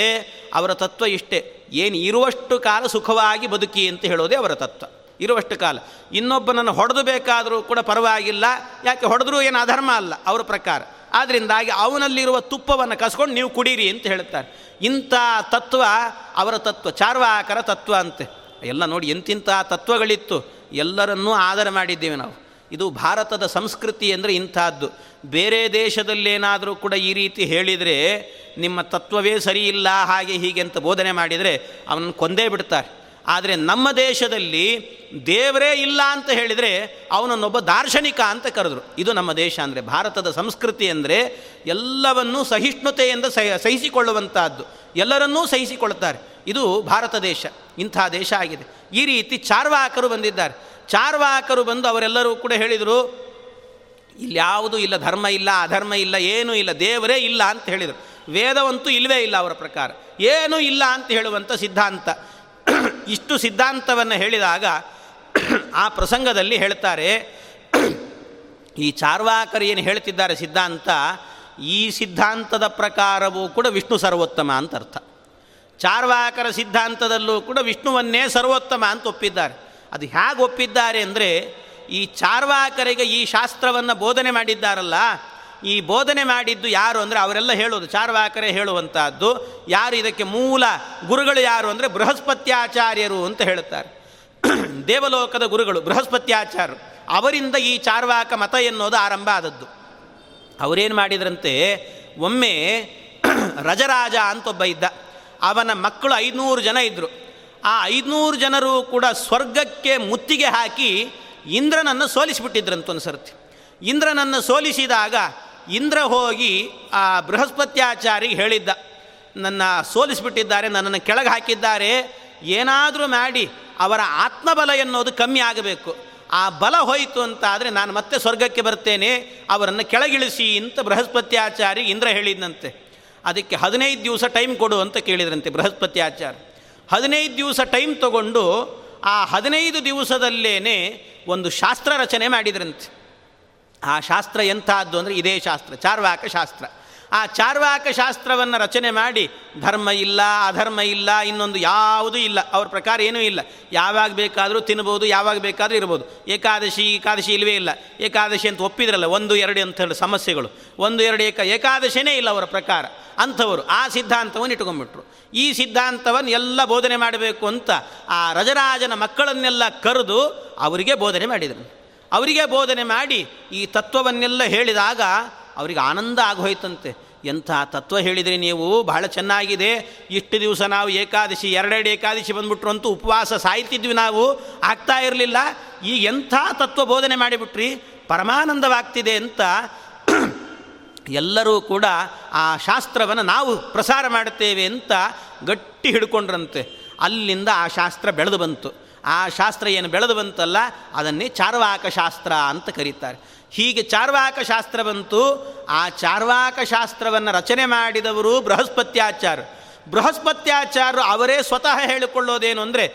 ಅವರ ತತ್ವ ಇಷ್ಟೇ, ಏನು ಇರುವಷ್ಟು ಕಾಲ ಸುಖವಾಗಿ ಬದುಕಿ ಅಂತ ಹೇಳೋದೇ ಅವರ ತತ್ವ. ಇರುವಷ್ಟು ಕಾಲ ಇನ್ನೊಬ್ಬನನ್ನು ಹೊಡೆದು ಬೇಕಾದರೂ ಕೂಡ ಪರವಾಗಿಲ್ಲ, ಯಾಕೆ ಹೊಡೆದ್ರೂ ಏನು ಅಧರ್ಮ ಅಲ್ಲ ಅವರ ಪ್ರಕಾರ. ಆದ್ದರಿಂದಾಗಿ ಅವನಲ್ಲಿರುವ ತುಪ್ಪವನ್ನು ಕಸ್ಕೊಂಡು ನೀವು ಕುಡೀರಿ ಅಂತ ಹೇಳ್ತಾರೆ. ಇಂಥ ತತ್ವ ಅವರ ತತ್ವ, ಚಾರ್ವಾಕರ ತತ್ವ ಅಂತೆ. ಎಲ್ಲ ನೋಡಿ ಎಂತಿಂಥ ತತ್ವಗಳಿತ್ತು, ಎಲ್ಲರನ್ನೂ ಆಧಾರ ಮಾಡಿದ್ದೇವೆ ನಾವು. ಇದು ಭಾರತದ ಸಂಸ್ಕೃತಿ ಅಂದರೆ ಇಂಥದ್ದು. ಬೇರೆ ದೇಶದಲ್ಲೇನಾದರೂ ಕೂಡ ಈ ರೀತಿ ಹೇಳಿದರೆ ನಿಮ್ಮ ತತ್ವವೇ ಸರಿಯಿಲ್ಲ ಹಾಗೆ ಹೀಗೆ ಅಂತ ಬೋಧನೆ ಮಾಡಿದರೆ ಅವನನ್ನು ಕೊಂದೇ ಬಿಡ್ತಾರೆ. ಆದರೆ ನಮ್ಮ ದೇಶದಲ್ಲಿ ದೇವರೇ ಇಲ್ಲ ಅಂತ ಹೇಳಿದರೆ ಅವನನ್ನೊಬ್ಬ ದಾರ್ಶನಿಕ ಅಂತ ಕರೆದರು. ಇದು ನಮ್ಮ ದೇಶ ಅಂದರೆ, ಭಾರತದ ಸಂಸ್ಕೃತಿ ಅಂದರೆ ಎಲ್ಲವನ್ನೂ ಸಹಿಷ್ಣುತೆಯಿಂದ ಸಹಿಸಿಕೊಳ್ಳುವಂಥದ್ದು, ಎಲ್ಲರನ್ನೂ ಸಹಿಸಿಕೊಳ್ತಾರೆ. ಇದು ಭಾರತ ದೇಶ, ಇಂಥ ದೇಶ ಆಗಿದೆ. ಈ ರೀತಿ ಚಾರ್ವಾಕರು ಬಂದಿದ್ದಾರೆ. ಚಾರ್ವಾಕರು ಬಂದು ಅವರೆಲ್ಲರೂ ಕೂಡ ಹೇಳಿದರು ಇಲ್ಲಿ ಯಾವುದೂ ಇಲ್ಲ, ಧರ್ಮ ಇಲ್ಲ, ಅಧರ್ಮ ಇಲ್ಲ, ಏನೂ ಇಲ್ಲ, ದೇವರೇ ಇಲ್ಲ ಅಂತ ಹೇಳಿದರು. ವೇದವಂತೂ ಇಲ್ಲವೇ ಇಲ್ಲ ಅವರ ಪ್ರಕಾರ, ಏನೂ ಇಲ್ಲ ಅಂತ ಹೇಳುವಂಥ ಸಿದ್ಧಾಂತ. ಇಷ್ಟು ಸಿದ್ಧಾಂತವನ್ನು ಹೇಳಿದಾಗ ಆ ಪ್ರಸಂಗದಲ್ಲಿ ಹೇಳ್ತಾರೆ, ಈ ಚಾರ್ವಾಕರು ಏನು ಹೇಳ್ತಿದ್ದಾರೆ ಸಿದ್ಧಾಂತ, ಈ ಸಿದ್ಧಾಂತದ ಪ್ರಕಾರವೂ ಕೂಡ ವಿಷ್ಣು ಸರ್ವೋತ್ತಮ ಅಂತ ಅರ್ಥ. ಚಾರ್ವಾಕರ ಸಿದ್ಧಾಂತದಲ್ಲೂ ಕೂಡ ವಿಷ್ಣುವನ್ನೇ ಸರ್ವೋತ್ತಮ ಅಂತ ಒಪ್ಪಿದ್ದಾರೆ. ಅದು ಹೇಗೆ ಒಪ್ಪಿದ್ದಾರೆ ಅಂದರೆ, ಈ ಚಾರ್ವಾಕರಿಗೆ ಈ ಶಾಸ್ತ್ರವನ್ನು ಬೋಧನೆ ಮಾಡಿದ್ದಾರಲ್ಲ, ಈ ಬೋಧನೆ ಮಾಡಿದ್ದು ಯಾರು ಅಂದರೆ ಅವರೆಲ್ಲ ಹೇಳೋದು ಚಾರ್ವಾಕರೇ ಹೇಳುವಂಥದ್ದು. ಯಾರು ಇದಕ್ಕೆ ಮೂಲ ಗುರುಗಳು ಯಾರು ಅಂದರೆ ಬೃಹಸ್ಪತ್ಯಾಚಾರ್ಯರು ಅಂತ ಹೇಳ್ತಾರೆ. ದೇವಲೋಕದ ಗುರುಗಳು ಬೃಹಸ್ಪತ್ಯಾಚಾರ್ಯರು, ಅವರಿಂದ ಈ ಚಾರ್ವಾಕ ಮತ ಎನ್ನೋದು ಆರಂಭ ಆದದ್ದು. ಅವರೇನು ಮಾಡಿದ್ರಂತೆ, ಒಮ್ಮೆ ರಜರಾಜ ಅಂತೊಬ್ಬ ಇದ್ದ, ಅವನ ಮಕ್ಕಳು ಐದುನೂರು ಜನ ಇದ್ದರು. ಆ ಐದುನೂರು ಜನರು ಕೂಡ ಸ್ವರ್ಗಕ್ಕೆ ಮುತ್ತಿಗೆ ಹಾಕಿ ಇಂದ್ರನನ್ನು ಸೋಲಿಸಿಬಿಟ್ಟಿದ್ರಂತ ಒಂದು ಸರ್ತಿ. ಇಂದ್ರನನ್ನು ಸೋಲಿಸಿದಾಗ ಇಂದ್ರ ಹೋಗಿ ಆ ಬೃಹಸ್ಪತ್ಯಾಚಾರಿಗೆ ಹೇಳಿದ್ದ, ನನ್ನ ಸೋಲಿಸಿಬಿಟ್ಟಿದ್ದಾರೆ, ನನ್ನನ್ನು ಕೆಳಗೆ ಹಾಕಿದ್ದಾರೆ, ಏನಾದರೂ ಮಾಡಿ ಅವರ ಆತ್ಮಬಲ ಎನ್ನೋದು ಕಮ್ಮಿ ಆಗಬೇಕು, ಆ ಬಲ ಹೋಯಿತು ಅಂತಾದರೆ ನಾನು ಮತ್ತೆ ಸ್ವರ್ಗಕ್ಕೆ ಬರ್ತೇನೆ, ಅವರನ್ನು ಕೆಳಗಿಳಿಸಿ ಅಂತ ಬೃಹಸ್ಪತ್ಯಾಚಾರಿ ಇಂದ್ರ ಹೇಳಿದ್ನಂತೆ. ಅದಕ್ಕೆ ಹದಿನೈದು ದಿವಸ ಟೈಮ್ ಕೊಡು ಅಂತ ಕೇಳಿದ್ರಂತೆ ಬೃಹಸ್ಪತ್ಯಾಚಾರ್ಯ. ಹದಿನೈದು ದಿವಸ ಟೈಮ್ ತಗೊಂಡು ಆ ಹದಿನೈದು ದಿವಸದಲ್ಲೇ ಒಂದು ಶಾಸ್ತ್ರ ರಚನೆ ಮಾಡಿದ್ರಂತೆ. ಆ ಶಾಸ್ತ್ರ ಎಂಥದ್ದು ಅಂದರೆ ಇದೇ ಶಾಸ್ತ್ರ, ಚಾರ್ವಾಕ ಶಾಸ್ತ್ರ. ಆ ಚಾರ್ವಾಕ ಶಾಸ್ತ್ರವನ್ನು ರಚನೆ ಮಾಡಿ ಧರ್ಮ ಇಲ್ಲ, ಅಧರ್ಮ ಇಲ್ಲ, ಇನ್ನೊಂದು ಯಾವುದೂ ಇಲ್ಲ ಅವ್ರ ಪ್ರಕಾರ, ಏನೂ ಇಲ್ಲ. ಯಾವಾಗ ಬೇಕಾದರೂ ತಿನ್ಬೋದು, ಯಾವಾಗ ಬೇಕಾದರೂ ಇರ್ಬೋದು. ಏಕಾದಶಿ ಏಕಾದಶಿ ಇಲ್ಲವೇ ಇಲ್ಲ. ಏಕಾದಶಿ ಅಂತ ಒಪ್ಪಿದ್ರಲ್ಲ, ಒಂದು ಎರಡು ಅಂತ ಹೇಳಿ ಸಮಸ್ಯೆಗಳು, ಒಂದು ಎರಡು ಏಕ ಏಕಾದಶಿನೇ ಇಲ್ಲ ಅವರ ಪ್ರಕಾರ ಅಂಥವರು. ಆ ಸಿದ್ಧಾಂತವನ್ನು ಇಟ್ಕೊಂಡ್ಬಿಟ್ರು. ಈ ಸಿದ್ಧಾಂತವನ್ನು ಎಲ್ಲ ಬೋಧನೆ ಮಾಡಬೇಕು ಅಂತ ಆ ರಜರಾಜನ ಮಕ್ಕಳನ್ನೆಲ್ಲ ಕರೆದು ಅವರಿಗೆ ಬೋಧನೆ ಮಾಡಿದರು. ಅವರಿಗೆ ಬೋಧನೆ ಮಾಡಿ ಈ ತತ್ವವನ್ನೆಲ್ಲ ಹೇಳಿದಾಗ ಅವರಿಗೆ ಆನಂದ ಆಗೋಯ್ತಂತೆ. ಎಂಥ ತತ್ವ ಹೇಳಿದರೆ ನೀವು, ಬಹಳ ಚೆನ್ನಾಗಿದೆ. ಇಷ್ಟು ದಿವಸ ನಾವು ಏಕಾದಶಿ ಎರಡೆರಡು ಏಕಾದಶಿ ಬಂದುಬಿಟ್ರು ಅಂತೂ ಉಪವಾಸ ಸಾಯ್ತಿದ್ವಿ ನಾವು, ಆಗ್ತಾ ಇರಲಿಲ್ಲ. ಈ ಎಂಥ ತತ್ವ ಬೋಧನೆ ಮಾಡಿಬಿಟ್ರಿ, ಪರಮಾನಂದವಾಗ್ತಿದೆ ಅಂತ ಎಲ್ಲರೂ ಕೂಡ ಆ ಶಾಸ್ತ್ರವನ್ನು ನಾವು ಪ್ರಸಾರ ಮಾಡುತ್ತೇವೆ ಅಂತ ಗಟ್ಟಿ ಹಿಡ್ಕೊಂಡ್ರಂತೆ. ಅಲ್ಲಿಂದ ಆ ಶಾಸ್ತ್ರ ಬೆಳೆದು ಬಂತು. ಆ ಶಾಸ್ತ್ರ ಏನು ಬೆಳೆದು ಬಂತಲ್ಲ, ಅದನ್ನೇ ಚಾರ್ವಾಕ ಶಾಸ್ತ್ರ ಅಂತ ಕರೀತಾರೆ. ಹೀಗೆ ಚಾರ್ವಾಕ ಶಾಸ್ತ್ರ ಬಂತು. ಆ ಚಾರ್ವಾಕ ಶಾಸ್ತ್ರವನ್ನು ರಚನೆ ಮಾಡಿದವರು ಬೃಹಸ್ಪತ್ಯಾಚಾರ್ಯ. ಬೃಹಸ್ಪತ್ಯಾಚಾರ್ಯರು ಅವರೇ ಸ್ವತಃ ಹೇಳಿಕೊಳ್ಳೋದೇನು ಅಂದರೆ,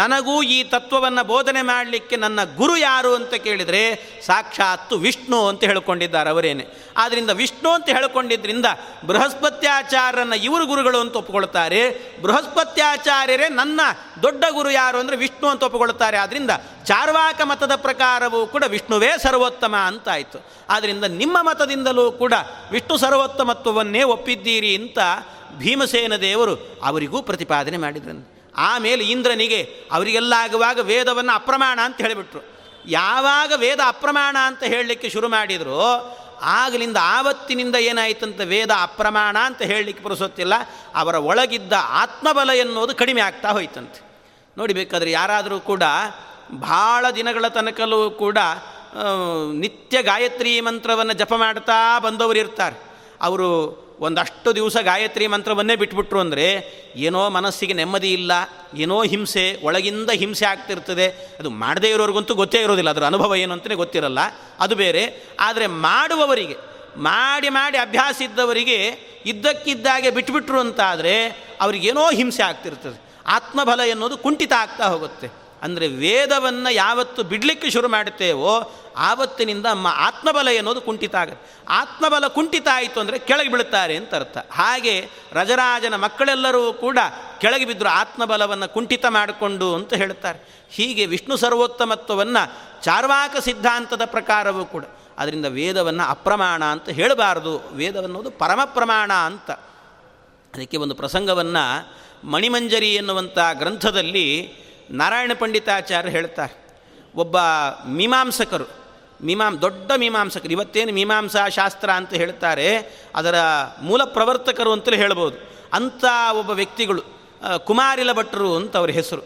ನನಗೂ ಈ ತತ್ವವನ್ನು ಬೋಧನೆ ಮಾಡಲಿಕ್ಕೆ ನನ್ನ ಗುರು ಯಾರು ಅಂತ ಕೇಳಿದರೆ ಸಾಕ್ಷಾತ್ತು ವಿಷ್ಣು ಅಂತ ಹೇಳಿಕೊಂಡಿದ್ದಾರೆ ಅವರೇನೆ. ಆದ್ದರಿಂದ ವಿಷ್ಣು ಅಂತ ಹೇಳಿಕೊಂಡಿದ್ದರಿಂದ ಬೃಹಸ್ಪತ್ಯಾಚಾರ್ಯರನ್ನು ಇವರು ಗುರುಗಳು ಅಂತ ಒಪ್ಪಿಕೊಳ್ತಾರೆ. ಬೃಹಸ್ಪತ್ಯಾಚಾರ್ಯರೇ ನನ್ನ ದೊಡ್ಡ ಗುರು ಯಾರು ಅಂದರೆ ವಿಷ್ಣು ಅಂತ ಒಪ್ಪಿಕೊಳ್ತಾರೆ. ಆದ್ದರಿಂದ ಚಾರ್ವಾಕ ಮತದ ಪ್ರಕಾರವೂ ಕೂಡ ವಿಷ್ಣುವೇ ಸರ್ವೋತ್ತಮ ಅಂತಾಯಿತು. ಆದ್ದರಿಂದ ನಿಮ್ಮ ಮತದಿಂದಲೂ ಕೂಡ ವಿಷ್ಣು ಸರ್ವೋತ್ತಮತ್ವವನ್ನೇ ಒಪ್ಪಿದ್ದೀರಿ ಅಂತ ಭೀಮಸೇನ ದೇವರು ಅವರಿಗೂ ಪ್ರತಿಪಾದನೆ ಮಾಡಿದ್ರಂತೆ. ಆಮೇಲೆ ಇಂದ್ರನಿಗೆ ಅವರಿಗೆಲ್ಲ ಆಗುವಾಗ ವೇದವನ್ನು ಅಪ್ರಮಾಣ ಅಂತ ಹೇಳಿಬಿಟ್ರು. ಯಾವಾಗ ವೇದ ಅಪ್ರಮಾಣ ಅಂತ ಹೇಳಲಿಕ್ಕೆ ಶುರು ಮಾಡಿದ್ರು ಆಗಲಿಂದ ಆವತ್ತಿನಿಂದ ಏನಾಯ್ತಂತ, ವೇದ ಅಪ್ರಮಾಣ ಅಂತ ಹೇಳಲಿಕ್ಕೆ ಪುರುಸೊತ್ತಿಲ್ಲ. ಅವರ ಒಳಗಿದ್ದ ಆತ್ಮಬಲ ಎನ್ನುವುದು ಕಡಿಮೆ ಆಗ್ತಾ ಹೋಯ್ತಂತೆ. ನೋಡಿಬೇಕಾದ್ರೆ ಯಾರಾದರೂ ಕೂಡ ಭಾಳ ದಿನಗಳ ತನಕಲೂ ಕೂಡ ನಿತ್ಯ ಗಾಯತ್ರಿ ಮಂತ್ರವನ್ನು ಜಪ ಮಾಡ್ತಾ ಬಂದವರು ಇರ್ತಾರೆ. ಅವರು ಒಂದಷ್ಟು ದಿವಸ ಗಾಯತ್ರಿ ಮಂತ್ರವನ್ನೇ ಬಿಟ್ಬಿಟ್ರು ಅಂದರೆ ಏನೋ ಮನಸ್ಸಿಗೆ ನೆಮ್ಮದಿ ಇಲ್ಲ, ಏನೋ ಹಿಂಸೆ, ಒಳಗಿಂದ ಹಿಂಸೆ ಆಗ್ತಿರ್ತದೆ. ಅದು ಮಾಡದೇ ಇರೋರಿಗಂತೂ ಗೊತ್ತೇ ಇರೋದಿಲ್ಲ, ಅದರ ಅನುಭವ ಏನು ಅಂತಲೇ ಗೊತ್ತಿರಲ್ಲ, ಅದು ಬೇರೆ. ಆದರೆ ಮಾಡುವವರಿಗೆ, ಮಾಡಿ ಮಾಡಿ ಅಭ್ಯಾಸ ಇದ್ದವರಿಗೆ ಇದ್ದಕ್ಕಿದ್ದಾಗೆ ಬಿಟ್ಬಿಟ್ರು ಅಂತಾದರೆ ಅವ್ರಿಗೇನೋ ಹಿಂಸೆ ಆಗ್ತಿರ್ತದೆ, ಆತ್ಮಬಲ ಎನ್ನುವುದು ಕುಂಠಿತ ಆಗ್ತಾ ಹೋಗುತ್ತೆ. ಅಂದರೆ ವೇದವನ್ನು ಯಾವತ್ತು ಬಿಡಲಿಕ್ಕೆ ಶುರು ಮಾಡುತ್ತೇವೋ ಆವತ್ತಿನಿಂದ ನಮ್ಮ ಆತ್ಮಬಲ ಅನ್ನೋದು ಕುಂಠಿತ ಆಗುತ್ತೆ. ಆತ್ಮಬಲ ಕುಂಠಿತ ಆಯಿತು ಅಂದರೆ ಕೆಳಗೆ ಬೀಳುತ್ತಾರೆ ಅಂತ ಅರ್ಥ. ಹಾಗೆ ರಜರಾಜನ ಮಕ್ಕಳೆಲ್ಲರೂ ಕೂಡ ಕೆಳಗೆ ಬಿದ್ದರು ಆತ್ಮಬಲವನ್ನು ಕುಂಠಿತ ಮಾಡಿಕೊಂಡು ಅಂತ ಹೇಳ್ತಾರೆ. ಹೀಗೆ ವಿಷ್ಣು ಸರ್ವೋತ್ತಮತ್ವವನ್ನು ಚಾರ್ವಾಕ ಸಿದ್ಧಾಂತದ ಪ್ರಕಾರವೂ ಕೂಡ. ಅದರಿಂದ ವೇದವನ್ನು ಅಪ್ರಮಾಣ ಅಂತ ಹೇಳಬಾರ್ದು, ವೇದವನ್ನೋದು ಪರಮ ಪ್ರಮಾಣ ಅಂತ. ಅದಕ್ಕೆ ಒಂದು ಪ್ರಸಂಗವನ್ನು ಮಣಿಮಂಜರಿ ಎನ್ನುವಂಥ ಗ್ರಂಥದಲ್ಲಿ ನಾರಾಯಣ ಪಂಡಿತಾಚಾರ್ಯ ಹೇಳ್ತಾರೆ. ಒಬ್ಬ ಮೀಮಾಂಸಕರು, ಮೀಮಾಂ ದೊಡ್ಡ ಮೀಮಾಂಸಕರು, ಇವತ್ತೇನು ಮೀಮಾಂಸಾ ಶಾಸ್ತ್ರ ಅಂತ ಹೇಳ್ತಾರೆ ಅದರ ಮೂಲ ಪ್ರವರ್ತಕರು ಅಂತಲೇ ಹೇಳ್ಬೋದು. ಅಂಥ ಒಬ್ಬ ವ್ಯಕ್ತಿಗಳು ಕುಮಾರಿಲ ಭಟ್ಟರು ಅಂತ ಅವ್ರ ಹೆಸರು.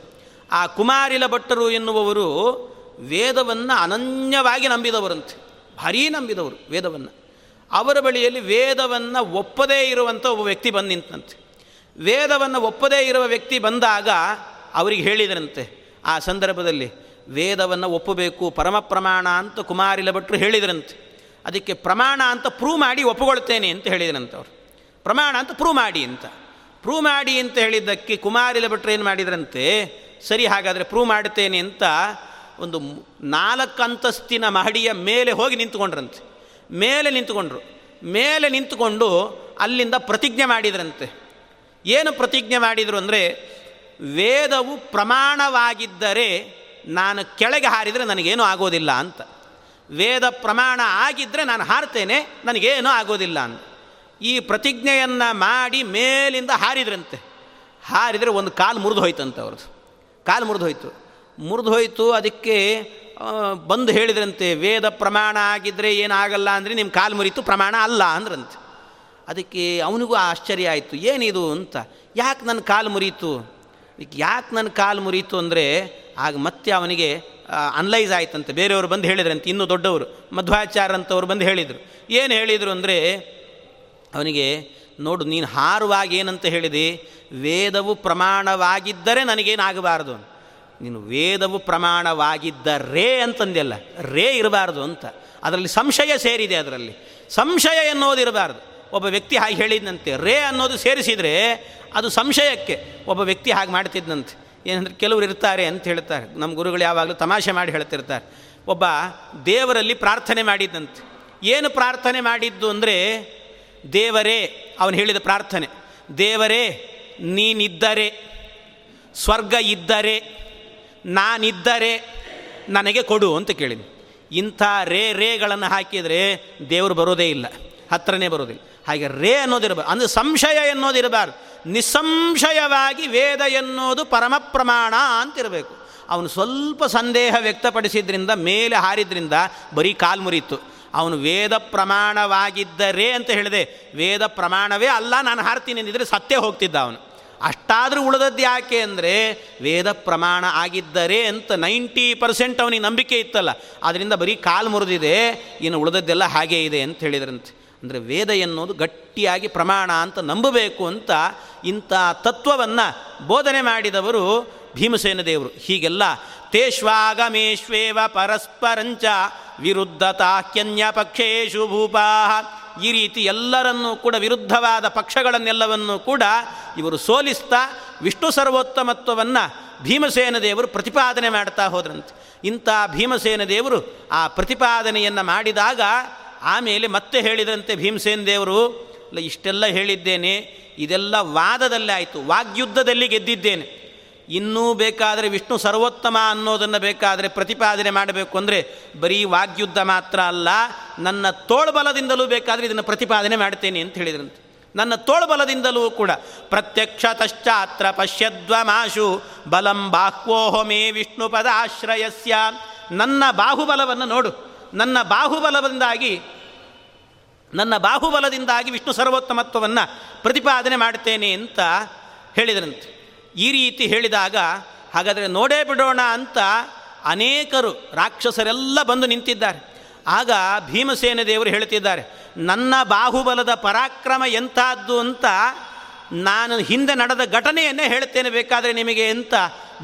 ಆ ಕುಮಾರಿಲ ಭಟ್ಟರು ಎನ್ನುವವರು ವೇದವನ್ನು ಅನನ್ಯವಾಗಿ ನಂಬಿದವರಂತೆ, ಭಾರೀ ನಂಬಿದವರು ವೇದವನ್ನು. ಅವರ ಬಳಿಯಲ್ಲಿ ವೇದವನ್ನು ಒಪ್ಪದೇ ಇರುವಂಥ ಒಬ್ಬ ವ್ಯಕ್ತಿ ಬಂದು ನಿಂತಂತೆ. ವೇದವನ್ನು ಒಪ್ಪದೇ ಇರುವ ವ್ಯಕ್ತಿ ಬಂದಾಗ ಅವರಿಗೆ ಹೇಳಿದರಂತೆ, ಆ ಸಂದರ್ಭದಲ್ಲಿ ವೇದವನ್ನು ಒಪ್ಪಬೇಕು ಪರಮ ಪ್ರಮಾಣ ಅಂತ ಕುಮಾರಿಲ ಭಟ್ರು ಹೇಳಿದರಂತೆ. ಅದಕ್ಕೆ ಪ್ರಮಾಣ ಅಂತ ಪ್ರೂವ್ ಮಾಡಿ ಒಪ್ಪಿಕೊಳ್ತೇನೆ ಅಂತ ಹೇಳಿದರಂತೆ ಅವರು. ಪ್ರಮಾಣ ಅಂತ ಪ್ರೂವ್ ಮಾಡಿ ಅಂತ ಪ್ರೂವ್ ಮಾಡಿ ಅಂತ ಹೇಳಿದ್ದಕ್ಕೆ ಕುಮಾರಿಲ ಭಟ್ರು ಏನು ಮಾಡಿದರಂತೆ, ಸರಿ ಹಾಗಾದರೆ ಪ್ರೂವ್ ಮಾಡ್ತೇನೆ ಅಂತ ಒಂದು ನಾಲ್ಕು ಅಂತಸ್ತಿನ ಮಹಡಿಯ ಮೇಲೆ ಹೋಗಿ ನಿಂತ್ಕೊಂಡ್ರಂತೆ. ಮೇಲೆ ನಿಂತ್ಕೊಂಡ್ರು. ಮೇಲೆ ನಿಂತ್ಕೊಂಡು ಅಲ್ಲಿಂದ ಪ್ರತಿಜ್ಞೆ ಮಾಡಿದರಂತೆ. ಏನು ಪ್ರತಿಜ್ಞೆ ಮಾಡಿದರು ಅಂದರೆ, ವೇದವು ಪ್ರಮಾಣವಾಗಿದ್ದರೆ ನಾನು ಕೆಳಗೆ ಹಾರಿದರೆ ನನಗೇನೂ ಆಗೋದಿಲ್ಲ ಅಂತ. ವೇದ ಪ್ರಮಾಣ ಆಗಿದ್ದರೆ ನಾನು ಹಾರ್ತೇನೆ, ನನಗೇನೂ ಆಗೋದಿಲ್ಲ ಅಂತ. ಈ ಪ್ರತಿಜ್ಞೆಯನ್ನು ಮಾಡಿ ಮೇಲಿಂದ ಹಾರಿದ್ರಂತೆ. ಹಾರಿದರೆ ಒಂದು ಕಾಲು ಮುರಿದು ಹೋಯ್ತಂತೆ ಅವ್ರದ್ದು. ಕಾಲು ಮುರಿದು ಹೋಯಿತು ಮುರಿದು ಹೋಯಿತು ಅದಕ್ಕೆ ಬಂದು ಹೇಳಿದ್ರಂತೆ, ವೇದ ಪ್ರಮಾಣ ಆಗಿದ್ದರೆ ಏನಾಗಲ್ಲ ಅಂದರೆ ನಿಮ್ಮ ಕಾಲು ಮುರಿತು, ಪ್ರಮಾಣ ಅಲ್ಲ ಅಂದ್ರಂತೆ. ಅದಕ್ಕೆ ಅವನಿಗೂ ಆಶ್ಚರ್ಯ ಆಯಿತು, ಏನಿದು ಅಂತ. ಯಾಕೆ ನನ್ನ ಕಾಲು ಮುರಿಯಿತು, ಯಾಕೆ ನನ್ನ ಕಾಲು ಮುರಿಯಿತು ಅಂದರೆ ಆಗ ಮತ್ತೆ ಅವನಿಗೆ ಅನಲೈಸ್ ಆಯ್ತಂತೆ. ಬೇರೆಯವರು ಬಂದು ಹೇಳಿದ್ರಂತೆ, ಇನ್ನೂ ದೊಡ್ಡವರು ಮಧ್ವಾಚಾರ್ಯರಂತವ್ರು ಬಂದು ಹೇಳಿದರು. ಏನು ಹೇಳಿದರು ಅಂದರೆ ಅವನಿಗೆ, ನೋಡು ನೀನು ಹಾರುವಾಗ ಏನಂತ ಹೇಳಿದೆ, ವೇದವು ಪ್ರಮಾಣವಾಗಿದ್ದರೆ ನನಗೇನಾಗಬಾರ್ದು, ನೀನು ವೇದವು ಪ್ರಮಾಣವಾಗಿದ್ದರೆ ಅಂತಂದೆಲ್ಲ, ರೇ ಇರಬಾರ್ದು ಅಂತ. ಅದರಲ್ಲಿ ಸಂಶಯ ಸೇರಿದೆ, ಅದರಲ್ಲಿ ಸಂಶಯ ಅನ್ನೋದು ಇರಬಾರ್ದು. ಒಬ್ಬ ವ್ಯಕ್ತಿ ಹಾಗೆ ಹೇಳಿದ್ನಂತೆ, ರೇ ಅನ್ನೋದು ಸೇರಿಸಿದರೆ ಅದು ಸಂಶಯಕ್ಕೆ. ಒಬ್ಬ ವ್ಯಕ್ತಿ ಹಾಗೆ ಮಾಡ್ತಿದ್ದಂತೆ. ಏನಂದರೆ ಕೆಲವರು ಇರ್ತಾರೆ ಅಂತ ಹೇಳ್ತಾರೆ, ನಮ್ಮ ಗುರುಗಳು ಯಾವಾಗಲೂ ತಮಾಷೆ ಮಾಡಿ ಹೇಳ್ತಿರ್ತಾರೆ. ಒಬ್ಬ ದೇವರಲ್ಲಿ ಪ್ರಾರ್ಥನೆ ಮಾಡಿದ್ದಂತೆ. ಏನು ಪ್ರಾರ್ಥನೆ ಮಾಡಿದ್ದು ಅಂದರೆ, ದೇವರೇ, ಅವನು ಹೇಳಿದ ಪ್ರಾರ್ಥನೆ, ದೇವರೇ ನೀನಿದ್ದರೆ, ಸ್ವರ್ಗ ಇದ್ದರೆ, ನಾನಿದ್ದರೆ ನನಗೆ ಕೊಡು ಅಂತ ಕೇಳಿದ್ನು. ಇಂಥ ರೇ ರೇಗಳನ್ನು ಹಾಕಿದರೆ ದೇವರು ಬರೋದೇ ಇಲ್ಲ, ಹತ್ತಿರನೇ ಬರೋದಿಲ್ಲ. ಹಾಗೆ ರೇ ಅನ್ನೋದಿರಬಾರ್ದು, ಅಂದರೆ ಸಂಶಯ ಎನ್ನೋದಿರಬಾರ್ದು. ನಿಸ್ಸಂಶಯವಾಗಿ ವೇದ ಎನ್ನೋದು ಪರಮ ಪ್ರಮಾಣ ಅಂತಿರಬೇಕು. ಅವನು ಸ್ವಲ್ಪ ಸಂದೇಹ ವ್ಯಕ್ತಪಡಿಸಿದ್ರಿಂದ, ಮೇಲೆ ಹಾರಿದ್ರಿಂದ ಬರೀ ಕಾಲು ಮುರಿಯಿತು. ಅವನು ವೇದ ಪ್ರಮಾಣವಾಗಿದ್ದರೆ ಅಂತ ಹೇಳಿದೆ, ವೇದ ಪ್ರಮಾಣವೇ ಅಲ್ಲ ನಾನು ಹಾರ್ತೀನಿ ಅಂದಿದ್ರೆ ಸತ್ತೇ ಹೋಗ್ತಿದ್ದ ಅವನು. ಅಷ್ಟಾದರೂ ಉಳಿದದ್ದು ಯಾಕೆ ಅಂದರೆ ವೇದ ಪ್ರಮಾಣ ಆಗಿದ್ದರೆ ಅಂತ ನೈಂಟಿ ಪರ್ಸೆಂಟ್ ಅವನಿಗೆ ನಂಬಿಕೆ ಇತ್ತಲ್ಲ, ಅದರಿಂದ ಬರೀ ಕಾಲು ಮುರಿದಿದೆ, ಇನ್ನು ಉಳಿದದ್ದೆಲ್ಲ ಹಾಗೇ ಇದೆ ಅಂತ ಹೇಳಿದ್ರಂತೆ. ಅಂದರೆ ವೇದ ಎನ್ನುವುದು ಗಟ್ಟಿಯಾಗಿ ಪ್ರಮಾಣ ಅಂತ ನಂಬಬೇಕು ಅಂತ ಇಂಥ ತತ್ವವನ್ನು ಬೋಧನೆ ಮಾಡಿದವರು ಭೀಮಸೇನ ದೇವರು. ಹೀಗೆಲ್ಲ ತೇಶ್ವಾಗಮೇಶ್ವೇವ ಪರಸ್ಪರಂಚ ವಿರುದ್ಧತಾಕ್ಯನ್ಯ ಪಕ್ಷೇಶು ಭೂಪಾ, ಈ ರೀತಿ ಎಲ್ಲರನ್ನೂ ಕೂಡ ವಿರುದ್ಧವಾದ ಪಕ್ಷಗಳನ್ನೆಲ್ಲವನ್ನೂ ಕೂಡ ಇವರು ಸೋಲಿಸ್ತಾ ವಿಷ್ಣು ಸರ್ವೋತ್ತಮತ್ವವನ್ನು ಭೀಮಸೇನ ದೇವರು ಪ್ರತಿಪಾದನೆ ಮಾಡ್ತಾ ಹೋದ್ರಂತೆ. ಇಂಥ ಭೀಮಸೇನ ದೇವರು ಆ ಪ್ರತಿಪಾದನೆಯನ್ನು ಮಾಡಿದಾಗ ಆಮೇಲೆ ಮತ್ತೆ ಹೇಳಿದ್ರಂತೆ ಭೀಮಸೇನ ದೇವರು, ಅಲ್ಲ ಇಷ್ಟೆಲ್ಲ ಹೇಳಿದ್ದೇನೆ, ಇದೆಲ್ಲ ವಾದದಲ್ಲೇ ಆಯಿತು, ವಾಗ್ಯುದ್ಧದಲ್ಲಿ ಗೆದ್ದಿದ್ದೇನೆ, ಇನ್ನೂ ಬೇಕಾದರೆ ವಿಷ್ಣು ಸರ್ವೋತ್ತಮ ಅನ್ನೋದನ್ನು ಬೇಕಾದರೆ ಪ್ರತಿಪಾದನೆ ಮಾಡಬೇಕು ಅಂದರೆ ಬರೀ ವಾಗ್ಯುದ್ಧ ಮಾತ್ರ ಅಲ್ಲ, ನನ್ನ ತೋಳ್ಬಲದಿಂದಲೂ ಬೇಕಾದರೆ ಇದನ್ನು ಪ್ರತಿಪಾದನೆ ಮಾಡ್ತೇನೆ ಅಂತ ಹೇಳಿದ್ರಂತೆ. ನನ್ನ ತೋಳ್ಬಲದಿಂದಲೂ ಕೂಡ ಪ್ರತ್ಯಕ್ಷ ತಶ್ಚಾತ್ರ ಪಶ್ಯದ್ವಮಾಶು ಬಲಂ ಬಾಹ್ವೋಹೋ ಮೇ ವಿಷ್ಣು ಪದ ಆಶ್ರಯಸ್ಯ, ನನ್ನ ಬಾಹುಬಲವನ್ನು ನೋಡು, ನನ್ನ ಬಾಹುಬಲದಿಂದಾಗಿ ನನ್ನ ಬಾಹುಬಲದಿಂದಾಗಿ ವಿಷ್ಣು ಸರ್ವೋತ್ತಮತ್ವವನ್ನು ಪ್ರತಿಪಾದನೆ ಮಾಡ್ತೇನೆ ಅಂತ ಹೇಳಿದ್ರಂತೆ. ಈ ರೀತಿ ಹೇಳಿದಾಗ ಹಾಗಾದರೆ ನೋಡೇ ಬಿಡೋಣ ಅಂತ ಅನೇಕರು ರಾಕ್ಷಸರೆಲ್ಲ ಬಂದು ನಿಂತಿದ್ದಾರೆ. ಆಗ ಭೀಮಸೇನ ದೇವರು ಹೇಳ್ತಿದ್ದಾರೆ, ನನ್ನ ಬಾಹುಬಲದ ಪರಾಕ್ರಮ ಎಂಥದ್ದು ಅಂತ ನಾನು ಹಿಂದೆ ನಡೆದ ಘಟನೆಯನ್ನೇ ಹೇಳ್ತೇನೆ ಬೇಕಾದರೆ ನಿಮಗೆ ಅಂತ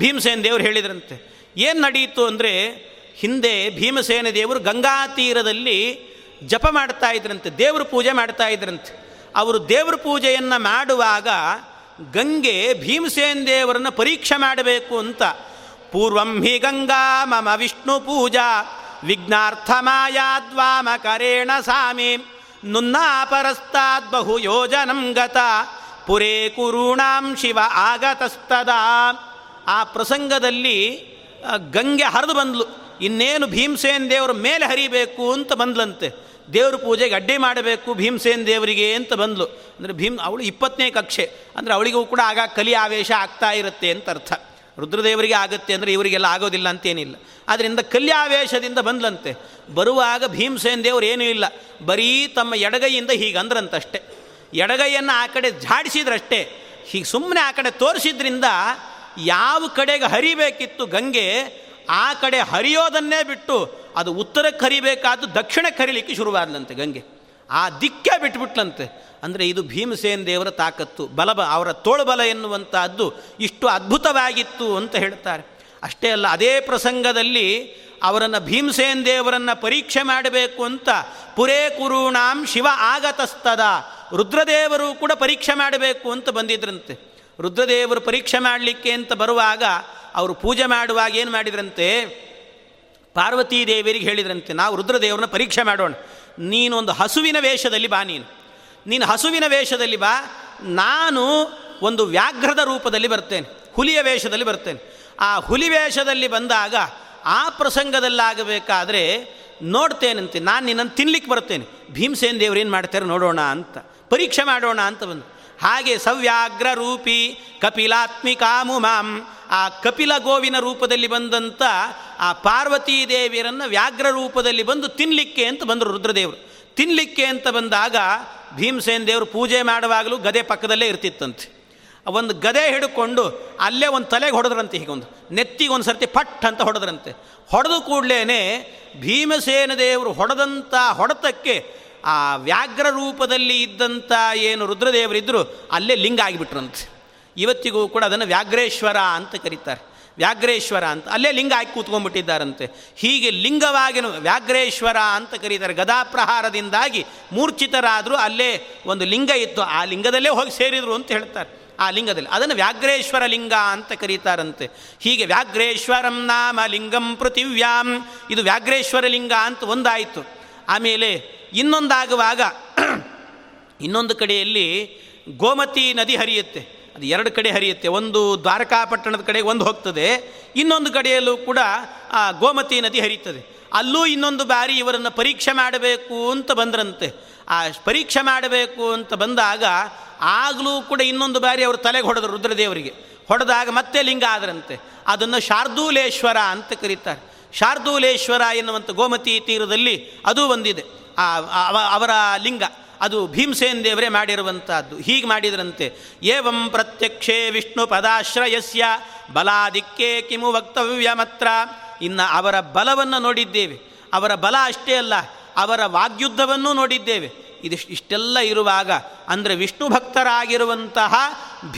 ಭೀಮಸೇನ ದೇವರು ಹೇಳಿದ್ರಂತೆ. ಏನು ನಡೆಯಿತು ಅಂದರೆ, ಹಿಂದೆ ಭೀಮಸೇನ ದೇವರು ಗಂಗಾ ತೀರದಲ್ಲಿ ಜಪ ಮಾಡ್ತಾ ಇದ್ರಂತೆ, ದೇವ್ರ ಪೂಜೆ ಮಾಡ್ತಾ ಇದ್ರಂತೆ. ಅವರು ದೇವ್ರ ಪೂಜೆಯನ್ನು ಮಾಡುವಾಗ ಗಂಗೆ ಭೀಮಸೇನ ದೇವರನ್ನು ಪರೀಕ್ಷೆ ಮಾಡಬೇಕು ಅಂತ ಪೂರ್ವಂ ಹಿ ಗಂಗಾ ಮಮ ವಿಷ್ಣು ಪೂಜಾ ವಿಘ್ನಾರ್ಥ ಮಾಯಾದ್ವಾಮ ಕರೇಣ ಸಾಮಿ ನುನ್ನಾ ಪರಸ್ತಾದ್ ಬಹು ಯೋಜನಂ ಗತ ಪುರೇ ಕುರುಣಾಂ ಶಿವ ಆಗತಸ್ತದಾ. ಆ ಪ್ರಸಂಗದಲ್ಲಿ ಗಂಗೆ ಹರಿದು ಬಂದ್ಲು, ಇನ್ನೇನು ಭೀಮಸೇನ್ ದೇವರ ಮೇಲೆ ಹರಿಬೇಕು ಅಂತ ಬಂದ್ಲಂತೆ. ದೇವ್ರ ಪೂಜೆಗೆ ಅಡ್ಡಿ ಮಾಡಬೇಕು ಭೀಮಸೇನ್ ದೇವರಿಗೆ ಅಂತ ಬಂದ್ಲು. ಅಂದರೆ ಭೀಮ್ ಅವಳು ಇಪ್ಪತ್ತನೇ ಕಕ್ಷೆ, ಅಂದರೆ ಅವಳಿಗೂ ಕೂಡ ಆಗ ಕಲಿ ಆವೇಶ ಆಗ್ತಾ ಇರುತ್ತೆ ಅಂತ ಅರ್ಥ. ರುದ್ರದೇವರಿಗೆ ಆಗುತ್ತೆ ಅಂದರೆ ಇವರಿಗೆಲ್ಲ ಆಗೋದಿಲ್ಲ ಅಂತೇನಿಲ್ಲ. ಆದ್ದರಿಂದ ಕಲ್ಯಾವೇಶದಿಂದ ಬಂದ್ಲಂತೆ. ಬರುವಾಗ ಭೀಮಸೇನ್ ದೇವರು ಏನೂ ಇಲ್ಲ, ಬರೀ ತಮ್ಮ ಎಡಗೈಯಿಂದ ಹೀಗಂದ್ರಂತಷ್ಟೆ. ಎಡಗೈಯನ್ನು ಆ ಕಡೆ ಝಾಡಿಸಿದ್ರಷ್ಟೇ, ಹೀಗೆ ಸುಮ್ಮನೆ ಆ ಕಡೆ ತೋರಿಸಿದ್ರಿಂದ ಯಾವ ಕಡೆಗೆ ಹರಿಬೇಕಿತ್ತು ಗಂಗೆ ಆ ಕಡೆ ಹರಿಯೋದನ್ನೇ ಬಿಟ್ಟು ಅದು ಉತ್ತರಕ್ಕೆ ಹರಿಬೇಕಾದ್ದು ದಕ್ಷಿಣಕ್ಕೆ ಹರಿಲಿಕ್ಕೆ ಶುರುವಾದ್ಲಂತೆ ಗಂಗೆ. ಆ ದಿಕ್ಕೇ ಬಿಟ್ಬಿಟ್ಲಂತೆ. ಅಂದರೆ ಇದು ಭೀಮಸೇನ್ ದೇವರ ತಾಕತ್ತು, ಬಲಬ, ಅವರ ತೋಳ್ಬಲ ಎನ್ನುವಂಥದ್ದು ಇಷ್ಟು ಅದ್ಭುತವಾಗಿತ್ತು ಅಂತ ಹೇಳ್ತಾರೆ. ಅಷ್ಟೇ ಅಲ್ಲ, ಅದೇ ಪ್ರಸಂಗದಲ್ಲಿ ಅವರನ್ನು ಭೀಮಸೇನ್ ದೇವರನ್ನು ಪರೀಕ್ಷೆ ಮಾಡಬೇಕು ಅಂತ ಪುರೇ ಕುರುಣಾಂ ಶಿವ ಆಗತಸ್ತದ, ರುದ್ರದೇವರು ಕೂಡ ಪರೀಕ್ಷೆ ಮಾಡಬೇಕು ಅಂತ ಬಂದಿದ್ರಂತೆ. ರುದ್ರದೇವರು ಪರೀಕ್ಷೆ ಮಾಡಲಿಕ್ಕೆ ಅಂತ ಬರುವಾಗ ಅವರು ಪೂಜೆ ಮಾಡುವಾಗ ಏನು ಮಾಡಿದ್ರಂತೆ, ಪಾರ್ವತೀ ದೇವಿಯರಿಗೆ ಹೇಳಿದ್ರಂತೆ, ನಾವು ರುದ್ರದೇವರನ್ನ ಪರೀಕ್ಷೆ ಮಾಡೋಣ, ನೀನೊಂದು ಹಸುವಿನ ವೇಷದಲ್ಲಿ ಬಾ, ನೀನು ನೀನು ಹಸುವಿನ ವೇಷದಲ್ಲಿ ಬಾ, ನಾನು ಒಂದು ವ್ಯಾಘ್ರದ ರೂಪದಲ್ಲಿ ಬರ್ತೇನೆ, ಹುಲಿಯ ವೇಷದಲ್ಲಿ ಬರ್ತೇನೆ. ಆ ಹುಲಿ ವೇಷದಲ್ಲಿ ಬಂದಾಗ ಆ ಪ್ರಸಂಗದಲ್ಲಾಗಬೇಕಾದ್ರೆ ನೋಡ್ತೇನಂತೆ, ನಾನು ನಿನ್ನನ್ನು ತಿನ್ಲಿಕ್ಕೆ ಬರ್ತೇನೆ, ಭೀಮಸೇನ್ ದೇವ್ರೇನು ಮಾಡ್ತಾರೆ ನೋಡೋಣ ಅಂತ, ಪರೀಕ್ಷೆ ಮಾಡೋಣ ಅಂತ ಬಂದು. ಹಾಗೆ ಸವ್ಯಾಗ್ರ ರೂಪಿ ಕಪಿಲಾತ್ಮಿಕಾಮುಮಾಂ, ಆ ಕಪಿಲ ಗೋವಿನ ರೂಪದಲ್ಲಿ ಬಂದಂಥ ಆ ಪಾರ್ವತೀ ದೇವಿಯರನ್ನು ವ್ಯಾಘ್ರ ರೂಪದಲ್ಲಿ ಬಂದು ತಿನ್ನಲಿಕ್ಕೆ ಅಂತ ಬಂದರು ರುದ್ರದೇವರು. ತಿನ್ನಲಿಕ್ಕೆ ಅಂತ ಬಂದಾಗ ಭೀಮಸೇನ್ ದೇವರು ಪೂಜೆ ಮಾಡುವಾಗಲೂ ಗದೆ ಪಕ್ಕದಲ್ಲೇ ಇರ್ತಿತ್ತಂತೆ. ಒಂದು ಗದೆ ಹಿಡ್ಕೊಂಡು ಅಲ್ಲೇ ಒಂದು ತಲೆಗೆ ಹೊಡೆದ್ರಂತೆ, ಹೀಗೊಂದು ನೆತ್ತಿಗೊಂದು ಸರ್ತಿ ಪಟ್ ಅಂತ ಹೊಡೆದ್ರಂತೆ. ಹೊಡೆದು ಕೂಡಲೇ ಭೀಮಸೇನ ದೇವರು ಹೊಡೆದಂಥ ಹೊಡೆತಕ್ಕೆ ಆ ವ್ಯಾಘ್ರ ರೂಪದಲ್ಲಿ ಇದ್ದಂಥ ಏನು ರುದ್ರದೇವರಿದ್ದರು ಅಲ್ಲೇ ಲಿಂಗ ಆಗಿಬಿಟ್ರಂತೆ. ಇವತ್ತಿಗೂ ಕೂಡ ಅದನ್ನು ವ್ಯಾಘ್ರೇಶ್ವರ ಅಂತ ಕರೀತಾರೆ, ವ್ಯಾಘ್ರೇಶ್ವರ ಅಂತ, ಅಲ್ಲೇ ಲಿಂಗ ಹಾಕಿ ಕೂತ್ಕೊಂಡ್ಬಿಟ್ಟಿದ್ದಾರಂತೆ. ಹೀಗೆ ಲಿಂಗವಾಗಿ ವ್ಯಾಘ್ರೇಶ್ವರ ಅಂತ ಕರೀತಾರೆ. ಗದಾಪ್ರಹಾರದಿಂದಾಗಿ ಮೂರ್ಛಿತರಾದರೂ ಅಲ್ಲೇ ಒಂದು ಲಿಂಗ ಇತ್ತು, ಆ ಲಿಂಗದಲ್ಲೇ ಹೋಗಿ ಸೇರಿದರು ಅಂತ ಹೇಳ್ತಾರೆ. ಆ ಲಿಂಗದಲ್ಲಿ ಅದನ್ನು ವ್ಯಾಘ್ರೇಶ್ವರ ಲಿಂಗ ಅಂತ ಕರೀತಾರಂತೆ. ಹೀಗೆ ವ್ಯಾಘ್ರೇಶ್ವರಂ ನಾಮ ಲಿಂಗಂ ಪೃಥಿವ್ಯಾಂ, ಇದು ವ್ಯಾಘ್ರೇಶ್ವರ ಲಿಂಗ ಅಂತ ಒಂದಾಯಿತು. ಆಮೇಲೆ ಇನ್ನೊಂದಾಗುವಾಗ ಇನ್ನೊಂದು ಕಡೆಯಲ್ಲಿ ಗೋಮತಿ ನದಿ ಹರಿಯುತ್ತೆ, ಅದು ಎರಡು ಕಡೆ ಹರಿಯುತ್ತೆ, ಒಂದು ದ್ವಾರಕಾಪಟ್ಟಣದ ಕಡೆಗೆ ಒಂದು ಹೋಗ್ತದೆ, ಇನ್ನೊಂದು ಕಡೆಯಲ್ಲೂ ಕೂಡ ಆ ಗೋಮತಿ ನದಿ ಹರಿಯುತ್ತದೆ. ಅಲ್ಲೂ ಇನ್ನೊಂದು ಬಾರಿ ಇವರನ್ನು ಪರೀಕ್ಷೆ ಮಾಡಬೇಕು ಅಂತ ಬಂದ್ರಂತೆ. ಆ ಪರೀಕ್ಷೆ ಮಾಡಬೇಕು ಅಂತ ಬಂದಾಗ ಆಗಲೂ ಕೂಡ ಇನ್ನೊಂದು ಬಾರಿ ಅವರು ತಲೆಗೆ ಹೊಡೆದ್ರು ರುದ್ರದೇವರಿಗೆ. ಹೊಡೆದಾಗ ಮತ್ತೆ ಲಿಂಗ ಆದರಂತೆ. ಅದನ್ನು ಶಾರ್ದೂಲೇಶ್ವರ ಅಂತ ಕರೀತಾರೆ. ಶಾರ್ದೂಲೇಶ್ವರ ಎನ್ನುವಂಥ ಗೋಮತಿ ತೀರದಲ್ಲಿ ಅದೂ ಒಂದಿದೆ, ಅವರ ಲಿಂಗ, ಅದು ಭೀಮಸೇನ್ ದೇವರೇ ಮಾಡಿರುವಂಥದ್ದು. ಹೀಗೆ ಮಾಡಿದ್ರಂತೆ. ಏವಂ ಪ್ರತ್ಯಕ್ಷೇ ವಿಷ್ಣು ಪದಾಶ್ರಯಸ್ಯ ಬಲಾದಿಕ್ಕೇ ಕಿಮು ವಕ್ತವ್ಯ ಮತ್ರ. ಇನ್ನು ಅವರ ಬಲವನ್ನು ನೋಡಿದ್ದೇವೆ, ಅವರ ಬಲ ಅಷ್ಟೇ ಅಲ್ಲ ಅವರ ವಾಗ್ಯುದ್ಧವನ್ನೂ ನೋಡಿದ್ದೇವೆ. ಇದಿಷ್ಟು ಇಷ್ಟೆಲ್ಲ ಇರುವಾಗ ಅಂದರೆ ವಿಷ್ಣು ಭಕ್ತರಾಗಿರುವಂತಹ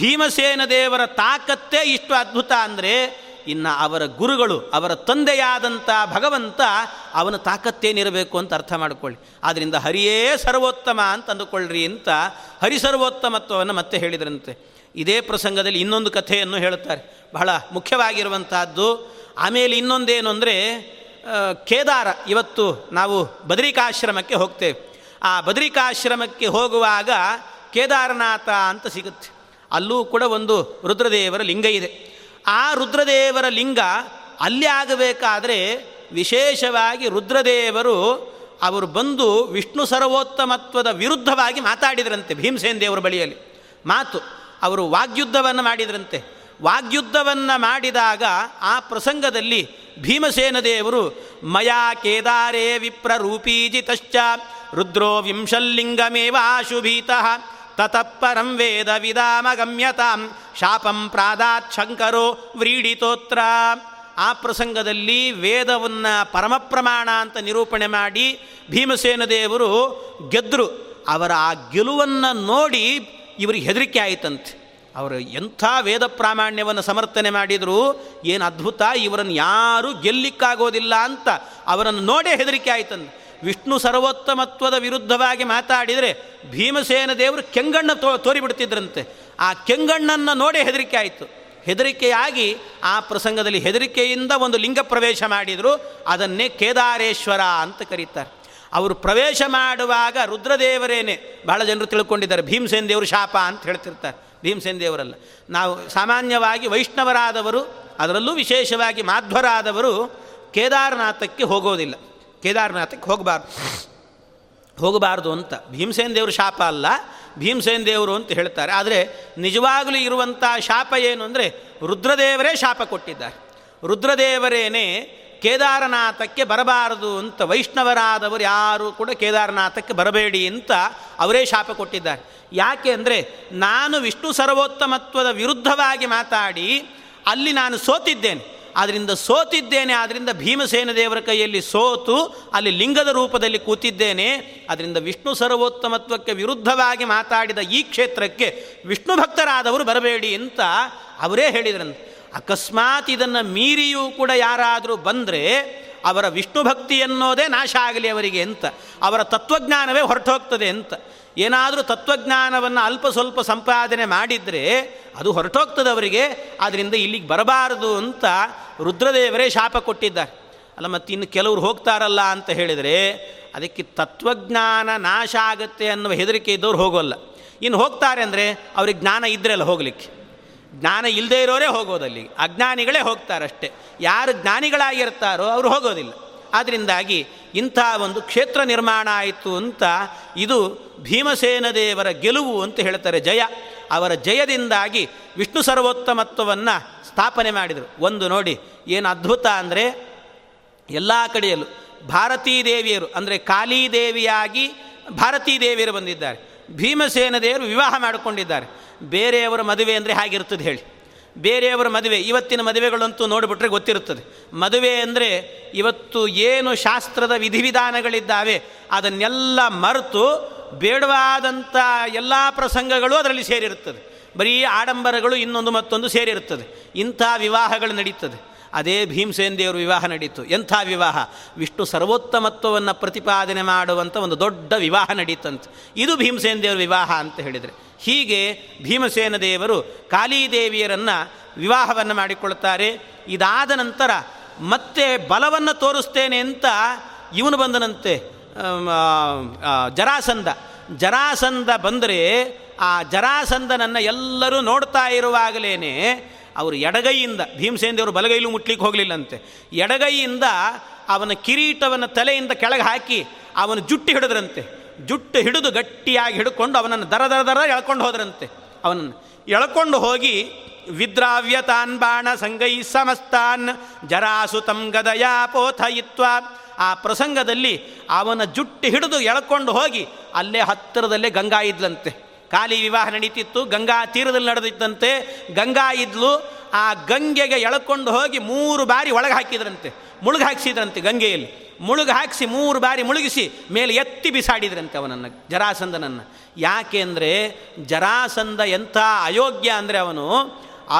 ಭೀಮಸೇನ ದೇವರ ತಾಕತ್ತೇ ಇಷ್ಟು ಅದ್ಭುತ ಅಂದರೆ, ಇನ್ನು ಅವರ ಗುರುಗಳು ಅವರ ತಂದೆಯಾದಂಥ ಭಗವಂತ ಅವನ ತಾಕತ್ತೇನಿರಬೇಕು ಅಂತ ಅರ್ಥ ಮಾಡಿಕೊಳ್ಳಿ. ಆದ್ದರಿಂದ ಹರಿಯೇ ಸರ್ವೋತ್ತಮ ಅಂತ ಅಂದುಕೊಳ್ಳ್ರಿ ಅಂತ ಹರಿ ಸರ್ವೋತ್ತಮತ್ವವನ್ನು ಮತ್ತೆ ಹೇಳಿದ್ರಂತೆ. ಇದೇ ಪ್ರಸಂಗದಲ್ಲಿ ಇನ್ನೊಂದು ಕಥೆಯನ್ನು ಹೇಳುತ್ತಾರೆ, ಬಹಳ ಮುಖ್ಯವಾಗಿರುವಂತಹದ್ದು. ಆಮೇಲೆ ಇನ್ನೊಂದೇನು ಅಂದರೆ ಕೇದಾರ. ಇವತ್ತು ನಾವು ಬದರಿಕಾಶ್ರಮಕ್ಕೆ ಹೋಗ್ತೇವೆ. ಆ ಬದರಿಕಾಶ್ರಮಕ್ಕೆ ಹೋಗುವಾಗ ಕೇದಾರನಾಥ ಅಂತ ಸಿಗುತ್ತೆ. ಅಲ್ಲೂ ಕೂಡ ಒಂದು ರುದ್ರದೇವರ ಲಿಂಗ ಇದೆ. ಆ ರುದ್ರದೇವರ ಲಿಂಗ ಅಲ್ಲಿ ಆಗಬೇಕಾದರೆ ವಿಶೇಷವಾಗಿ ರುದ್ರದೇವರು ಅವರು ಬಂದು ವಿಷ್ಣು ಸರ್ವೋತ್ತಮತ್ವದ ವಿರುದ್ಧವಾಗಿ ಮಾತಾಡಿದ್ರಂತೆ. ಭೀಮಸೇನ್ ದೇವರ ಬಳಿಯಲ್ಲಿ ಮಾತು, ಅವರು ವಾಗ್ಯುದ್ಧವನ್ನು ಮಾಡಿದ್ರಂತೆ. ವಾಗ್ಯುದ್ಧವನ್ನು ಮಾಡಿದಾಗ ಆ ಪ್ರಸಂಗದಲ್ಲಿ ಭೀಮಸೇನ ದೇವರು ಮಯಾ ಕೇದಾರೇ ವಿಪ್ರರೂಪೀಜಿತಶ್ಚ ರುದ್ರೋ ವಿಂಶಲ್ಲಿಂಗಮೇವಾಶುಭೀತಃ ತತಃ ಪರಂ ವೇದ ವಿದಾಮಗಮ್ಯತಾಂ ಶಾಪಂ ಪ್ರಾದಾತ್ ಶಂಕರೋ ವ್ರೀಡಿತೋತ್ರ. ಆ ಪ್ರಸಂಗದಲ್ಲಿ ವೇದವನ್ನು ಪರಮಪ್ರಮಾಣ ಅಂತ ನಿರೂಪಣೆ ಮಾಡಿ ಭೀಮಸೇನ ದೇವರು ಗೆದ್ದರು. ಅವರ ಆ ಗೆಲುವನ್ನು ನೋಡಿ ಇವರಿಗೆ ಹೆದರಿಕೆ ಆಯಿತಂತೆ. ಅವರು ಎಂಥ ವೇದ ಪ್ರಾಮಾಣ್ಯವನ್ನು ಸಮರ್ಥನೆ ಮಾಡಿದರೂ ಏನು ಅದ್ಭುತ, ಇವರನ್ನು ಯಾರೂ ಗೆಲ್ಲಿಕ್ಕಾಗೋದಿಲ್ಲ ಅಂತ ಅವರನ್ನು ನೋಡೇ ಹೆದರಿಕೆ ಆಯಿತಂತೆ. ವಿಷ್ಣು ಸರ್ವೋತ್ತಮತ್ವದ ವಿರುದ್ಧವಾಗಿ ಮಾತಾಡಿದರೆ ಭೀಮಸೇನ ದೇವರು ಕೆಂಗಣ್ಣ ತೋ ತೋರಿಬಿಡ್ತಿದ್ರಂತೆ. ಆ ಕೆಂಗಣ್ಣನ್ನು ನೋಡಿ ಹೆದರಿಕೆ ಆಯಿತು. ಹೆದರಿಕೆಯಾಗಿ ಆ ಪ್ರಸಂಗದಲ್ಲಿ ಹೆದರಿಕೆಯಿಂದ ಒಂದು ಲಿಂಗ ಪ್ರವೇಶ ಮಾಡಿದರು. ಅದನ್ನೇ ಕೇದಾರೇಶ್ವರ ಅಂತ ಕರೀತಾರೆ. ಅವರು ಪ್ರವೇಶ ಮಾಡುವಾಗ ರುದ್ರದೇವರೇನೆ ಬಹಳ ಜನರು ತಿಳ್ಕೊಂಡಿದ್ದಾರೆ, ಭೀಮಸೇನ ದೇವರು ಶಾಪ ಅಂತ ಹೇಳ್ತಿರ್ತಾರೆ. ಭೀಮಸೇನ ದೇವರಲ್ಲ, ನಾವು ಸಾಮಾನ್ಯವಾಗಿ ವೈಷ್ಣವರಾದವರು, ಅದರಲ್ಲೂ ವಿಶೇಷವಾಗಿ ಮಾಧ್ವರಾದವರು ಕೇದಾರನಾಥಕ್ಕೆ ಹೋಗೋದಿಲ್ಲ, ಕೇದಾರನಾಥಕ್ಕೆ ಹೋಗಬಾರ್ದು ಹೋಗಬಾರ್ದು ಅಂತ. ಭೀಮಸೇನ ದೇವರು ಶಾಪ ಅಲ್ಲ, ಭೀಮಸೇನ ದೇವರು ಅಂತ ಹೇಳ್ತಾರೆ. ಆದರೆ ನಿಜವಾಗಲೂ ಇರುವಂಥ ಶಾಪ ಏನು ಅಂದರೆ, ರುದ್ರದೇವರೇ ಶಾಪ ಕೊಟ್ಟಿದ್ದಾರೆ. ರುದ್ರದೇವರೇನೇ ಕೇದಾರನಾಥಕ್ಕೆ ಬರಬಾರದು ಅಂತ, ವೈಷ್ಣವರಾದವರು ಯಾರೂ ಕೂಡ ಕೇದಾರನಾಥಕ್ಕೆ ಬರಬೇಡಿ ಅಂತ ಅವರೇ ಶಾಪ ಕೊಟ್ಟಿದ್ದಾರೆ. ಯಾಕೆ ಅಂದರೆ, ನಾನು ವಿಷ್ಣು ಸರ್ವೋತ್ತಮತ್ವದ ವಿರುದ್ಧವಾಗಿ ಮಾತಾಡಿ ಅಲ್ಲಿ ನಾನು ಸೋತಿದ್ದೇನೆ, ಆದ್ದರಿಂದ ಸೋತಿದ್ದೇನೆ, ಆದ್ದರಿಂದ ಭೀಮಸೇನ ದೇವರ ಕೈಯಲ್ಲಿ ಸೋತು ಅಲ್ಲಿ ಲಿಂಗದ ರೂಪದಲ್ಲಿ ಕೂತಿದ್ದೇನೆ, ಅದರಿಂದ ವಿಷ್ಣು ಸರ್ವೋತ್ತಮತ್ವಕ್ಕೆ ವಿರುದ್ಧವಾಗಿ ಮಾತಾಡಿದ ಈ ಕ್ಷೇತ್ರಕ್ಕೆ ವಿಷ್ಣು ಭಕ್ತರಾದವರು ಬರಬೇಡಿ ಅಂತ ಅವರೇ ಹೇಳಿದ್ರಂತೆ. ಅಕಸ್ಮಾತ್ ಇದನ್ನು ಮೀರಿಯೂ ಕೂಡ ಯಾರಾದರೂ ಬಂದರೆ ಅವರ ವಿಷ್ಣು ಭಕ್ತಿ ಅನ್ನೋದೇ ನಾಶ ಆಗಲಿ ಅವರಿಗೆ ಅಂತ, ಅವರ ತತ್ವಜ್ಞಾನವೇ ಹೊರಟೋಗ್ತದೆ ಅಂತ. ಏನಾದರೂ ತತ್ವಜ್ಞಾನವನ್ನು ಅಲ್ಪ ಸ್ವಲ್ಪ ಸಂಪಾದನೆ ಮಾಡಿದರೆ ಅದು ಹೊರಟೋಗ್ತದೆ ಅವರಿಗೆ, ಆದ್ದರಿಂದ ಇಲ್ಲಿಗೆ ಬರಬಾರದು ಅಂತ ರುದ್ರದೇವರೇ ಶಾಪ ಕೊಟ್ಟಿದ್ದಾರೆ ಅಲ್ಲ. ಮತ್ತು ಇನ್ನು ಕೆಲವರು ಹೋಗ್ತಾರಲ್ಲ ಅಂತ ಹೇಳಿದರೆ ಅದಕ್ಕೆ ತತ್ವಜ್ಞಾನ ನಾಶ ಆಗುತ್ತೆ ಅನ್ನುವ ಹೆದರಿಕೆ ಇದ್ದವ್ರು ಹೋಗೋಲ್ಲ. ಇನ್ನು ಹೋಗ್ತಾರೆ ಅಂದರೆ ಅವ್ರಿಗೆ ಜ್ಞಾನ ಇದ್ದರೆ ಅಲ್ಲ ಹೋಗಲಿಕ್ಕೆ, ಜ್ಞಾನ ಇಲ್ಲದೇ ಇರೋರೇ ಹೋಗೋದಲ್ಲಿ, ಅಜ್ಞಾನಿಗಳೇ ಹೋಗ್ತಾರಷ್ಟೇ. ಯಾರು ಜ್ಞಾನಿಗಳಾಗಿರ್ತಾರೋ ಅವರು ಹೋಗೋದಿಲ್ಲ. ಆದ್ದರಿಂದಾಗಿ ಇಂಥ ಒಂದು ಕ್ಷೇತ್ರ ನಿರ್ಮಾಣ ಆಯಿತು ಅಂತ ಇದು ಭೀಮಸೇನ ದೇವರ ಗೆಲುವು ಅಂತ ಹೇಳ್ತಾರೆ. ಜಯ, ಅವರ ಜಯದಿಂದಾಗಿ ವಿಷ್ಣು ಸರ್ವೋತ್ತಮತ್ವವನ್ನು ಸ್ಥಾಪನೆ ಮಾಡಿದರು. ಒಂದು ನೋಡಿ ಏನು ಅದ್ಭುತ ಅಂದರೆ, ಎಲ್ಲ ಕಡೆಯಲ್ಲೂ ಭಾರತೀ ದೇವಿಯರು ಅಂದರೆ ಕಾಳಿ ದೇವಿಯಾಗಿ ಭಾರತೀ ದೇವಿಯರು ಬಂದಿದ್ದಾರೆ. ಭೀಮಸೇನ ದೇವರು ವಿವಾಹ ಮಾಡಿಕೊಂಡಿದ್ದಾರೆ. ಬೇರೆಯವರ ಮದುವೆ ಅಂದರೆ ಹೇಗಿರ್ತದೆ ಹೇಳಿ, ಬೇರೆಯವರ ಮದುವೆ, ಇವತ್ತಿನ ಮದುವೆಗಳಂತೂ ನೋಡಿಬಿಟ್ರೆ ಗೊತ್ತಿರುತ್ತದೆ. ಮದುವೆ ಅಂದರೆ ಇವತ್ತು ಏನು ಶಾಸ್ತ್ರದ ವಿಧಿವಿಧಾನಗಳಿದ್ದಾವೆ ಅದನ್ನೆಲ್ಲ ಮರೆತು ಬೇಡವಾದಂಥ ಎಲ್ಲ ಪ್ರಸಂಗಗಳು ಅದರಲ್ಲಿ ಸೇರಿರುತ್ತದೆ, ಬರೀ ಆಡಂಬರಗಳು ಇನ್ನೊಂದು ಮತ್ತೊಂದು ಸೇರಿರುತ್ತದೆ. ಇಂಥ ವಿವಾಹಗಳು ನಡೀತದೆ. ಅದೇ ಭೀಮಸೇನ ದೇವರು ವಿವಾಹ ನಡೀತು. ಎಂಥ ವಿವಾಹ! ವಿಷ್ಣು ಸರ್ವೋತ್ತಮತ್ವವನ್ನು ಪ್ರತಿಪಾದನೆ ಮಾಡುವಂಥ ಒಂದು ದೊಡ್ಡ ವಿವಾಹ ನಡೀತಂತೆ. ಇದು ಭೀಮಸೇನ ದೇವರ ವಿವಾಹ ಅಂತ ಹೇಳಿದರೆ. ಹೀಗೆ ಭೀಮಸೇನ ದೇವರು ಕಾಳಿದೇವಿಯರನ್ನು ವಿವಾಹವನ್ನು ಮಾಡಿಕೊಳ್ತಾರೆ. ಇದಾದ ನಂತರ ಮತ್ತೆ ಬಲವನ್ನು ತೋರಿಸ್ತೇನೆ ಅಂತ ಇವನು ಬಂದನಂತೆ, ಜರಾಸಂಧ. ಜರಾಸಂಧ ಬಂದರೆ ಆ ಜರಾಸಂಧನನ್ನು ಎಲ್ಲರೂ ನೋಡ್ತಾ ಇರುವಾಗಲೇ ಅವರು ಎಡಗೈಯಿಂದ, ಭೀಮಸೇನ ದೇವರು ಬಲಗೈಲೂ ಮುಟ್ಲಿಕ್ಕೆ ಹೋಗಲಿಲ್ಲಂತೆ, ಎಡಗೈಯಿಂದ ಅವನ ಕಿರೀಟವನ್ನು ತಲೆಯಿಂದ ಕೆಳಗೆ ಹಾಕಿ ಅವನು ಜುಟ್ಟು ಹಿಡಿದ್ರಂತೆ. ಜುಟ್ಟು ಹಿಡಿದು ಗಟ್ಟಿಯಾಗಿ ಹಿಡ್ಕೊಂಡು ಅವನನ್ನು ದರ ದರ ದರ ಎಳ್ಕೊಂಡು ಹೋದ್ರಂತೆ. ಅವನನ್ನು ಎಳ್ಕೊಂಡು ಹೋಗಿ ವಿದ್ರಾವ್ಯ ತಾನ್ ಬಾಣ ಸಂಗೈ ಸಮಸ್ತಾನ್ ಜರಾಸು ತಂ ಗದಯ ಪೋಥಯಿತ್ವ. ಆ ಪ್ರಸಂಗದಲ್ಲಿ ಅವನ ಜುಟ್ಟು ಹಿಡಿದು ಎಳ್ಕೊಂಡು ಹೋಗಿ ಅಲ್ಲೇ ಹತ್ತಿರದಲ್ಲೇ ಗಂಗಾ ಇದ್ಲಂತೆ. ಕಾಲಿ ವಿವಾಹ ನಡೀತಿತ್ತು, ಗಂಗಾ ತೀರದಲ್ಲಿ ನಡೆದಿತ್ತಂತೆ. ಗಂಗಾ ಇದ್ಲು, ಆ ಗಂಗೆಗೆ ಎಳ್ಕೊಂಡು ಹೋಗಿ ಮೂರು ಬಾರಿ ಒಳಗೆ ಹಾಕಿದ್ರಂತೆ, ಮುಳುಗು ಹಾಕಿಸಿದ್ರಂತೆ. ಗಂಗೆಯಲ್ಲಿ ಮುಳುಗು ಹಾಕಿಸಿ ಮೂರು ಬಾರಿ ಮುಳುಗಿಸಿ ಮೇಲೆ ಎತ್ತಿ ಬಿಸಾಡಿದ್ರಂತೆ ಅವನನ್ನು, ಜರಾಸಂಧನನ್ನು. ಯಾಕೆ ಅಂದರೆ ಜರಾಸಂಧ ಎಂಥ ಅಯೋಗ್ಯ ಅಂದರೆ, ಅವನು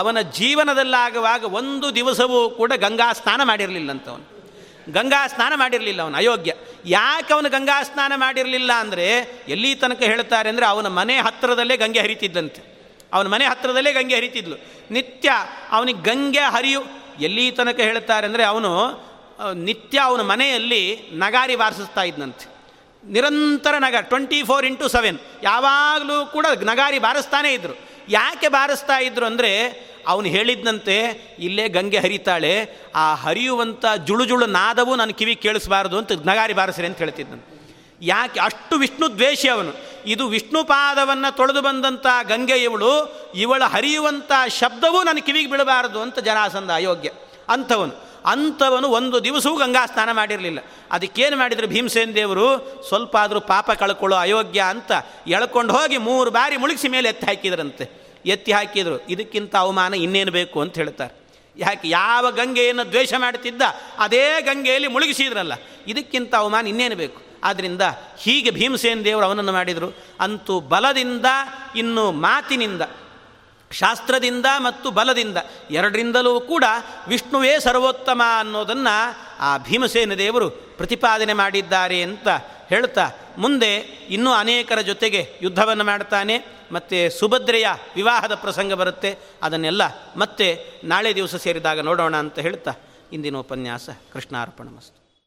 ಅವನ ಜೀವನದಲ್ಲಾಗುವಾಗ ಒಂದು ದಿವಸವೂ ಕೂಡ ಗಂಗಾ ಸ್ನಾನ ಮಾಡಿರಲಿಲ್ಲಂತೆ. ಅವನು ಗಂಗಾ ಸ್ನಾನ ಮಾಡಿರಲಿಲ್ಲ, ಅವನು ಅಯೋಗ್ಯ. ಯಾಕೆ ಅವನು ಗಂಗಾ ಸ್ನಾನ ಮಾಡಿರಲಿಲ್ಲ ಅಂದರೆ, ಎಲ್ಲಿ ತನಕ ಹೇಳ್ತಾರೆ ಅಂದರೆ, ಅವನ ಮನೆ ಹತ್ತಿರದಲ್ಲೇ ಗಂಗೆ ಹರಿತಿದ್ದಂತೆ. ಅವನ ಮನೆ ಹತ್ತಿರದಲ್ಲೇ ಗಂಗೆ ಹರಿತಿದ್ಲು ನಿತ್ಯ. ಅವನಿಗೆ ಗಂಗೆ ಹರಿಯು ಎಲ್ಲಿ ತನಕ ಹೇಳ್ತಾರೆ ಅಂದರೆ, ಅವನು ನಿತ್ಯ ಅವನ ಮನೆಯಲ್ಲಿ ನಗಾರಿ ಬಾರಿಸ್ತಾ ಇದ್ದಂತೆ. ನಿರಂತರ ನಗಾರ, ಟ್ವೆಂಟಿ ಫೋರ್ ಇಂಟು ಸೆವೆನ್ ಯಾವಾಗಲೂ ಕೂಡ ನಗಾರಿ ಬಾರಿಸ್ತಾನೇ ಇದ್ದರು. ಯಾಕೆ ಬಾರಿಸ್ತಾ ಇದ್ದರು ಅಂದರೆ, ಅವನು ಹೇಳಿದಂತೆ ಇಲ್ಲೇ ಗಂಗೆ ಹರಿತಾಳೆ, ಆ ಹರಿಯುವಂಥ ಜುಳುಜುಳು ನಾದವೂ ನನ್ನ ಕಿವಿ ಕೇಳಿಸಬಾರ್ದು ಅಂತ ನಗಾರಿ ಬಾರಿಸ್ರಿ ಅಂತ ಹೇಳ್ತಿದ್ದನು. ಯಾಕೆ ಅಷ್ಟು ವಿಷ್ಣು ದ್ವೇಷಿ ಅವನು. ಇದು ವಿಷ್ಣು ಪಾದವನ್ನು ತೊಳೆದು ಬಂದಂಥ ಗಂಗೆ ಇವಳು, ಇವಳ ಹರಿಯುವಂಥ ಶಬ್ದವೂ ನನ್ನ ಕಿವಿಗೆ ಬೀಳಬಾರದು ಅಂತ ಜರಾಸಂಧ ಅಯೋಗ್ಯ ಅಂಥವನು. ಅಂಥವನು ಒಂದು ದಿವಸವೂ ಗಂಗಾ ಸ್ನಾನ ಮಾಡಿರಲಿಲ್ಲ. ಅದಕ್ಕೇನು ಮಾಡಿದರು ಭೀಮಸೇನ ದೇವರು, ಸ್ವಲ್ಪ ಆದರೂ ಪಾಪ ಕಳ್ಕೊಳ್ಳೋ ಅಯೋಗ್ಯ ಅಂತ ಎಳ್ಕೊಂಡು ಹೋಗಿ ಮೂರು ಬಾರಿ ಮುಳುಗಿಸಿ ಮೇಲೆ ಎತ್ತಿ ಹಾಕಿದ್ರಂತೆ. ಎತ್ತಿ ಹಾಕಿದರು. ಇದಕ್ಕಿಂತ ಅವಮಾನ ಇನ್ನೇನು ಬೇಕು ಅಂತ ಹೇಳ್ತಾರೆ. ಯಾಕೆ ಯಾವ ಗಂಗೆಯನ್ನು ದ್ವೇಷ ಮಾಡ್ತಿದ್ದ ಅದೇ ಗಂಗೆಯಲ್ಲಿ ಮುಳುಗಿಸಿದ್ರಲ್ಲ, ಇದಕ್ಕಿಂತ ಅವಮಾನ ಇನ್ನೇನು ಬೇಕು. ಆದ್ದರಿಂದ ಹೀಗೆ ಭೀಮಸೇನ ದೇವರು ಅವನನ್ನು ಮಾಡಿದರು. ಅಂತೂ ಬಲದಿಂದ, ಇನ್ನು ಮಾತಿನಿಂದ, ಶಾಸ್ತ್ರದಿಂದ ಮತ್ತು ಬಲದಿಂದ ಎರಡರಿಂದಲೂ ಕೂಡ ವಿಷ್ಣುವೇ ಸರ್ವೋತ್ತಮ ಅನ್ನೋದನ್ನು ಆ ಭೀಮಸೇನ ದೇವರು ಪ್ರತಿಪಾದನೆ ಮಾಡಿದ್ದಾರೆ ಅಂತ ಹೇಳ್ತಾ ಮುಂದೆ ಇನ್ನೂ ಅನೇಕರ ಜೊತೆಗೆ ಯುದ್ಧವನ್ನು ಮಾಡ್ತಾನೆ. ಮತ್ತು ಸುಭದ್ರೆಯ ವಿವಾಹದ ಪ್ರಸಂಗ ಬರುತ್ತೆ. ಅದನ್ನೆಲ್ಲ ಮತ್ತೆ ನಾಳೆ ದಿವಸ ಸೇರಿದಾಗ ನೋಡೋಣ ಅಂತ ಹೇಳ್ತಾ ಇಂದಿನ ಉಪನ್ಯಾಸ ಕೃಷ್ಣಾರ್ಪಣಮಸ್ತು.